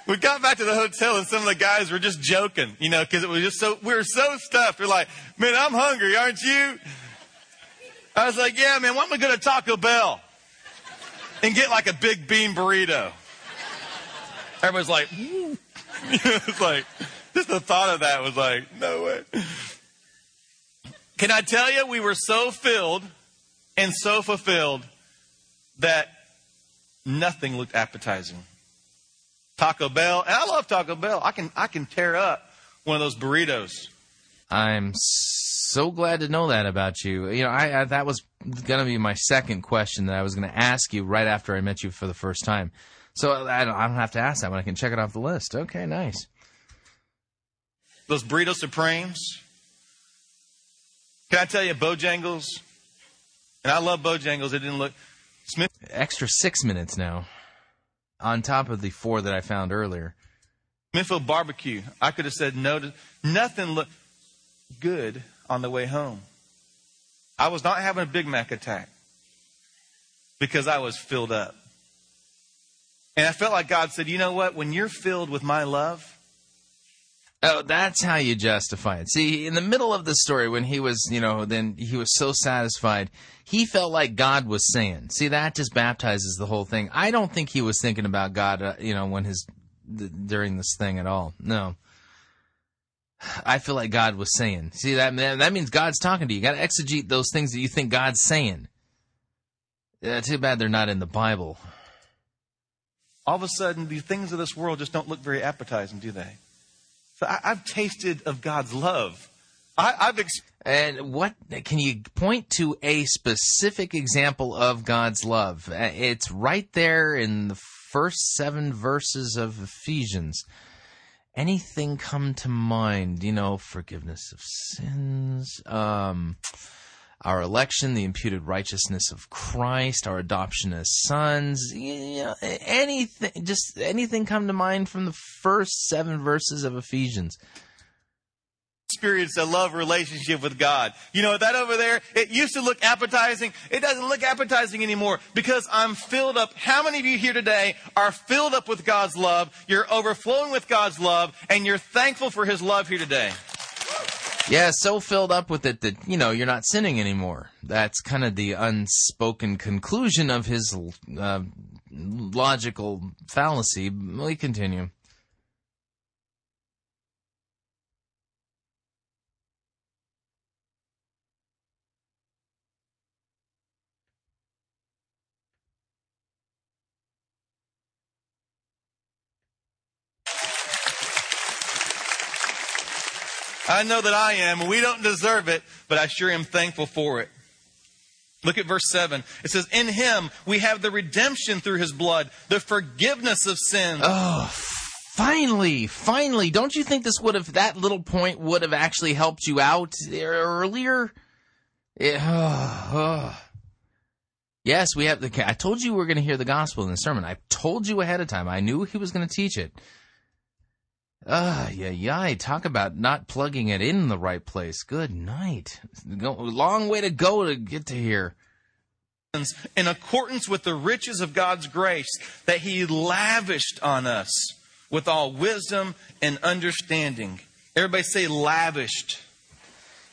we got back to the hotel, and some of the guys were just joking, you know, because it was just we were so stuffed. We're like, man, I'm hungry, aren't you? I was like, yeah, man, why don't we go to Taco Bell and get like a big bean burrito? Everybody's like, you know, it's like, just the thought of that was like, no way. Can I tell you, we were so filled and so fulfilled that nothing looked appetizing. Taco Bell, and I love Taco Bell. I can tear up one of those burritos. I'm so glad to know that about you. You know, I that was going to be my second question that I was going to ask you right after I met you for the first time. So I don't have to ask that one. I can check it off the list. Okay, nice. Those burrito supremes, Can I tell you, Bojangles, and I love Bojangles. It didn't look... Extra 6 minutes now, on top of the 4 that I found earlier. Smithfield barbecue. I could have said no to... Nothing looked good on the way home. I was not having a Big Mac attack because I was filled up. And I felt like God said, you know what? When you're filled with my love... Oh, that's how you justify it. See, in the middle of the story, when he was, then he was so satisfied, he felt like God was saying, see, that just baptizes the whole thing. I don't think he was thinking about God, when during this thing at all. No. I feel like God was saying, see, that means God's talking to you. You got to exegete those things that you think God's saying. Yeah, too bad they're not in the Bible. All of a sudden, the things of this world just don't look very appetizing, do they? I've tasted of God's love. And what can you point to a specific example of God's love? It's right there in the first 7 verses of Ephesians. Anything come to mind? Forgiveness of sins, our election, the imputed righteousness of Christ, our adoption as sons. Anything come to mind from the first 7 verses of Ephesians? Experience a love relationship with God. That over there, it used to look appetizing. It doesn't look appetizing anymore because I'm filled up. How many of you here today are filled up with God's love? You're overflowing with God's love, and you're thankful for his love here today. Yeah, so filled up with it that, you're not sinning anymore. That's kind of the unspoken conclusion of his logical fallacy. We continue. I know that I am, and we don't deserve it, but I sure am thankful for it. Look at verse 7. It says, in him we have the redemption through his blood, the forgiveness of sins. Oh, finally. Don't you think that little point would have actually helped you out earlier? Yes, we have. I told you we were going to hear the gospel in the sermon. I told you ahead of time. I knew he was going to teach it. Talk about not plugging it in the right place. Good night. Long way to go to get to here. In accordance with the riches of God's grace that he lavished on us with all wisdom and understanding. Everybody say lavished.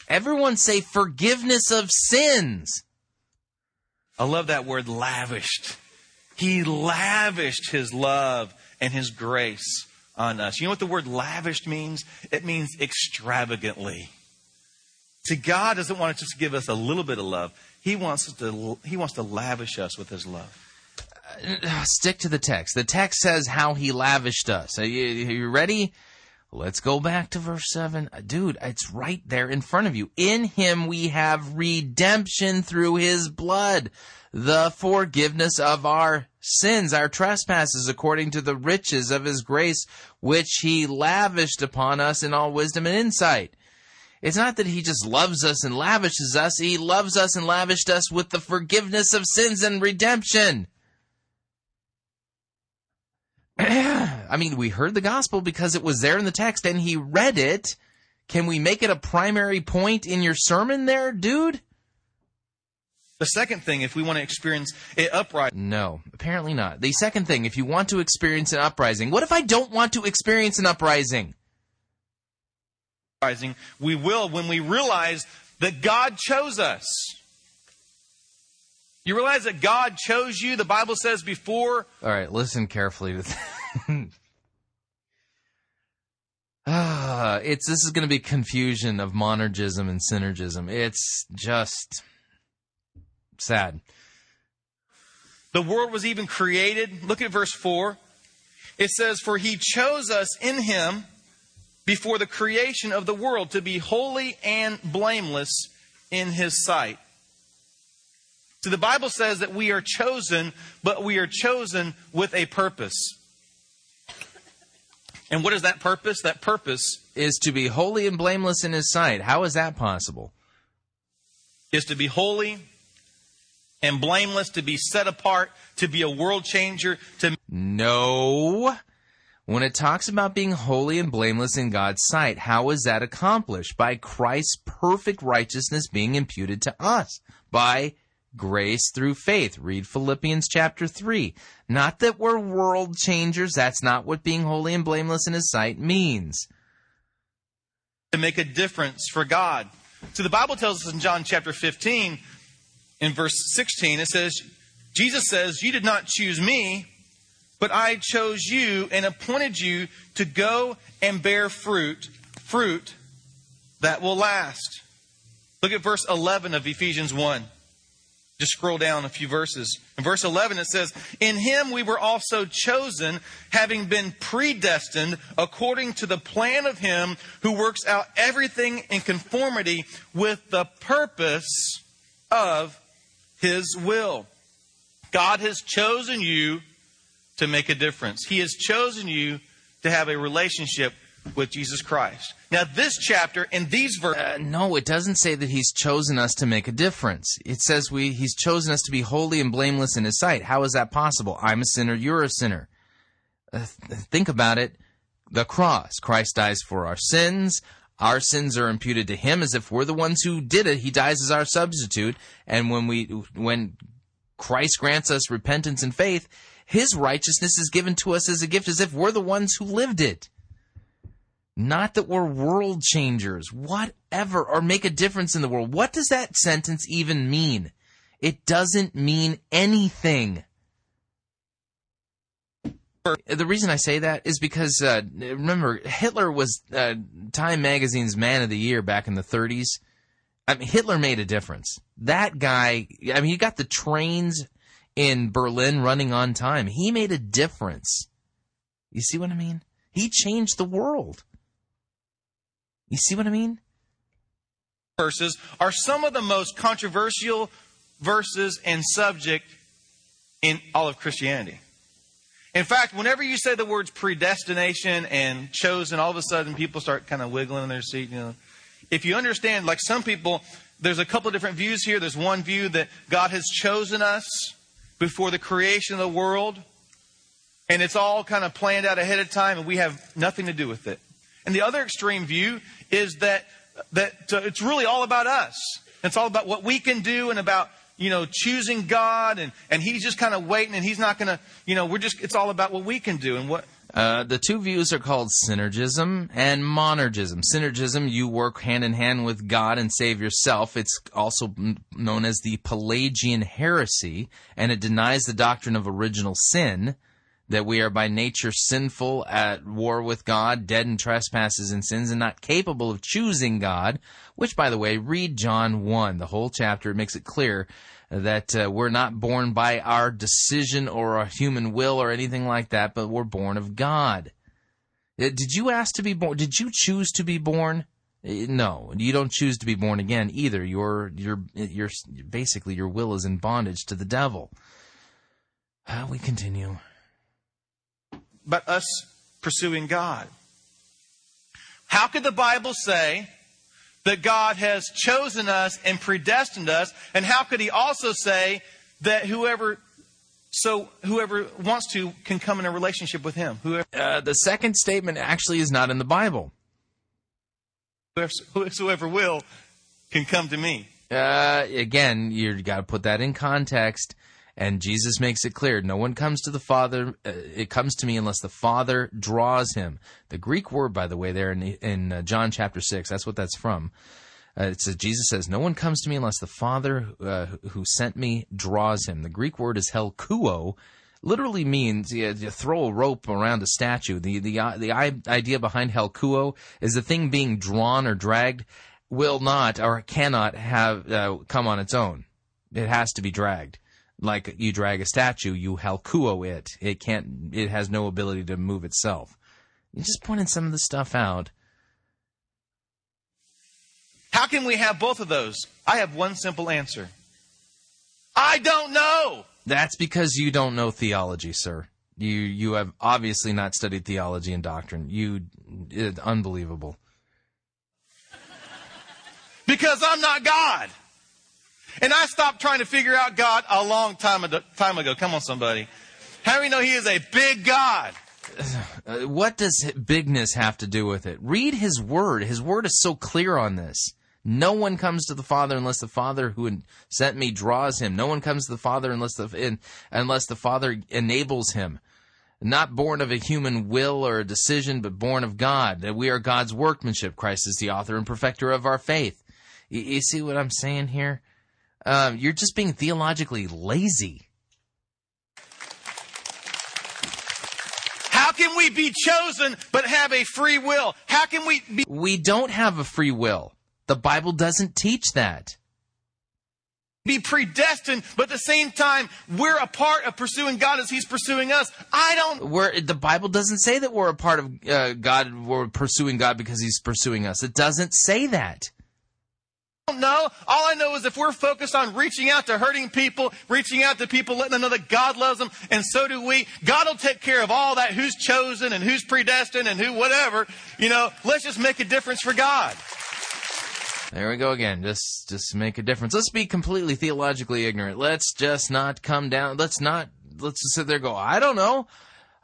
Everyone say forgiveness of sins. I love that word, lavished. He lavished his love and his grace on us. You know what the word lavished means? It means extravagantly. See, God doesn't want to just give us a little bit of love. He wants to lavish us with his love. Stick to the text. The text says how he lavished us. Are you ready? Let's go back to verse 7. Dude, it's right there in front of you. In him we have redemption through his blood, the forgiveness of our sins, our trespasses, according to the riches of his grace, which he lavished upon us in all wisdom and insight. It's not that he just loves us and lavishes us. He loves us and lavished us with the forgiveness of sins and redemption. I mean, we heard the gospel because it was there in the text and he read it. Can we make it a primary point in your sermon there, dude? The second thing, if we want to experience an uprising... No, apparently not. The second thing, if you want to experience an uprising... What if I don't want to experience an uprising? We will when we realize that God chose us. You realize that God chose you, the Bible says before... All right, listen carefully to that. This is going to be confusion of monergism and synergism. It's just... sad. The world was even created. Look at verse 4. It says, for he chose us in him before the creation of the world to be holy and blameless in his sight. So the Bible says that we are chosen, but we are chosen with a purpose. And what is that purpose? That purpose is to be holy and blameless in his sight. How is that possible? is to be holy and blameless, to be set apart, to be a world changer. No. When it talks about being holy and blameless in God's sight, how is that accomplished? By Christ's perfect righteousness being imputed to us, by grace through faith. Read Philippians chapter 3. Not that we're world changers. That's not what being holy and blameless in His sight means. To make a difference for God. So the Bible tells us in John chapter 15, in verse 16, it says, Jesus says, "You did not choose me, but I chose you and appointed you to go and bear fruit that will last." Look at verse 11 of Ephesians 1. Just scroll down a few verses. In verse 11, it says, "In Him we were also chosen, having been predestined according to the plan of Him who works out everything in conformity with the purpose of His will." God has chosen you to make a difference. He has chosen you to have a relationship with Jesus Christ. Now, this chapter and these verses... No, it doesn't say that He's chosen us to make a difference. It says He's chosen us to be holy and blameless in His sight. How is that possible? I'm a sinner, you're a sinner. Think about it. The cross. Christ dies for our sins. Our sins are imputed to Him as if we're the ones who did it. He dies as our substitute. And when Christ grants us repentance and faith, His righteousness is given to us as a gift as if we're the ones who lived it. Not that we're world changers, whatever, or make a difference in the world. What does that sentence even mean? It doesn't mean anything. The reason I say that is because, remember, Hitler was Time Magazine's Man of the Year back in the 30s. I mean, Hitler made a difference. That guy, I mean, he got the trains in Berlin running on time. He made a difference. You see what I mean? He changed the world. You see what I mean? Verses are some of the most controversial verses and subject in all of Christianity. In fact, whenever you say the words predestination and chosen, all of a sudden people start kind of wiggling in their seat. You know, if you understand, like some people, there's a couple of different views here. There's one view that God has chosen us before the creation of the world, and it's all kind of planned out ahead of time, and we have nothing to do with it. And the other extreme view is that it's really all about us. It's all about what we can do and about, you know, choosing God, and He's just kind of waiting, and He's not going to, you know, it's all about what we can do and what. The two views are called synergism and monergism. Synergism, you work hand in hand with God and save yourself. It's also known as the Pelagian heresy, and it denies the doctrine of original sin, that we are by nature sinful, at war with God, dead in trespasses and sins, and not capable of choosing God, which, by the way, read John 1, the whole chapter. It makes it clear that we're not born by our decision or our human will or anything like that, but we're born of God. Did you ask to be born? Did you choose to be born? No, you don't choose to be born again either. You're basically, your will is in bondage to the devil. We continue. But us pursuing God. How could the Bible say that God has chosen us and predestined us? And how could He also say that whoever wants to can come in a relationship with Him? The second statement actually is not in the Bible. Whosoever will can come to me. Again, you've got to put that in context. And Jesus makes it clear, no one comes to the Father, it comes to me unless the Father draws him. The Greek word, by the way, there in John chapter 6, that's what that's from. It says, Jesus says, no one comes to me unless the Father who sent me draws him. The Greek word is helkuo, literally means you throw a rope around a statue. The idea behind helkuo is the thing being drawn or dragged will not or cannot have come on its own. It has to be dragged. Like you drag a statue, you helkuo it. It has no ability to move itself. You're just pointing some of the stuff out. How can we have both of those? I have one simple answer. I don't know. That's because you don't know theology, sir. You have obviously not studied theology and doctrine. It's unbelievable. Because I'm not God. And I stopped trying to figure out God a long time ago. Come on, somebody. How do we know he is a big God? What does bigness have to do with it? Read his word. His word is so clear on this. No one comes to the Father unless the Father who sent me draws him. No one comes to the Father unless the Father enables him. Not born of a human will or a decision, but born of God. That we are God's workmanship. Christ is the author and perfecter of our faith. You see what I'm saying here? You're just being theologically lazy. How can we be chosen but have a free will? How can we be... We don't have a free will. The Bible doesn't teach that. Be predestined, but at the same time, we're a part of pursuing God as he's pursuing us. The Bible doesn't say that we're a part of God, we're pursuing God because he's pursuing us. It doesn't say that. No, all I know is if we're focused on reaching out to hurting people, reaching out to people, letting them know that God loves them, and so do we, God will take care of all that, who's chosen and who's predestined and who whatever. Let's just make a difference for God. There we go again. Just make a difference. Let's be completely theologically ignorant. Let's just not come down. Let's just sit there and go, I don't know.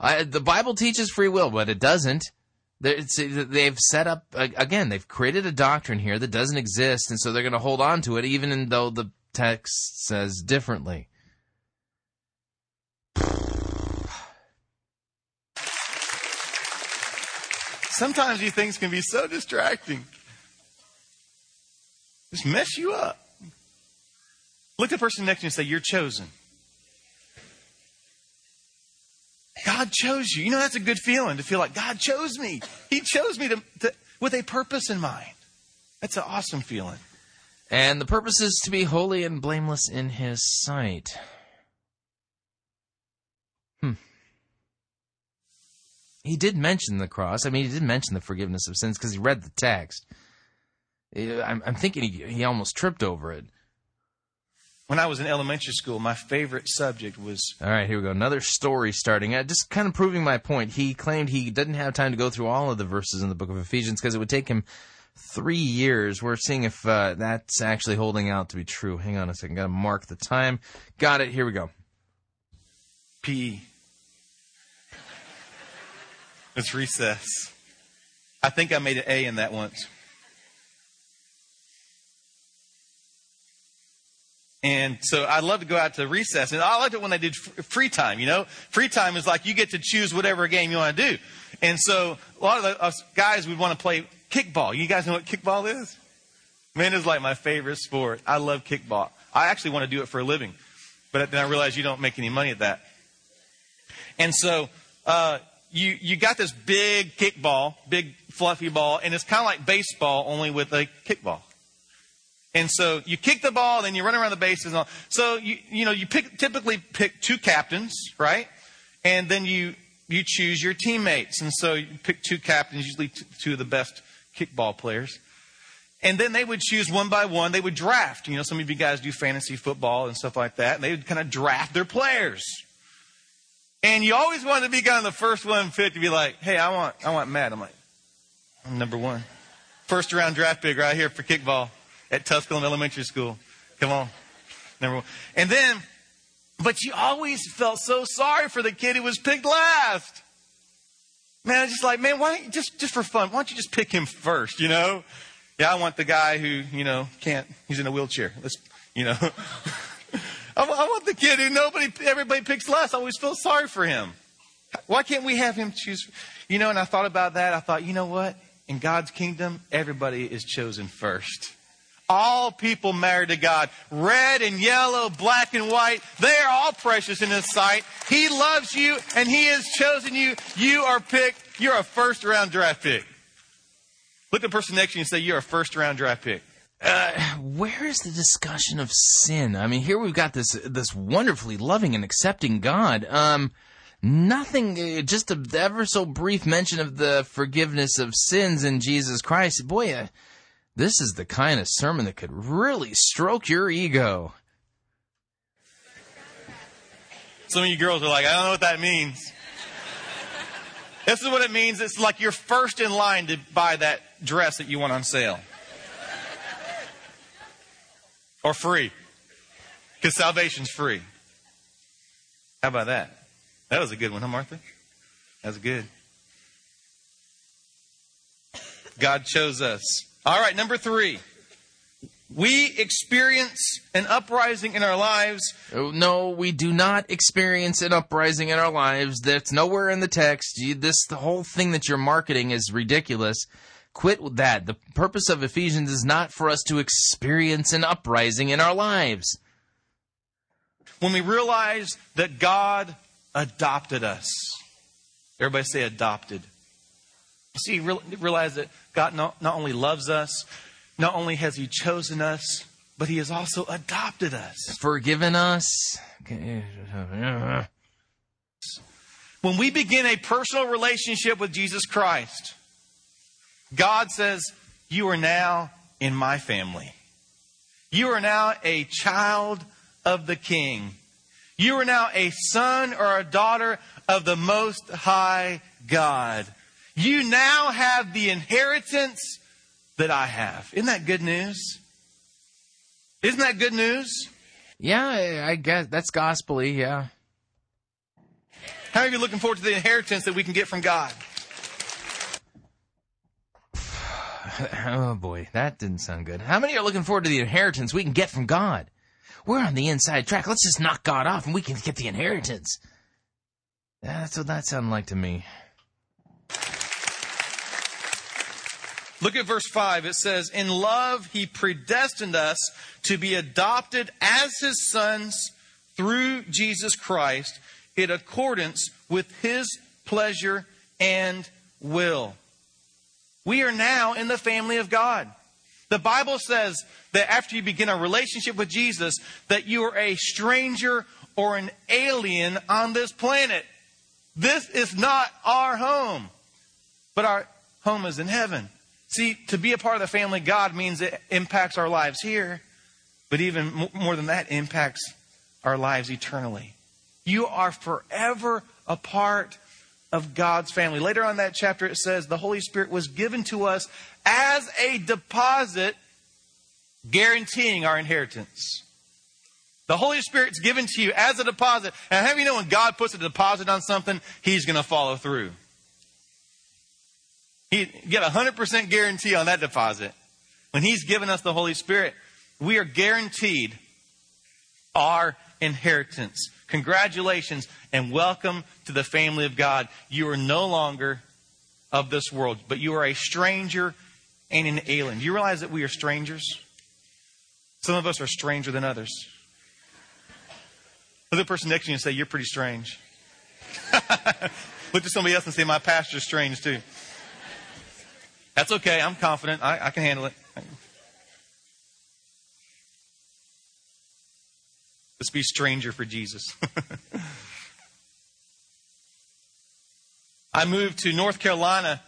The Bible teaches free will, but it doesn't. They've set up, again, they've created a doctrine here that doesn't exist, and so they're going to hold on to it even though the text says differently. Sometimes these things can be so distracting. Just mess you up. Look at the person next to you and say, you're chosen. God chose you. That's a good feeling, to feel like God chose me. He chose me with a purpose in mind. That's an awesome feeling. And the purpose is to be holy and blameless in his sight. He did mention the cross. I mean, he did mention the forgiveness of sins because he read the text. I'm thinking he almost tripped over it. When I was in elementary school, my favorite subject was... All right, here we go. Another story starting. Just kind of proving my point. He claimed he didn't have time to go through all of the verses in the book of Ephesians because it would take him 3 years. We're seeing if that's actually holding out to be true. Hang on a second. Got to mark the time. Got it. Here we go. P.E. It's recess. I think I made an A in that once. And so I love to go out to recess. And I liked it when they did free time, Free time is like you get to choose whatever game you want to do. And so a lot of us guys would want to play kickball. You guys know what kickball is? Man, it's like my favorite sport. I love kickball. I actually want to do it for a living. But then I realized you don't make any money at that. And so you got this big kickball, big fluffy ball. And it's kind of like baseball, only with a kickball. And so you kick the ball, then you run around the bases. And all. So you typically pick two captains, right? And then you choose your teammates. And so you pick two captains, usually two of the best kickball players. And then they would choose one by one. They would draft. Some of you guys do fantasy football and stuff like that. And they would kind of draft their players. And you always wanted to be kind of the first one picked to be like, hey, I want Matt. I'm like, I'm number one. First round draft pick right here for kickball. At Tusculum Elementary School. Come on. Number one. And then, but you always felt so sorry for the kid who was picked last. Man, I was just like, man, why don't you just for fun, why don't you just pick him first, Yeah, I want the guy who, he's in a wheelchair. I want the kid who everybody picks last. I always feel sorry for him. Why can't we have him choose? And I thought about that. I thought, you know what? In God's kingdom, everybody is chosen first. All people matter to God. Red and yellow, black and white. They are all precious in his sight. He loves you and he has chosen you. You are picked. You're a first round draft pick. Look at the person next to you and say, you're a first round draft pick. Where is the discussion of sin? I mean, here we've got this wonderfully loving and accepting God. Nothing, just an ever so brief mention of the forgiveness of sins in Jesus Christ. Boy, this is the kind of sermon that could really stroke your ego. Some of you girls are like, I don't know what that means. This is what it means. It's like you're first in line to buy that dress that you want on sale. Or free. Because salvation's free. How about that? That was a good one, huh, Martha? That was good. God chose us. All right, number 3. We experience an uprising in our lives. No, we do not experience an uprising in our lives. That's nowhere in the text. The whole thing that you're marketing is ridiculous. Quit with that. The purpose of Ephesians is not for us to experience an uprising in our lives. When we realize that God adopted us. Everybody say adopted. See, realize that God not only loves us, not only has He chosen us, but He has also adopted us. Forgiven us. When we begin a personal relationship with Jesus Christ, God says, you are now in my family. You are now a child of the King. You are now a son or a daughter of the Most High God. You now have the inheritance that I have. Isn't that good news? Isn't that good news? Yeah, I guess that's gospel-y, yeah. How are you looking forward to the inheritance that we can get from God? Oh boy, that didn't sound good. How many are looking forward to the inheritance we can get from God? We're on the inside track. Let's just knock God off and we can get the inheritance. That's what that sounded like to me. Look at verse 5. It says, in love He predestined us to be adopted as His sons through Jesus Christ in accordance with His pleasure and will. We are now in the family of God. The Bible says that after you begin a relationship with Jesus, that you are a stranger or an alien on this planet. This is not our home, but our home is in heaven. See, to be a part of the family of God means it impacts our lives here, but even more than that, impacts our lives eternally. You are forever a part of God's family. Later on in that chapter, it says the Holy Spirit was given to us as a deposit, guaranteeing our inheritance. The Holy Spirit's given to you as a deposit. And have you know when God puts a deposit on something, He's going to follow through. You get 100% guarantee on that deposit. When He's given us the Holy Spirit, we are guaranteed our inheritance. Congratulations and welcome to the family of God. You are no longer of this world, but you are a stranger and an alien. Do you realize that we are strangers? Some of us are stranger than others. Look at the person next to you and say, you're pretty strange. Look to somebody else and say, my pastor's strange too. That's okay. I'm confident. I can handle it. Let's be stranger for Jesus. I moved to North Carolina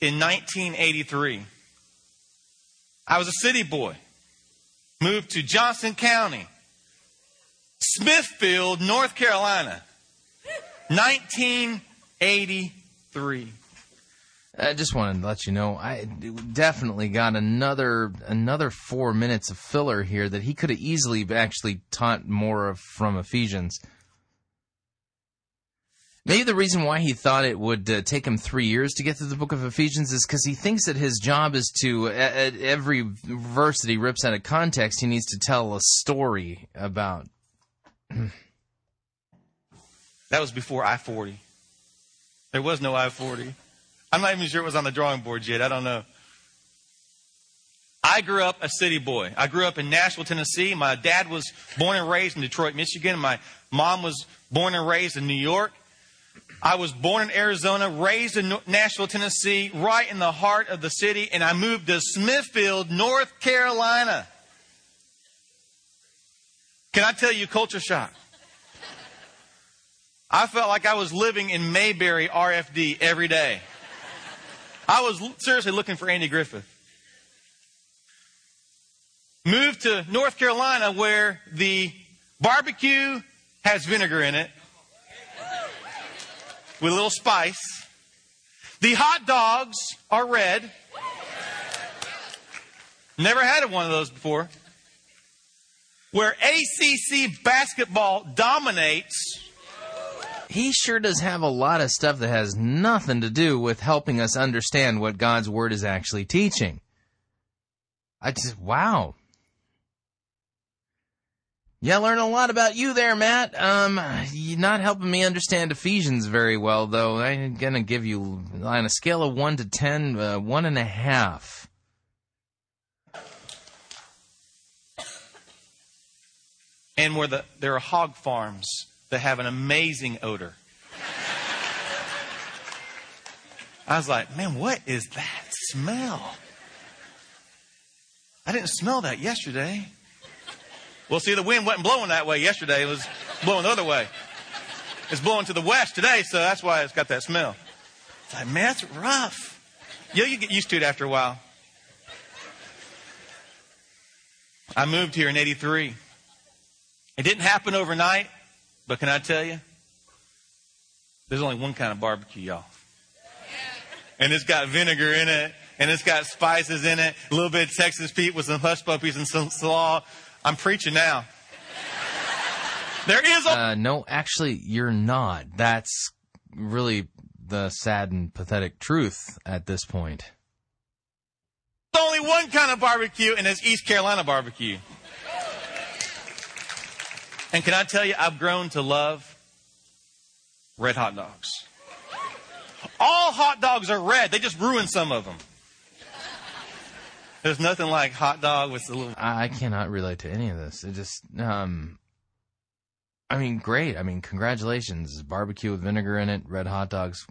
in 1983. I was a city boy. Moved to Johnson County, Smithfield, North Carolina, 1983. I just wanted to let you know, I definitely got another 4 minutes of filler here that he could have easily actually taught more from Ephesians. Maybe the reason why he thought it would take him 3 years to get through the book of Ephesians is because he thinks that his job is to, at every verse that he rips out of context, he needs to tell a story about. That was before I-40. There was no I-40. I'm not even sure it was on the drawing board yet. I don't know. I grew up a city boy. I grew up in Nashville, Tennessee. My dad was born and raised in Detroit, Michigan. My mom was born and raised in New York. I was born in Arizona, raised in Nashville, Tennessee, right in the heart of the city. And I moved to Smithfield, North Carolina. Can I tell you, culture shock? I felt like I was living in Mayberry RFD every day. I was seriously looking for Andy Griffith. Moved to North Carolina where the barbecue has vinegar in it with a little spice. The hot dogs are red. Never had one of those before. where ACC basketball dominates. He sure does have a lot of stuff that has nothing to do with helping us understand what God's Word is actually teaching. Wow. Yeah, I learned a lot about you there, Matt. You're not helping me understand Ephesians very well, though. I'm going to give you, on a scale of 1 to 10, 1.5. And there are hog farms that have an amazing odor. I was like, man, what is that smell? I didn't smell that yesterday. Well, see, the wind wasn't blowing that way yesterday. It was blowing the other way. It's blowing to the west today, so that's why it's got that smell. It's like, man, that's rough. You get used to it after a while. I moved here in 1983. It didn't happen overnight, but can I tell you? There's only one kind of barbecue, y'all. And it's got vinegar in it, and it's got spices in it, a little bit of Texas Pete with some hush puppies and some slaw. I'm preaching now. There is a... no, actually, you're not. That's really the sad and pathetic truth at this point. There's only one kind of barbecue, and it's East Carolina barbecue. And can I tell you, I've grown to love red hot dogs. All hot dogs are red. They just ruin some of them. There's nothing like hot dog with the little... I cannot relate to any of this. It just, great. I mean, congratulations. Barbecue with vinegar in it, red hot dogs.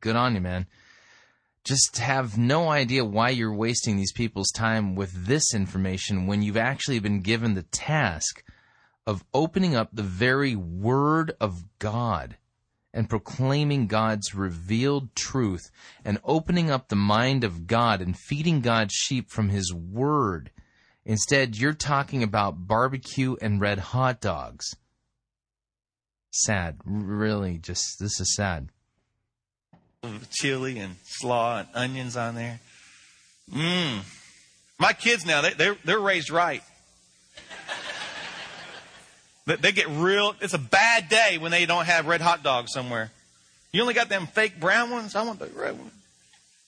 Good on you, man. Just have no idea why you're wasting these people's time with this information when you've actually been given the task of opening up the very Word of God and proclaiming God's revealed truth and opening up the mind of God and feeding God's sheep from His Word. Instead, you're talking about barbecue and red hot dogs. Sad. Really, just, this is sad. Chili and slaw and onions on there. Mmm. My kids now, they're raised right. They get real, it's a bad day when they don't have red hot dogs somewhere. You only got them fake brown ones? I want the red one.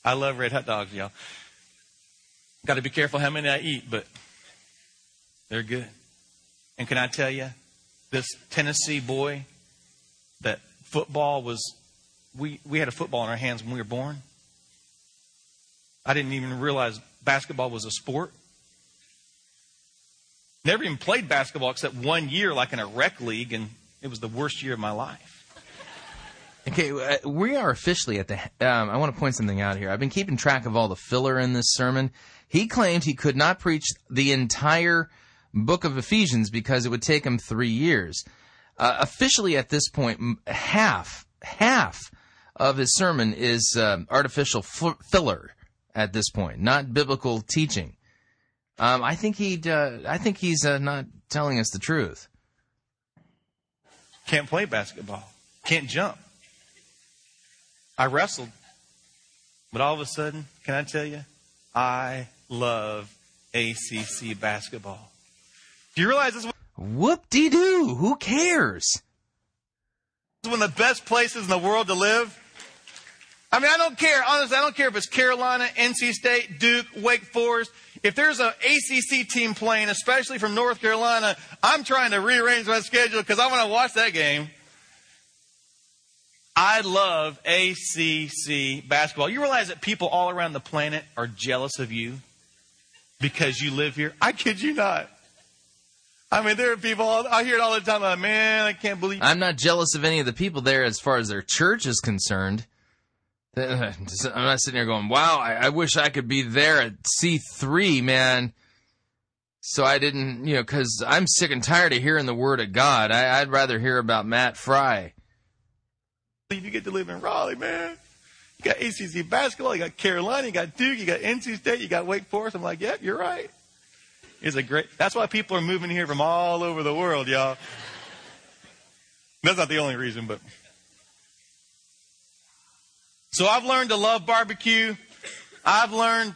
I love red hot dogs, y'all. Got to be careful how many I eat, but they're good. And can I tell you, this Tennessee boy, that football was, we had a football in our hands when we were born. I didn't even realize basketball was a sport. Never even played basketball except one year, like in a rec league, and it was the worst year of my life. Okay, we are officially at the... I want to point something out here. I've been keeping track of all the filler in this sermon. He claimed he could not preach the entire book of Ephesians because it would take him 3 years. Officially at this point, half of his sermon is artificial filler at this point, not biblical teaching. I think he's not telling us the truth. Can't play basketball. Can't jump. I wrestled. But all of a sudden, can I tell you, I love ACC basketball. Do you realize this? Whoop-de-doo. Who cares? It's one of the best places in the world to live. I mean, I don't care. Honestly, I don't care if it's Carolina, NC State, Duke, Wake Forest. If there's an ACC team playing, especially from North Carolina, I'm trying to rearrange my schedule because I want to watch that game. I love ACC basketball. You realize that people all around the planet are jealous of you because you live here? I kid you not. I mean, there are people, I hear it all the time, like, man, I can't believe... I'm not jealous of any of the people there as far as their church is concerned. I'm not sitting here going, wow, I wish I could be there at C3, man. So I didn't, because I'm sick and tired of hearing the Word of God. I'd rather hear about Matt Fry. You get to live in Raleigh, man. You got ACC basketball, you got Carolina, you got Duke, you got NC State, you got Wake Forest. I'm like, yep, you're right. That's why people are moving here from all over the world, y'all. That's not the only reason, but... So I've learned to love barbecue. I've learned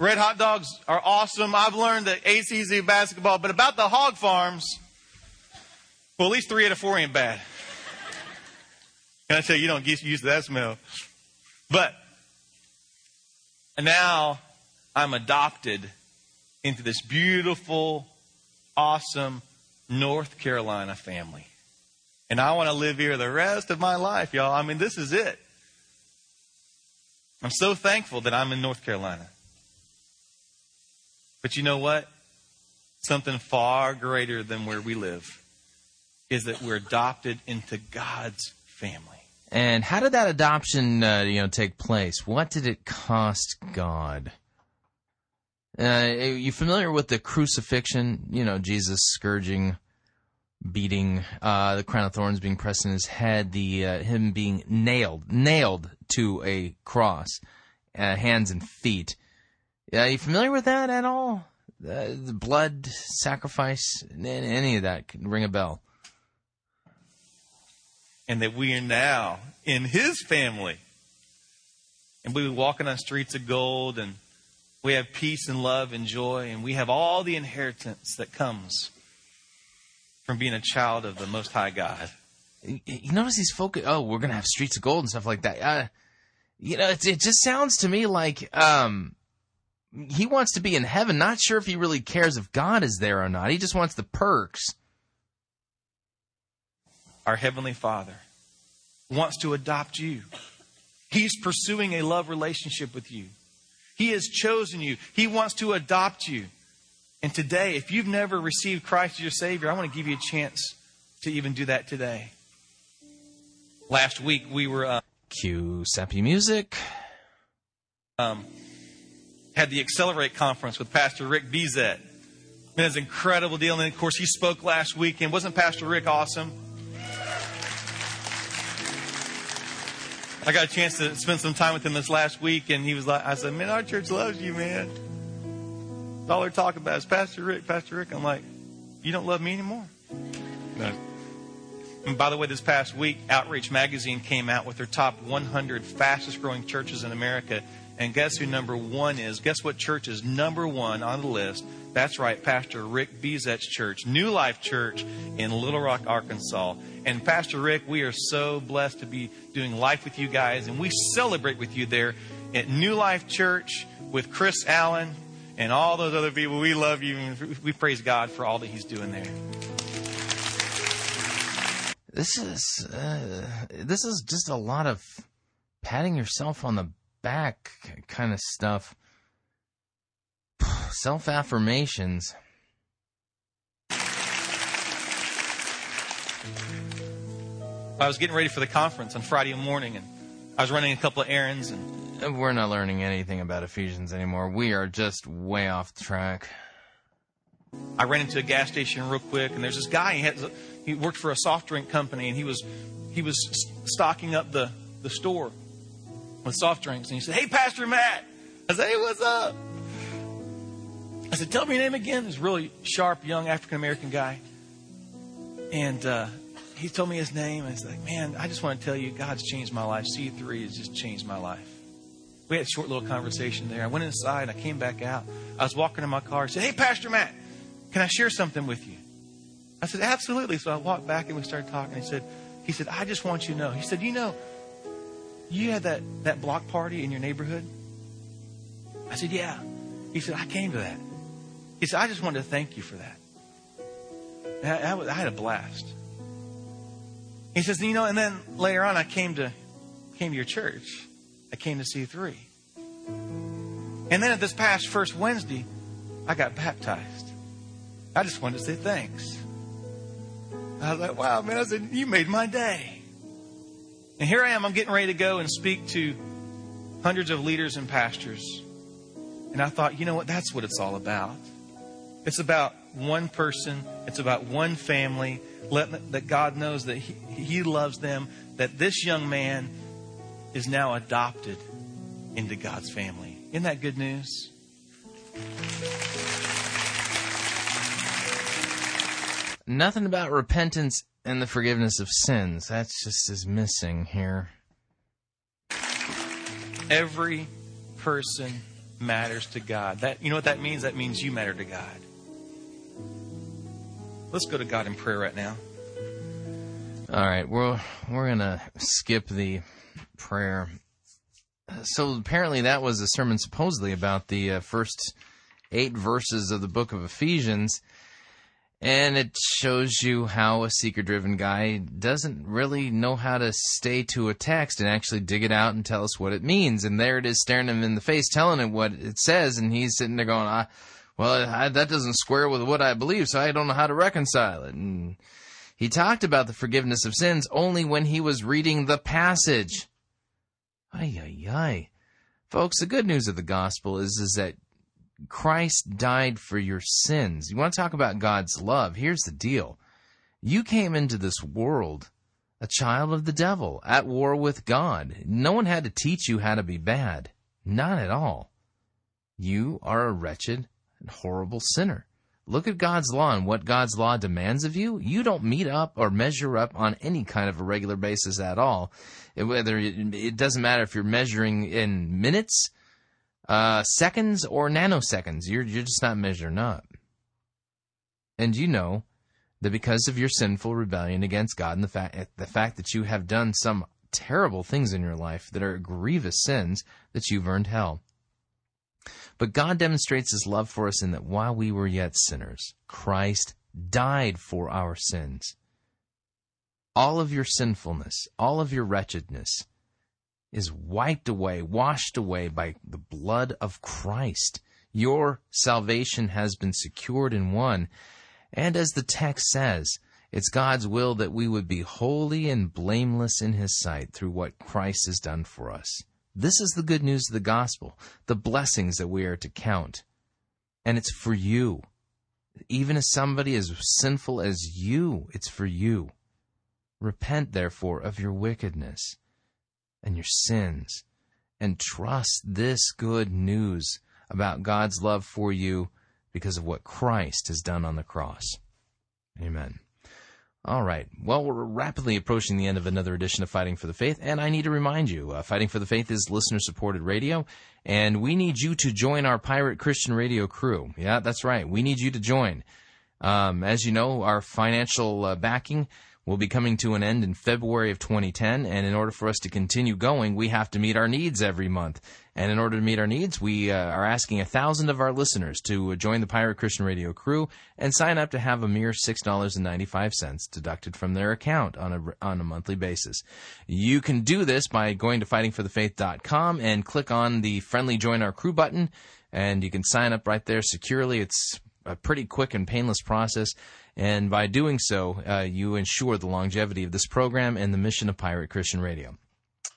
Red hot dogs are awesome. I've learned that ACC basketball, but about the hog farms, well, at least 3 out of 4 ain't bad. Can I tell you, you don't get used to that smell. But now I'm adopted into this beautiful, awesome North Carolina family. And I want to live here the rest of my life, y'all. I mean, this is it. I'm so thankful that I'm in North Carolina. But you know what? Something far greater than where we live is that we're adopted into God's family. And how did that adoption, take place? What did it cost God? You familiar with the crucifixion? You know, Jesus scourging, beating, the crown of thorns being pressed in his head, him being nailed to a cross, hands and feet. Are you familiar with that at all? The blood sacrifice, any of that can ring a bell. And that we are now in his family. And we were walking on streets of gold, and we have peace and love and joy, and we have all the inheritance that comes from being a child of the Most High God. You notice he's focused, we're going to have streets of gold and stuff like that. It just sounds to me like he wants to be in heaven, not sure if he really cares if God is there or not. He just wants the perks. Our Heavenly Father wants to adopt you. He's pursuing a love relationship with you. He has chosen you. He wants to adopt you. And today, if you've never received Christ as your Savior, I want to give you a chance to even do that today. Last week, we were... cue sappy music. Had the Accelerate Conference with Pastor Rick Bizet. It was an incredible deal. And, of course, he spoke last week. And wasn't Pastor Rick awesome? I got a chance to spend some time with him this last week, and he was like, I said, man, our church loves you, man. All they're talking about is Pastor Rick, Pastor Rick. I'm like, you don't love me anymore? No. And by the way, this past week, Outreach Magazine came out with their top 100 fastest-growing churches in America. And guess who number one is? Guess what church is number one on the list? That's right, Pastor Rick Bizet's church, New Life Church in Little Rock, Arkansas. And Pastor Rick, we are so blessed to be doing life with you guys. And we celebrate with you there at New Life Church with Chris Allen and all those other people. We love you, and we praise God for all that he's doing there. This is just a lot of patting yourself on the back kind of stuff. Self-affirmations. I was getting ready for the conference on Friday morning, and I was running a couple of errands. And we're not learning anything about Ephesians anymore. We are just way off track. I ran into a gas station real quick, and there's this guy. He worked for a soft drink company, and he was stocking up the store with soft drinks. And he said, hey, Pastor Matt. I said, hey, what's up? I said, tell me your name again. This really sharp, young African-American guy. And he told me his name. I was like, man, I just want to tell you, God's changed my life. C3 has just changed my life. We had a short little conversation there. I went inside. I came back out. I was walking in my car. I said, hey, Pastor Matt, can I share something with you? I said, absolutely. So I walked back, and we started talking. He said, I just want you to know. He said, you had that block party in your neighborhood? I said, yeah. He said, I came to that. He said, I just wanted to thank you for that. I had a blast. He says, and then later on, I came to your church. I came to C3. And then at this past first Wednesday, I got baptized. I just wanted to say thanks. I was like, wow, man. I said, you made my day. And here I am, I'm getting ready to go and speak to hundreds of leaders and pastors. And I thought, you know what? That's what it's all about. It's about one person. It's about one family. That God knows that he loves them. That this young man is now adopted into God's family. Isn't that good news? Nothing about repentance and the forgiveness of sins. That's just is missing here. Every person matters to God. That, you know what that means? That means you matter to God. Let's go to God in prayer right now. All right, we're going to skip the prayer. So apparently that was a sermon supposedly about the first 8 verses of the book of Ephesians. And it shows you how a seeker-driven guy doesn't really know how to stay to a text and actually dig it out and tell us what it means. And there it is, staring him in the face, telling him what it says. And he's sitting there going, that doesn't square with what I believe, so I don't know how to reconcile it. And he talked about the forgiveness of sins only when he was reading the passage. Folks, the good news of the gospel is that Christ died for your sins. You want to talk about God's love? Here's the deal. You came into this world a child of the devil, at war with God. No one had to teach you how to be bad. Not at all. You are a wretched and horrible sinner. Look at God's law and what God's law demands of you. You don't meet up or measure up on any kind of a regular basis at all. It doesn't matter if you're measuring in minutes, seconds, or nanoseconds. You're just not measuring up. And you know that because of your sinful rebellion against God and the fact that you have done some terrible things in your life that are grievous sins, that you've earned hell. But God demonstrates his love for us in that while we were yet sinners, Christ died for our sins. All of your sinfulness, all of your wretchedness, is wiped away, washed away by the blood of Christ. Your salvation has been secured and won. And as the text says, it's God's will that we would be holy and blameless in his sight through what Christ has done for us. This is the good news of the gospel, the blessings that we are to count. And it's for you. Even as somebody as sinful as you, it's for you. Repent, therefore, of your wickedness and your sins, and trust this good news about God's love for you because of what Christ has done on the cross. Amen. All right. Well, we're rapidly approaching the end of another edition of Fighting for the Faith, and I need to remind you, Fighting for the Faith is listener-supported radio, and we need you to join our Pirate Christian Radio crew. Yeah, that's right. We need you to join. As you know, our financial backing will be coming to an end in February of 2010, and in order for us to continue going, we have to meet our needs every month. And in order to meet our needs, we are asking 1,000 of our listeners to join the Pirate Christian Radio crew and sign up to have a mere $6.95 deducted from their account on a monthly basis. You can do this by going to fightingforthefaith.com and click on the friendly Join Our Crew button, and you can sign up right there securely. It's a pretty quick and painless process. And by doing so, you ensure the longevity of this program and the mission of Pirate Christian Radio.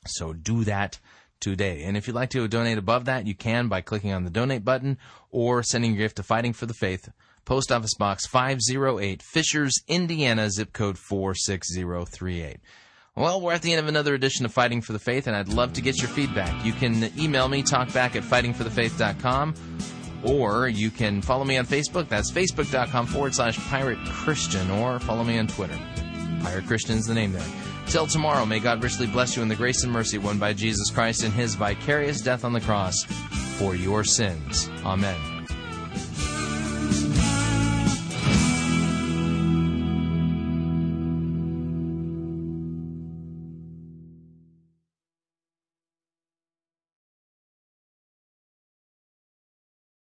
So do that today. And if you'd like to donate above that, you can by clicking on the donate button or sending your gift to Fighting for the Faith, Post Office Box 508, Fishers, Indiana, zip code 46038. Well, we're at the end of another edition of Fighting for the Faith, and I'd love to get your feedback. You can email me, talkback at fightingforthefaith.com. Or you can follow me on Facebook. That's facebook.com/Pirate Christian. Or follow me on Twitter. Pirate Christian is the name there. Till tomorrow, may God richly bless you in the grace and mercy won by Jesus Christ in his vicarious death on the cross for your sins. Amen.